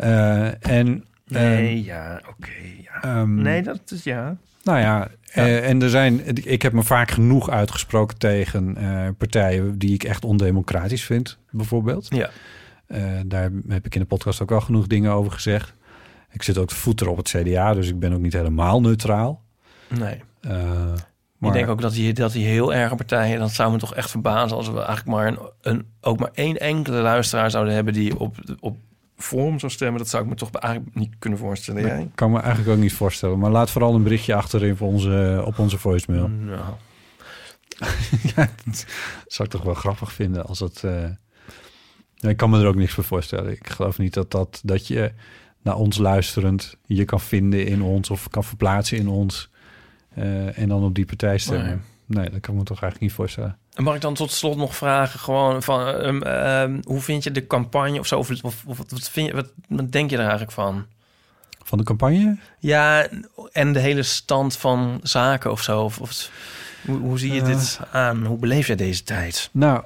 Uh, en, nee, um, ja, oké. Okay, ja. um, nee, dat is ja... Nou ja, ja. Uh, en er zijn, ik heb me vaak genoeg uitgesproken tegen uh, partijen die ik echt ondemocratisch vind, bijvoorbeeld. Ja. Uh, daar heb ik in de podcast ook al genoeg dingen over gezegd. Ik zit ook de voeten op het C D A, dus ik ben ook niet helemaal neutraal. Nee. Uh, maar... Ik denk ook dat die, dat die heel erge partijen, dat zou me toch echt verbazen als we eigenlijk maar een, een, ook maar één enkele luisteraar zouden hebben die op... op Vorm zou stemmen, dat zou ik me toch eigenlijk niet kunnen voorstellen. Nee, ik kan me eigenlijk ook niet voorstellen. Maar laat vooral een berichtje achterin voor onze, op onze voicemail. Nou. Ja, dat zou ik toch wel grappig vinden als dat... Uh... Ja, ik kan me er ook niks voor voorstellen. Ik geloof niet dat, dat, dat je naar ons luisterend je kan vinden in ons of kan verplaatsen in ons uh, en dan op die partij stemmen. Nee. nee, dat kan ik me toch eigenlijk niet voorstellen. En mag ik dan tot slot nog vragen, gewoon van um, um, hoe vind je de campagne of zo? Of, of, of wat, vind je, wat, wat denk je er eigenlijk van? Van de campagne? Ja, en de hele stand van zaken of zo. Of, of, hoe, hoe zie je uh, dit aan? Hoe beleef jij deze tijd? Nou,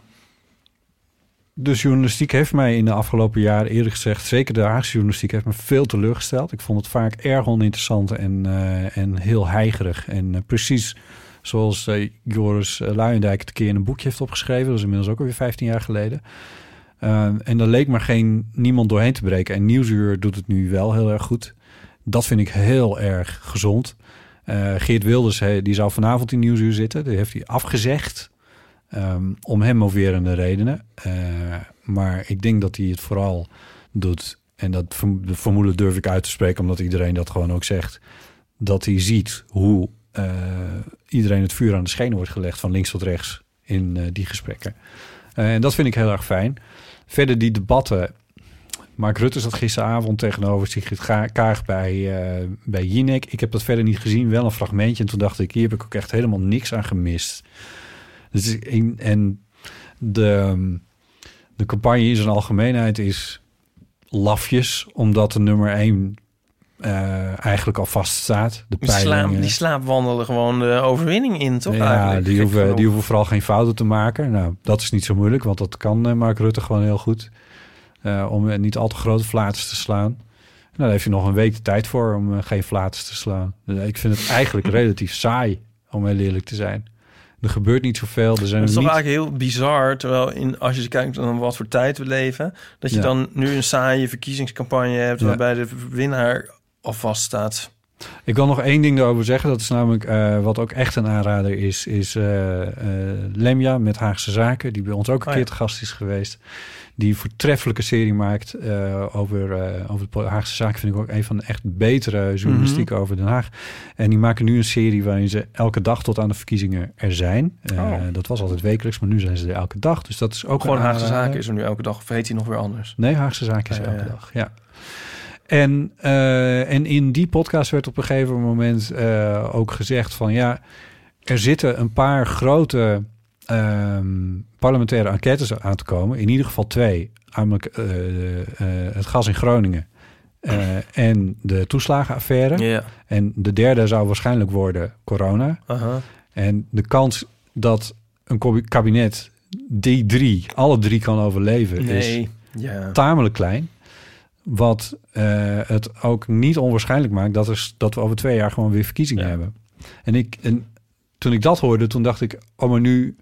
de journalistiek heeft mij in de afgelopen jaren eerder gezegd... zeker de Haagse journalistiek heeft me veel teleurgesteld. Ik vond het vaak erg oninteressant en, uh, en heel heigerig en uh, precies... Zoals uh, Joris uh, Luijendijk het een keer in een boekje heeft opgeschreven. Dat is inmiddels ook alweer vijftien jaar geleden. Uh, en daar leek maar geen niemand doorheen te breken. En Nieuwsuur doet het nu wel heel erg goed. Dat vind ik heel erg gezond. Uh, Geert Wilders, he, die zou vanavond in Nieuwsuur zitten. Die heeft hij afgezegd. Um, om hem moverende redenen. Uh, maar ik denk dat hij het vooral doet. En dat vermoeden durf ik uit te spreken. Omdat iedereen dat gewoon ook zegt. Dat hij ziet hoe... Uh, iedereen het vuur aan de schenen wordt gelegd... van links tot rechts in uh, die gesprekken. Uh, en dat vind ik heel erg fijn. Verder die debatten. Mark Rutte zat gisteravond tegenover Sigrid Kaag bij, uh, bij Jinek. Ik heb dat verder niet gezien, wel een fragmentje. En toen dacht ik, hier heb ik ook echt helemaal niks aan gemist. Dus in, en de, de campagne in zijn algemeenheid is lafjes... omdat de nummer één... Uh, eigenlijk al vaststaat. De die, slaap, die slaapwandelen gewoon de overwinning in, toch? Ja, eigenlijk? die hoeven, die hoeven vooral geen fouten te maken. Nou, dat is niet zo moeilijk, want dat kan Mark Rutte gewoon heel goed. Uh, om niet al te grote flaters te slaan. Nou, daar heeft hij nog een week de tijd voor om uh, geen flaters te slaan. Dus ik vind het eigenlijk relatief saai, om heel eerlijk te zijn. Er gebeurt niet zoveel. Er zijn het is toch niet... eigenlijk heel bizar, terwijl in, als je kijkt naar wat voor tijd we leven... dat je ja. dan nu een saaie verkiezingscampagne hebt... Ja. waarbij de winnaar... of vaststaat. Ik kan nog één ding daarover zeggen. Dat is namelijk uh, wat ook echt een aanrader is. Is uh, uh, Lemja met Haagse Zaken. Die bij ons ook een oh, keer ja. te gast is geweest. Die een voortreffelijke serie maakt uh, over, uh, over de Haagse Zaken. Vind ik ook een van de echt betere journalistiek mm-hmm. over Den Haag. En die maken nu een serie waarin ze elke dag tot aan de verkiezingen er zijn. Uh, oh. Dat was altijd wekelijks, maar nu zijn ze er elke dag. Dus dat is ook gewoon Haagse aanrader. Zaken is er nu elke dag. Of heet hij nog weer anders? Nee, Haagse Zaken is ja, elke ja. dag, ja. En, uh, en in die podcast werd op een gegeven moment uh, ook gezegd van ja, er zitten een paar grote uh, parlementaire enquêtes aan te komen. In ieder geval twee, namelijk uh, uh, het gas in Groningen uh, en de toeslagenaffaire. Yeah. En de derde zou waarschijnlijk worden corona. Uh-huh. En de kans dat een kabinet die drie, alle drie kan overleven nee. is ja. tamelijk klein. Wat uh, het ook niet onwaarschijnlijk maakt dat, er, dat we over twee jaar gewoon weer verkiezingen ja. hebben. En, ik, en toen ik dat hoorde, toen dacht ik, oh maar nu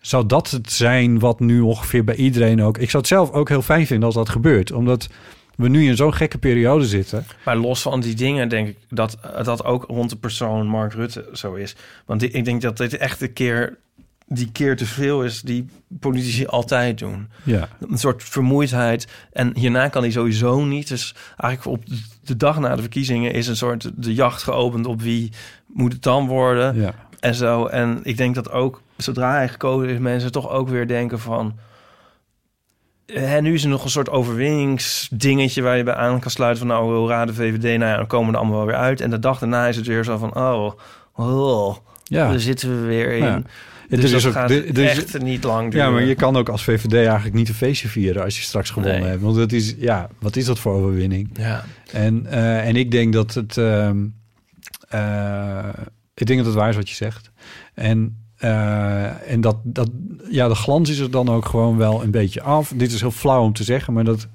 zou dat het zijn wat nu ongeveer bij iedereen ook... Ik zou het zelf ook heel fijn vinden als dat gebeurt. Omdat we nu in zo'n gekke periode zitten. Maar los van die dingen denk ik dat dat ook rond de persoon Mark Rutte zo is. Want die, ik denk dat dit echt een keer... die keer te veel is die politici altijd doen. Ja. Een soort vermoeidheid. En hierna kan hij sowieso niet. Dus eigenlijk op de dag na de verkiezingen... is een soort de jacht geopend op wie moet het dan worden. Ja. En zo. En ik denk dat ook, zodra hij gekozen is... mensen toch ook weer denken van... En nu is er nog een soort overwinningsdingetje... waar je bij aan kan sluiten van... nou, raad de V V D, nou ja, dan komen we er allemaal wel weer uit. En de dag daarna is het weer zo van... oh, oh ja. daar zitten we weer in... Ja. Dus, dus dat is ook, gaat dus, echt niet lang duren. Ja, maar je kan ook als V V D eigenlijk niet een feestje vieren... als je straks gewonnen nee. hebt. Want dat is, ja, wat is dat voor overwinning? Ja. En, uh, en ik denk dat het... Uh, uh, ik denk dat het waar is wat je zegt. En, uh, en dat, dat... Ja, de glans is er dan ook gewoon wel een beetje af. Dit is heel flauw om te zeggen, maar dat...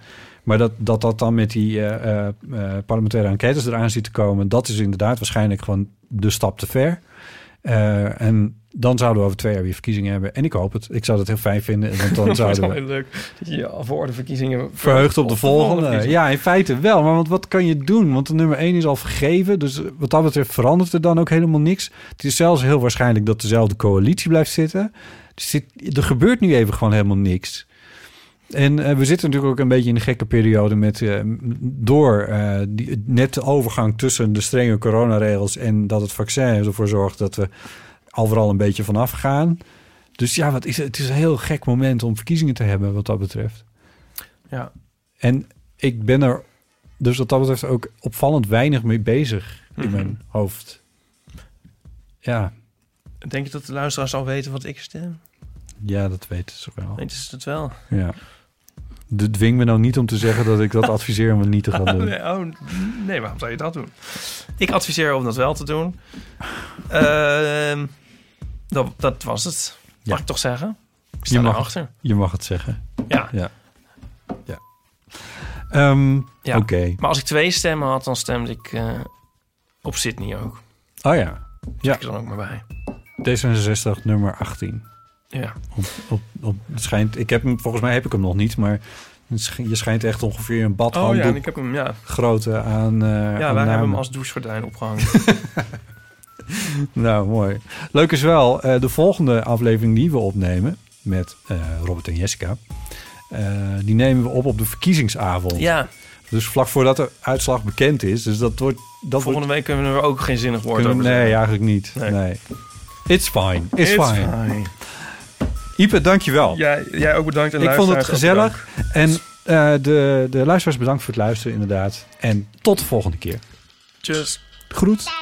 Maar dat, dat dat dan met die uh, uh, parlementaire enquêtes eraan zit te komen... dat is inderdaad waarschijnlijk gewoon de stap te ver. Uh, en... Dan zouden we over twee jaar weer verkiezingen hebben. En ik hoop het. Ik zou dat heel fijn vinden. Want dan zouden we... leuk. Ja, voor de verkiezingen... Verheugd op de volgende. Ja, in feite wel. Maar want wat kan je doen? Want de nummer één is al vergeven. Dus wat dat betreft verandert er dan ook helemaal niks. Het is zelfs heel waarschijnlijk dat dezelfde coalitie blijft zitten. Dus dit, er gebeurt nu even gewoon helemaal niks. En uh, we zitten natuurlijk ook een beetje in een gekke periode... met uh, door uh, die, net de overgang tussen de strenge coronaregels... en dat het vaccin ervoor zorgt dat we... overal een beetje vanaf gaan. Dus ja, wat is het? Het is een heel gek moment om verkiezingen te hebben wat dat betreft. Ja. En ik ben er dus wat dat betreft ook opvallend weinig mee bezig in mm-hmm. mijn hoofd. Ja. Denk je dat de luisteraars al weten wat ik stem? Ja, dat weten ze wel. Weten ze het wel? Ja. De dwing me nou niet om te zeggen dat ik dat adviseer om het niet te gaan doen. Nee, oh, nee, waarom zou je dat doen? Ik adviseer om dat wel te doen. Uh, dat, dat was het. Mag ja. ik toch zeggen? Ik sta je mag achter. Je mag het zeggen. Ja. ja. ja. Um, ja. Oké. Okay. Maar als ik twee stemmen had, dan stemde ik uh, op Sydney ook. Oh ja. Ja. Ik er dan ook maar bij. D zesenzestig nummer achttien. Ja. Op, op, op, het schijnt, ik heb hem, volgens mij heb ik hem nog niet, maar je schijnt echt ongeveer een badhanddoek oh, ja, ik heb hem, ja. grootte aan uh, Ja, aan wij namen. Hebben hem als douchegordijn opgehangen. Nou, mooi. Leuk is wel, uh, de volgende aflevering die we opnemen met uh, Robert en Jessica, uh, die nemen we op op de verkiezingsavond. Ja. Dus vlak voordat de uitslag bekend is. Dus dat wordt... Dat volgende wordt, week kunnen we er ook geen zinnig woord over zeggen. Nee, eigenlijk niet. Nee. nee. It's fine. It's, It's fine. fine. Ipe, dankjewel. Ja, jij ook bedankt. En ik vond het gezellig. En uh, de, de luisteraars bedankt voor het luisteren, inderdaad. En tot de volgende keer. Tjus. Groet.